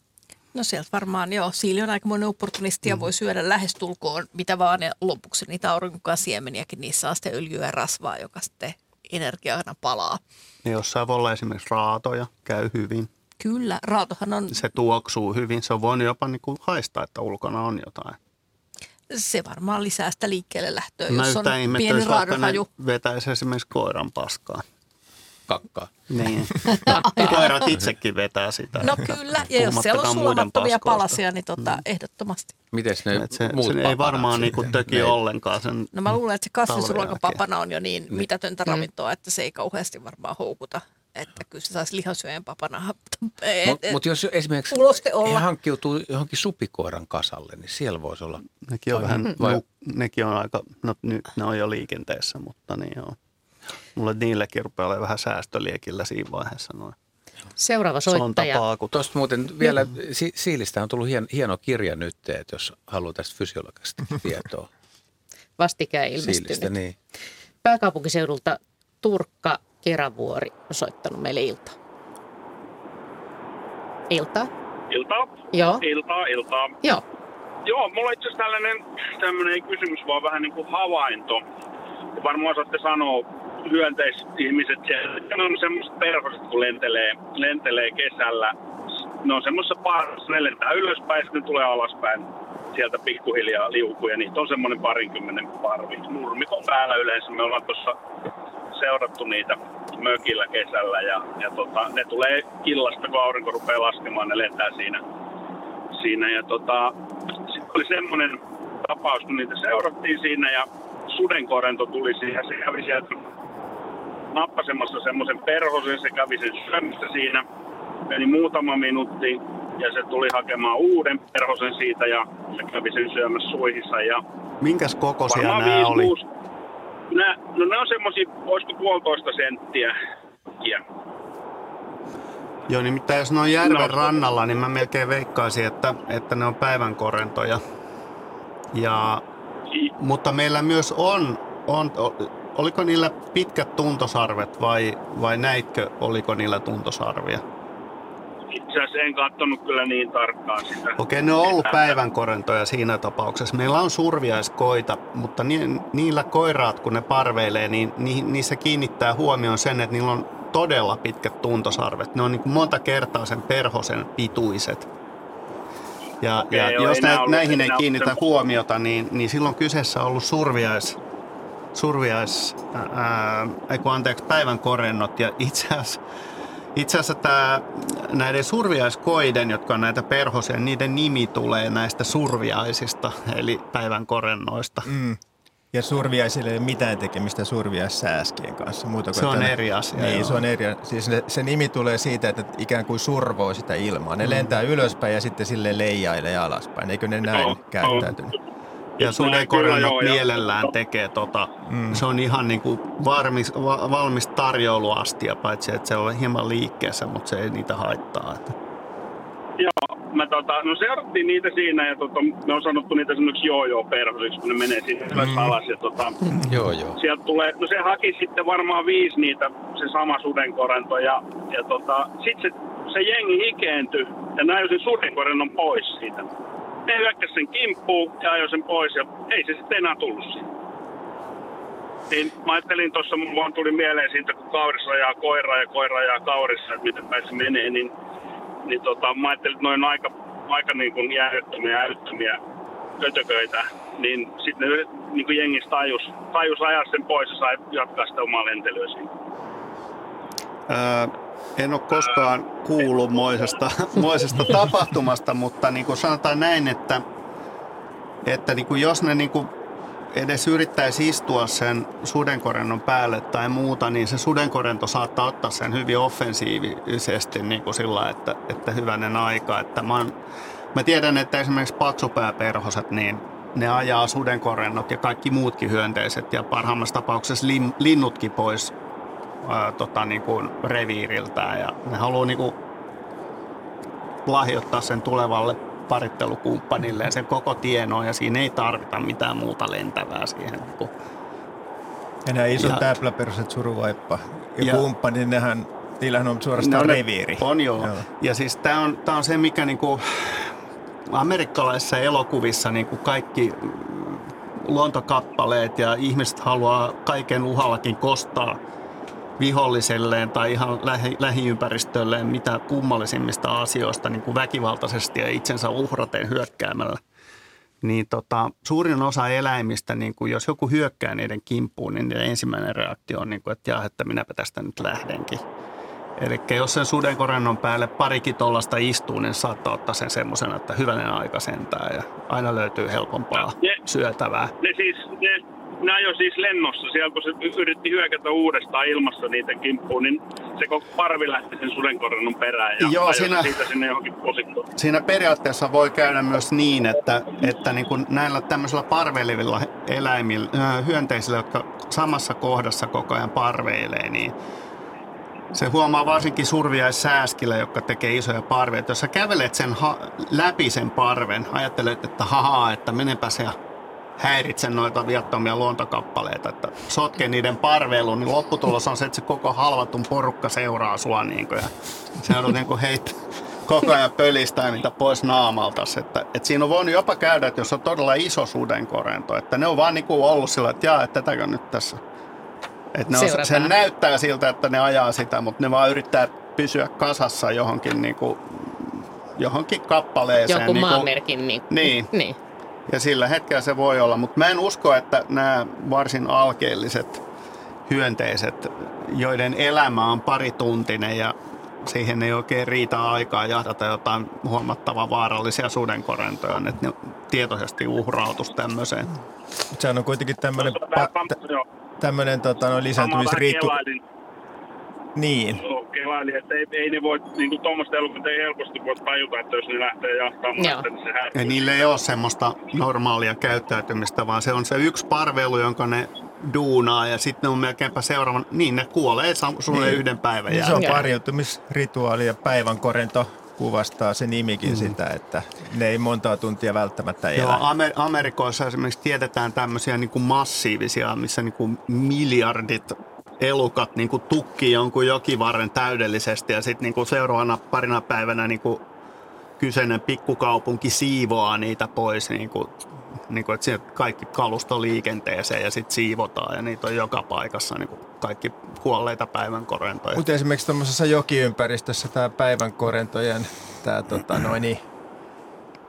No sieltä varmaan, joo. Siili on aikamoinen opportunisti ja voi syödä lähestulkoon mitä vaan. Ja lopuksi niitä aurinkokaan siemeniäkin, niissä on sitten öljyä ja rasvaa, joka sitten energiana palaa. Ja jossain voi olla esimerkiksi raatoja, käy hyvin. Kyllä, raatohan on. Se tuoksuu hyvin. Se on voinut jopa niin kuin haistaa, että ulkona on jotain. Se varmaan lisää sitä liikkeelle lähtöä, jos on pieni raadonhaju. Vetäisi esimerkiksi koiran paskaa. Kakkaa. Niin. Koirat itsekin vetää sitä. No kyllä, ja jos siellä on sulamattomia palasia, niin ehdottomasti. Mites ne muut ei varmaan niinku töki ne ollenkaan sen. No mä luulen, että se kasvisruokapapana on jo niin mitätöntä ravintoa, että se ei kauheasti varmaan houkuta. Että kyllä se saisi lihansyöjän papana. Mutta jos esimerkiksi hankkiutuu johonkin supikoiran kasalle, niin siellä voisi olla. Nekin on vähän, nekin on aika, no nyt ne on jo liikenteessä, mutta niin joo. Mulle niilläkin rupeaa olemaan vähän säästöliekillä siinä vaiheessa noin. Seuraava soittaja. Tuosta muuten vielä siilistä on tullut hieno kirja nyt, että jos haluaa tästä fysiologista tietoa. Vastikään ilmestynyt. Siilistä, niin. Pääkaupunkiseudulta Turkka Keravuori on soittanut meille iltaa. Iltaa? Iltaa? Joo. Iltaa. Joo. Joo, mulla on itse asiassa tämmöinen kysymys, vaan vähän niin kuin havainto. Varmaan osaatte sanoa hyönteisihmiset, ne on semmoiset perhoset, kun lentelee kesällä. Ne on semmoisessa parhassa, ne lentää ylöspäin, sitten tulee alaspäin. Sieltä pikkuhiljaa liukuja, niitä on semmoinen 20 parvi. Nurmikon päällä yleensä, me ollaan tuossa seurattu niitä mökillä kesällä ja ne tulee illasta, kun aurinko rupeaa laskemaan, ne lentää siinä. Ja sitten oli semmoinen tapaus, kun niitä seurattiin siinä ja sudenkorento tuli siihen, se kävi sieltä nappasemassa semmoisen perhosen, se kävi sen syömistä siinä, meni muutama minuutti ja se tuli hakemaan uuden perhosen siitä ja se kävi sen syömässä suihissa. Ja minkäs kokoisia nämä oli? No nämä on semmoisia, olisiko 1,5 senttiä. Joo, nimittäin jos ne on järven rannalla, niin mä melkein veikkaisin, että ne on päivänkorentoja. Mutta meillä myös on, oliko niillä pitkät tuntosarvet vai näitkö, oliko niillä tuntosarvia? Itse asiassa en katsonut kyllä niin tarkkaan sitä. Okei, ne on ollut päivänkorentoja siinä tapauksessa. Meillä on surviaiskoita, mutta niillä koiraat, kun ne parveilee, niin niissä kiinnittää huomioon sen, että niillä on todella pitkät tuntosarvet. Ne on niin kuin monta kertaa sen perhosen pituiset. Ja, okei, ja jos näihin ei kiinnitä huomiota, niin silloin kyseessä on ollut päivänkorennot. Ja itse asiassa näiden surviaiskoiden, jotka on näitä perhosia, niiden nimi tulee näistä surviaisista, eli päivänkorennoista. Mm. Ja surviaisille ei ole mitään tekemistä surviaissääskien kanssa. Se on eri asia. Niin, se on eri asia. Siis se nimi tulee siitä, että ikään kuin survoo sitä ilmaa. Ne lentää ylöspäin ja sitten sille leijailee alaspäin. Eikö ne näin käyttäytynyt? Ja sudenkorennot mielellään tekee tota. Mm. Se on ihan niin kuin valmis tarjouluastia, paitsi että se on hieman liikkeessä, mutta se ei niitä haittaa. Joo. No seurattiin niitä siinä ja me on sanottu niitä semmoiksi joo-joo-perhosiksi, kun ne menee sinne alas. Ja, sieltä tulee, no se haki sitten varmaan 5 niitä, se sama sudenkorento. Ja sitten se jengi hikeentyi ja ne ajoi sen sudenkorennon pois siitä. Ne hyökkäsi sen kimppuun ja ajoi sen pois ja ei se sitten enää tullut siitä. Niin, mä ajattelin tuossa, mun vaan tuli mieleen siitä, kun kaurissa ajaa koiraa ja koira ajaa kaurissa, että miten päin se menee, niin mä ajattelin, että noin aika niin kuin järjettömiä kötököitä, niin sitten niin kuin jengistä tajus ajaa sen pois ja sai jatkaa sitä omaa lentelyä siinä. En ole koskaan kuullut moisesta tapahtumasta, mutta niin kuin sanotaan näin, että niin kuin jos ne niin kuin edes yrittäisi istua sen sudenkorennon päälle tai muuta, niin se sudenkorento saattaa ottaa sen hyvin offensiivisesti niin kuin sillä, että hyvänen aika. Että mä tiedän, että esimerkiksi paksupääperhoset, niin ne ajaa sudenkorennot ja kaikki muutkin hyönteiset ja parhaimmassa tapauksessa linnutkin pois niin kuin reviiriltään. Ja ne haluaa niin kuin lahjoittaa sen tulevalle parittelukumppanilleen sen koko tienoon ja siinä ei tarvita mitään muuta lentävää siihen. Ja nämä isot täpläperhoset, suruvaippa ja kumppani, niillähän on suorastaan reviiri. On joo. Ja siis tämä on se, mikä niinku amerikkalaisissa elokuvissa niinku kaikki luontokappaleet ja ihmiset haluaa kaiken uhallakin kostaa viholliselleen tai ihan lähiympäristölleen mitä kummallisimmista asioista niin kuin väkivaltaisesti ja itsensä uhraten hyökkäämällä. Niin suurin osa eläimistä, niin kuin jos joku hyökkää niiden kimppuun, niin niiden ensimmäinen reaktio on, niin kuin, että jaa, että minäpä tästä nyt lähdenkin. Eli jos sen sudenkorennon päälle parikin tollasta istuu, niin saattaa ottaa sen semmoisena, että hyvänen aika sentään ja aina löytyy helpompaa syötävää. Nämä jo siis lennossa, siellä kun se yritti hyökätä uudestaan ilmassa niitä kimppuun, niin se koko parvi lähti sen sudenkorennon perään ja siitä sinne johonkin posikkoon. Siinä periaatteessa voi käydä myös niin, että niin kuin näillä tämmöisillä parveilevilla eläimillä, hyönteisillä, jotka samassa kohdassa koko ajan parveilee, niin se huomaa varsinkin surviaissääskillä, jotka tekee isoja parveja. Jos sä kävelet sen läpi sen parven, ajattelet, että hahaa, että menepä se häiritse noita viattomia luontokappaleita, että sotke niiden parveiluun, niin lopputulos on se, että se koko halvatun porukka seuraa sua niin kuin, ja se on niin kuin heitä koko ajan pölistää niitä pois naamaltas. Että siinä on voinut jopa käydä, että jos on todella iso sudenkorento, että ne on vaan niin kuin ollut sillä, että jaa, että tätäkö nyt tässä. Että se näyttää siltä, että ne ajaa sitä, mutta ne vaan yrittää pysyä kasassa johonkin, niin kuin, johonkin kappaleeseen. Joku niin maanmerkin. Niin. Ja sillä hetkellä se voi olla, mutta mä en usko, että nämä varsin alkeelliset hyönteiset, joiden elämä on parituntinen ja siihen ei oikein riitä aikaa jahdata jotain huomattavan vaarallisia sudenkorentoja, että ne tietoisesti uhrautus tämmöiseen. Se on kuitenkin tämmöinen lisääntymisrituaali. Niin. Kelaili, että ei ne voi, niin kuin tuommoista elokuvat ei helposti voi tajuta, että jos ne lähtee jahtaamaan, niin se häiriö. Niillä ei ole semmoista normaalia käyttäytymistä, vaan se on se yksi parvelu, jonka ne duunaa ja sitten ne on melkeinpä seuraavan, niin ne kuolee sulle yhden päivän jälkeen. Se on pariutumisrituaali ja päivänkorento kuvastaa se nimikin sitä, että ne ei montaa tuntia välttämättä elää. Amerikoissa esimerkiksi tiedetään tämmöisiä niin kuin massiivisia, missä niin kuin miljardit elukat niinku tukkii jonkun jokivarren täydellisesti ja sitten niinku seuraavana parina päivänä niinku kyseinen pikkukaupunki siivoaa niitä pois niinku että kaikki kalusto liikenteeseen ja sitten siivotaan ja niitä on joka paikassa niinku kaikki kuolleita päivänkorentoja. Mutta esimerkiksi tuommoisessa jokiympäristössä tämä päivänkorentojen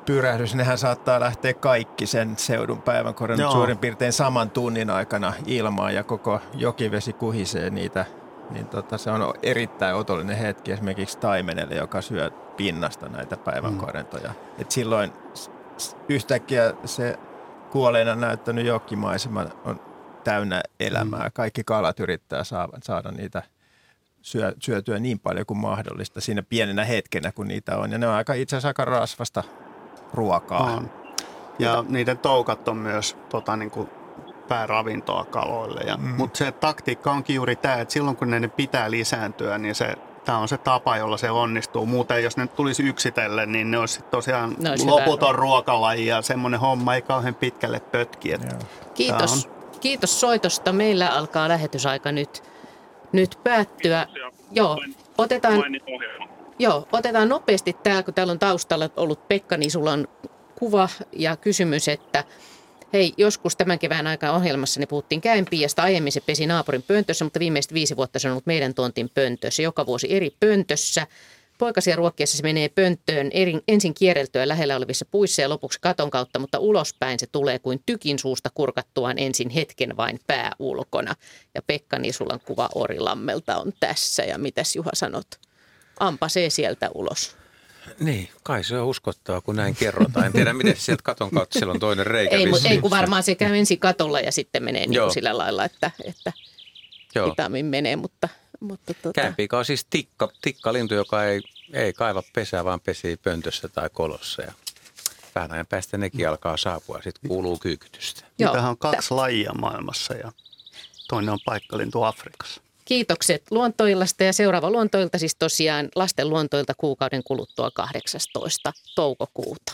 pyrähdys, nehän saattaa lähteä kaikki sen seudun päivänkorennut suurin piirtein saman tunnin aikana ilmaan ja koko jokivesi kuhisee niitä. Niin se on erittäin otollinen hetki esimerkiksi taimenelle, joka syö pinnasta näitä päivänkorentoja. Et silloin yhtäkkiä se kuolleena näyttänyt jokimaisema on täynnä elämää. Kaikki kalat yrittää saada niitä syötyä niin paljon kuin mahdollista siinä pienenä hetkenä, kun niitä on. Ja ne on itse asiassa aika rasvasta ruokaa. Ja niiden toukat on myös pääravintoa kaloille. Mutta se taktiikka onkin juuri tämä, että silloin kun ne pitää lisääntyä, niin tämä on se tapa, jolla se onnistuu. Muuten jos ne tulisi yksitellen, niin ne olisi tosiaan loputon ruokalaji ja semmoinen homma ei kauhean pitkälle pötki. Kiitos soitosta. Meillä alkaa lähetysaika nyt päättyä. Otetaan nopeasti täällä, kun täällä on taustalla ollut Pekka, niin sulla on kuva ja kysymys, että hei, joskus tämän kevään aikaan ohjelmassa ne puhuttiin käenpiiasta. Aiemmin se pesi naapurin pöntössä, mutta viimeiset 5 vuotta se on ollut meidän tontin pöntössä. Joka vuosi eri pöntössä. Poikasia ruokkiessa se menee pönttöön ensin kierreltyä lähellä olevissa puissa ja lopuksi katon kautta, mutta ulospäin se tulee kuin tykin suusta kurkattuaan ensin hetken vain pää ulkona. Ja Pekka, niin sulla on kuva Orilammelta on tässä. Ja mitäs Juha sanot? Ampasee sieltä ulos. Niin, kai se on uskottavaa, kun näin kerrotaan. En tiedä, miten sieltä katon kautta siellä on toinen reikä. Ei, kun varmaan se käy ensin katolla ja sitten menee niin sillä lailla, että hitaammin menee. Mutta Käänpiika on siis tikkalintu, joka ei kaiva pesää, vaan pesii pöntössä tai kolossa. Ja vähän ajan päästä nekin alkaa saapua ja sitten kuuluu kyykytystä. Tähän on 2 lajia maailmassa ja toinen on paikkalintu Afrikassa. Kiitokset Luontoillasta ja seuraava Luontoilta siis tosiaan lasten Luontoilta kuukauden kuluttua 18. toukokuuta.